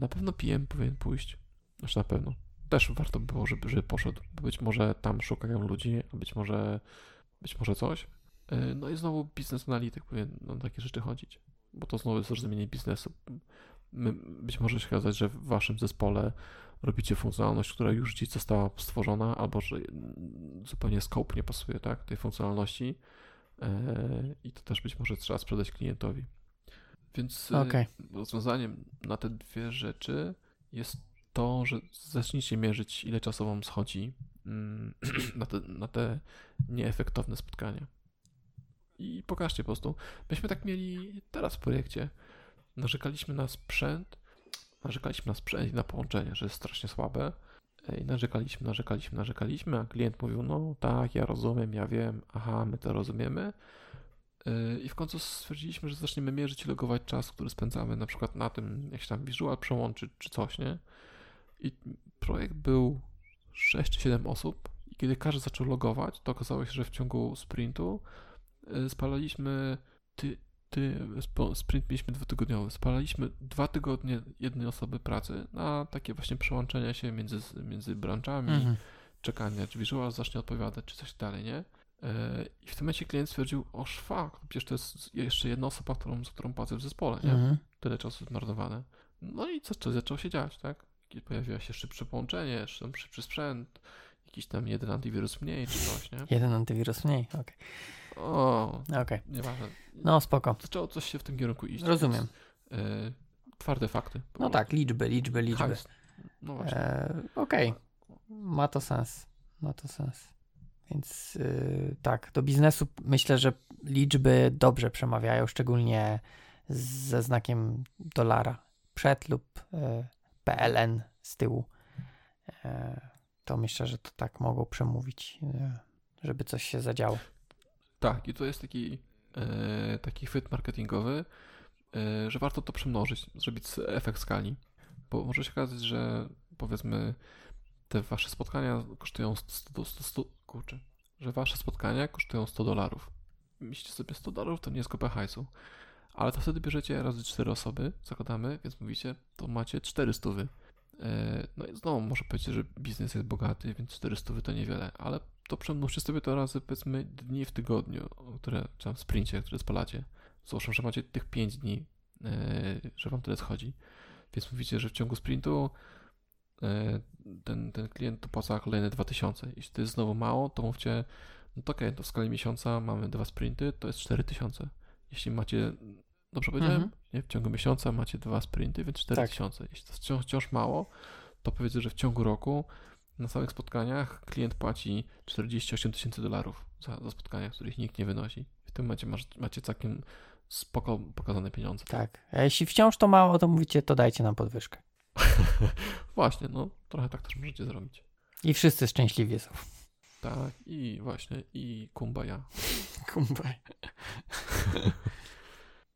Na pewno PM powinien pójść. Znaczy na pewno. Też warto by było, żeby poszedł. Bo być może tam szukają ludzi, a być może coś. No i znowu biznes analityk powinien na takie rzeczy chodzić. Bo to znowu jest rozumienie biznesu. Być może się okazać, że w waszym zespole robicie funkcjonalność, która już dziś została stworzona, albo że zupełnie scope nie pasuje, tak, tej funkcjonalności. I to też być może trzeba sprzedać klientowi. Więc rozwiązaniem na te dwie rzeczy jest to, że zacznijcie mierzyć, ile czasu wam schodzi na te nieefektowne spotkania. I pokażcie po prostu. Myśmy tak mieli teraz w projekcie. Narzekaliśmy na sprzęt i na połączenie, że jest strasznie słabe. I narzekaliśmy, a klient mówił, no tak, ja rozumiem, ja wiem, aha, my to rozumiemy. I w końcu stwierdziliśmy, że zaczniemy mierzyć i logować czas, który spędzamy na przykład na tym, jak się tam visual przełączy, czy coś, nie? I projekt był 6 czy 7 osób i kiedy każdy zaczął logować, to okazało się, że w ciągu sprintu spalaliśmy sprint mieliśmy 2-tygodniowy. Spalaliśmy 2 tygodnie jednej osoby pracy na takie właśnie przełączenia się między branżami, czekanie, czy visual zacznie odpowiadać, czy coś dalej, nie? I w tym momencie klient stwierdził, o szwak, przecież to jest jeszcze jedna osoba, za którą płacę w zespole, nie? Tyle czasu zmarnowane. No i co zaczęło się dziać, tak? Pojawiło się szybsze połączenie, szybszy sprzęt, jakiś tam jeden antywirus mniej, czy coś, nie? Jeden antywirus mniej, okej. Okay. O, okay. Nieważne. No spoko. Zaczęło coś się w tym kierunku iść. Rozumiem. Więc, twarde fakty. No tak, liczby. Hajs. No właśnie. Okej. Okay. Ma to sens. Więc tak, do biznesu myślę, że liczby dobrze przemawiają, szczególnie ze znakiem dolara przed lub PLN z tyłu. To myślę, że to tak mogą przemówić, żeby coś się zadziało. Tak, i to jest taki chwyt marketingowy, że warto to przemnożyć, zrobić efekt skali, bo może się okazać, że powiedzmy te wasze spotkania kosztują $100. Myślicie sobie $100, to nie jest kopę hajsu. Ale to wtedy bierzecie razy 4 osoby, zakładamy, więc mówicie, to macie 400. No i znowu może powiedzieć, że biznes jest bogaty, więc 400 to niewiele, ale to przemnóżcie sobie to razy powiedzmy dni w tygodniu, które tam w sprincie, które spalacie. Złożę, że macie tych 5 dni, że wam tyle schodzi. Więc mówicie, że w ciągu sprintu ten klient to płaca kolejne 2000. Jeśli to jest znowu mało, to mówcie, no to okej, to w skali miesiąca mamy 2 sprinty, to jest 4000. Jeśli macie, dobrze powiedziałem, nie? W ciągu miesiąca macie 2 sprinty, więc 4000. Tak. Jeśli to jest wciąż mało, to powiedzę, że w ciągu roku na samych spotkaniach klient płaci $48,000 za spotkania, których nikt nie wynosi. W tym momencie macie całkiem spoko pokazane pieniądze. Tak, a jeśli wciąż to mało, to mówicie, to dajcie nam podwyżkę. Właśnie, no trochę tak też możecie zrobić. I wszyscy szczęśliwi są. Tak, i właśnie, i kumbaya. Kumbaya.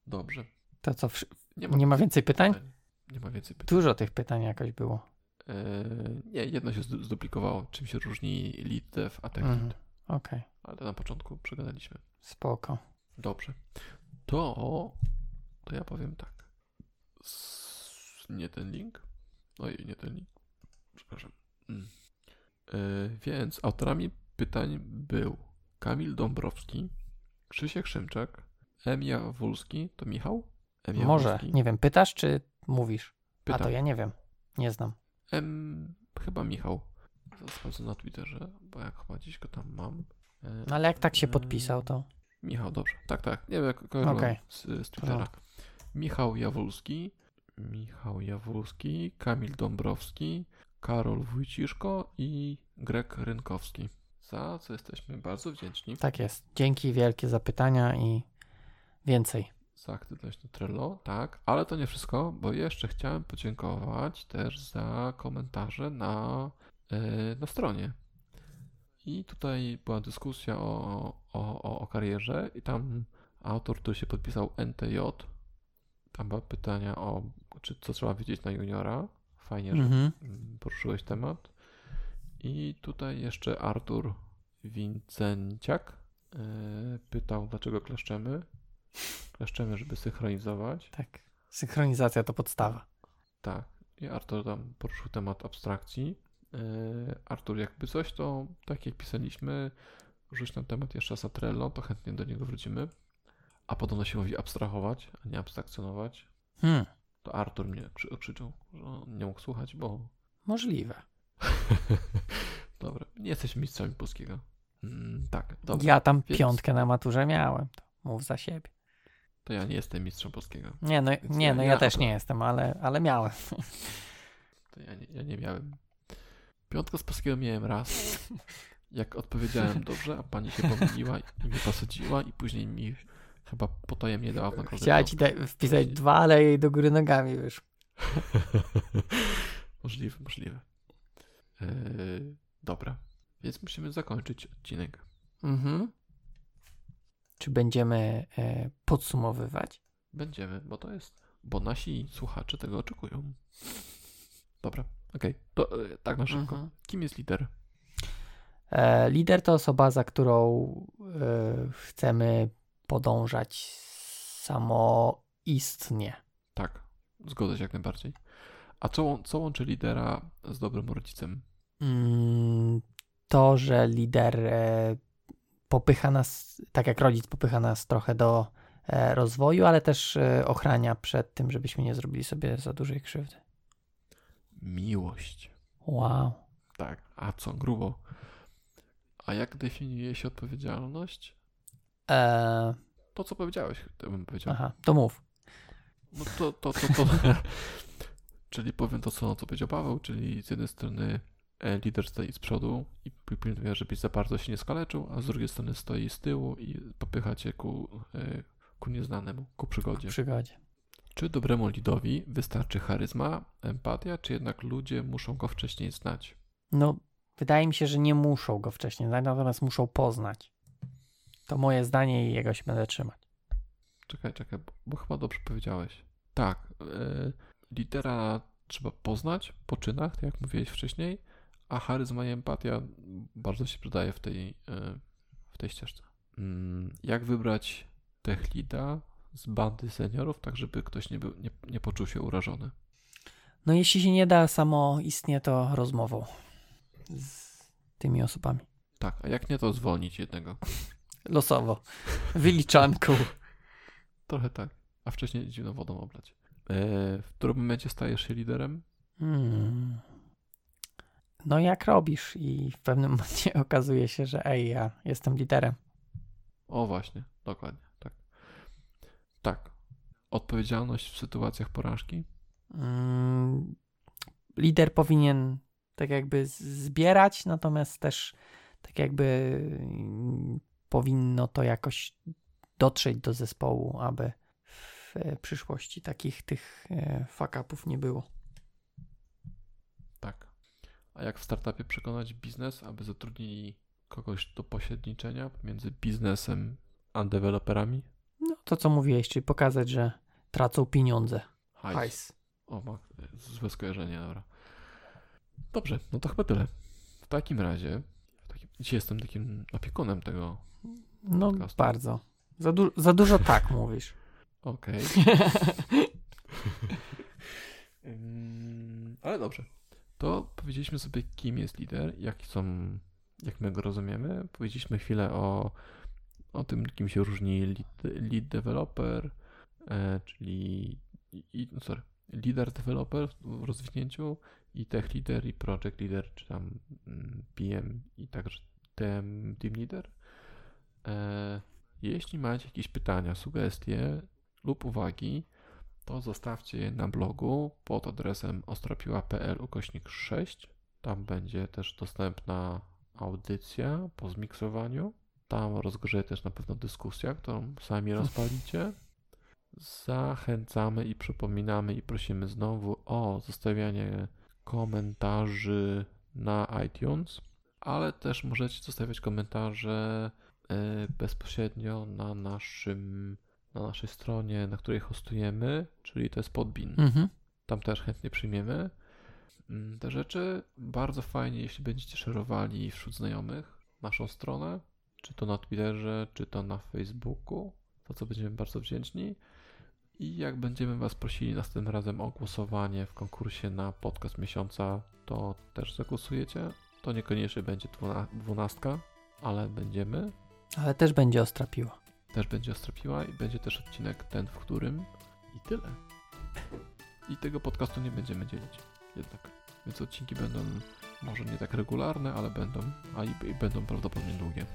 Dobrze. To co, nie ma więcej pytań? Nie ma więcej pytań. Dużo tych pytań jakoś było. Nie, jedno się zduplikowało. Czym się różni lead dev, a tech lead. Okej. Ale to na początku przegadaliśmy. Spoko. Dobrze. To ja powiem tak. Nie ten link. Przepraszam. Więc autorami pytań był Kamil Dąbrowski, Krzysiek Szymczak, Ania Jawulski. To Michał? Może. Nie wiem, pytasz czy mówisz? Pytam. A to ja nie wiem. Nie znam. Chyba Michał. Sprawdzę na Twitterze, bo jak chyba dziś go tam mam. No ale jak tak się podpisał, to... Michał, dobrze. Tak. Nie wiem, jak kojarzyłem z Twittera. Michał Jawulski, Kamil Dąbrowski, Karol Wójciszko i Greg Rynkowski. Za co jesteśmy bardzo wdzięczni. Tak jest. Dzięki wielkie za pytania i więcej. Za aktywność na Trello, tak. Ale to nie wszystko, bo jeszcze chciałem podziękować też za komentarze na stronie. I tutaj była dyskusja o karierze i tam autor, który się podpisał NTJ, tam były pytania o co trzeba wiedzieć na juniora. Fajnie, że poruszyłeś temat. I tutaj jeszcze Artur Wincenciak pytał, dlaczego kleszczemy. Żeby synchronizować. Tak, synchronizacja to podstawa. Tak, i Artur tam poruszył temat abstrakcji. Artur, jakby coś, to tak jak pisaliśmy, rzuć ten temat jeszcze raz Trello, to chętnie do niego wrócimy. A podobno się mówi abstrahować, a nie abstrakcjonować. To Artur mnie okrzyczał, że on nie mógł słuchać, bo... Możliwe. Dobra, nie jesteśmy mistrzami polskiego. Tak, dobra. Ja tam piątkę na maturze miałem, to mów za siebie. To ja nie jestem mistrzem polskiego. Ja też nie jestem, ale miałem. To ja nie miałem. Piątkę z polskiego miałem raz. Jak odpowiedziałem dobrze, a pani się pomyliła i mnie posadziła i później mi chyba potajemnie dała w nagrodę. Chciała ci wpisać dwa, ale jej do góry nogami wyszło. Możliwe. Dobra, więc musimy zakończyć odcinek. Mhm. Czy będziemy podsumowywać? Będziemy, bo nasi słuchacze tego oczekują. Dobra, okej. To tak na szybko. Mhm. Kim jest lider? Lider to osoba, za którą chcemy podążać samoistnie. Tak, zgodzę się jak najbardziej. A co łączy lidera z dobrym rodzicem? To, że lider popycha nas, tak jak rodzic popycha nas trochę do rozwoju, ale też ochrania przed tym, żebyśmy nie zrobili sobie za dużej krzywdy. Miłość. Wow. Tak, a co grubo. A jak definiuje się odpowiedzialność? To, co powiedziałeś, to bym powiedział. Aha, to mów. No to. Czyli powiem to, co powiedział Paweł, czyli z jednej strony lider stoi z przodu i pilnuje, żebyś za bardzo się nie skaleczył, a z drugiej strony stoi z tyłu i popycha cię ku nieznanemu, ku przygodzie. Czy dobremu lidowi wystarczy charyzma, empatia, czy jednak ludzie muszą go wcześniej znać? No, wydaje mi się, że nie muszą go wcześniej znać, natomiast muszą poznać. To moje zdanie i jego się będę trzymać. Czekaj, bo chyba dobrze powiedziałeś. Tak, lidera trzeba poznać po czynach, tak jak mówiłeś wcześniej, a charyzma i empatia bardzo się przydaje w tej ścieżce. Jak wybrać tech leada z bandy seniorów, tak żeby ktoś nie poczuł się urażony? No jeśli się nie da samoistnie, to rozmową z tymi osobami. Tak, a jak nie, to zwolnić jednego. Losowo. Wyliczanką. Trochę tak. A wcześniej zimną wodą oblać. W którym momencie stajesz się liderem? No jak robisz i w pewnym momencie okazuje się, że ja jestem liderem. O właśnie, dokładnie. Tak. Odpowiedzialność w sytuacjach porażki? Lider powinien tak jakby zbierać, natomiast też tak jakby powinno to jakoś dotrzeć do zespołu, aby w przyszłości takich tych fuck-upów nie było. Tak. A jak w startupie przekonać biznes, aby zatrudnili kogoś do pośredniczenia między biznesem a deweloperami? No to co mówiłeś, czyli pokazać, że tracą pieniądze. Hajs. O, złe skojarzenie, dobra. Dobrze, no to chyba tyle. W takim razie dzisiaj jestem takim opiekunem tego podcastu. Bardzo. Za dużo tak mówisz. Okej. Ale dobrze. To powiedzieliśmy sobie, kim jest lider, jak my go rozumiemy. Powiedzieliśmy chwilę o tym, kim się różni lead developer, czyli lider developer w rozwinięciu i tech leader i project leader, czy tam PM i także team leader. Jeśli macie jakieś pytania, sugestie lub uwagi, to zostawcie je na blogu pod adresem ostrapiła.pl/6. Tam będzie też dostępna audycja po zmiksowaniu. Tam rozgrzeje też na pewno dyskusja, którą sami rozpalicie. Zachęcamy i przypominamy i prosimy znowu o zostawianie komentarzy na iTunes, ale też możecie zostawiać komentarze bezpośrednio na naszej stronie, na której hostujemy, czyli to jest Podbin. Mhm. Tam też chętnie przyjmiemy te rzeczy. Bardzo fajnie, jeśli będziecie szerowali wśród znajomych naszą stronę, czy to na Twitterze, czy to na Facebooku, za co będziemy bardzo wdzięczni. I jak będziemy Was prosili następnym razem o głosowanie w konkursie na podcast miesiąca, to też zagłosujecie. To niekoniecznie będzie 12, ale będziemy. Ale też będzie Ostra Piła. Też będzie Ostra Piła i będzie też odcinek ten, w którym i tyle. I tego podcastu nie będziemy dzielić jednak. Więc odcinki będą może nie tak regularne, ale będą, a i będą prawdopodobnie długie.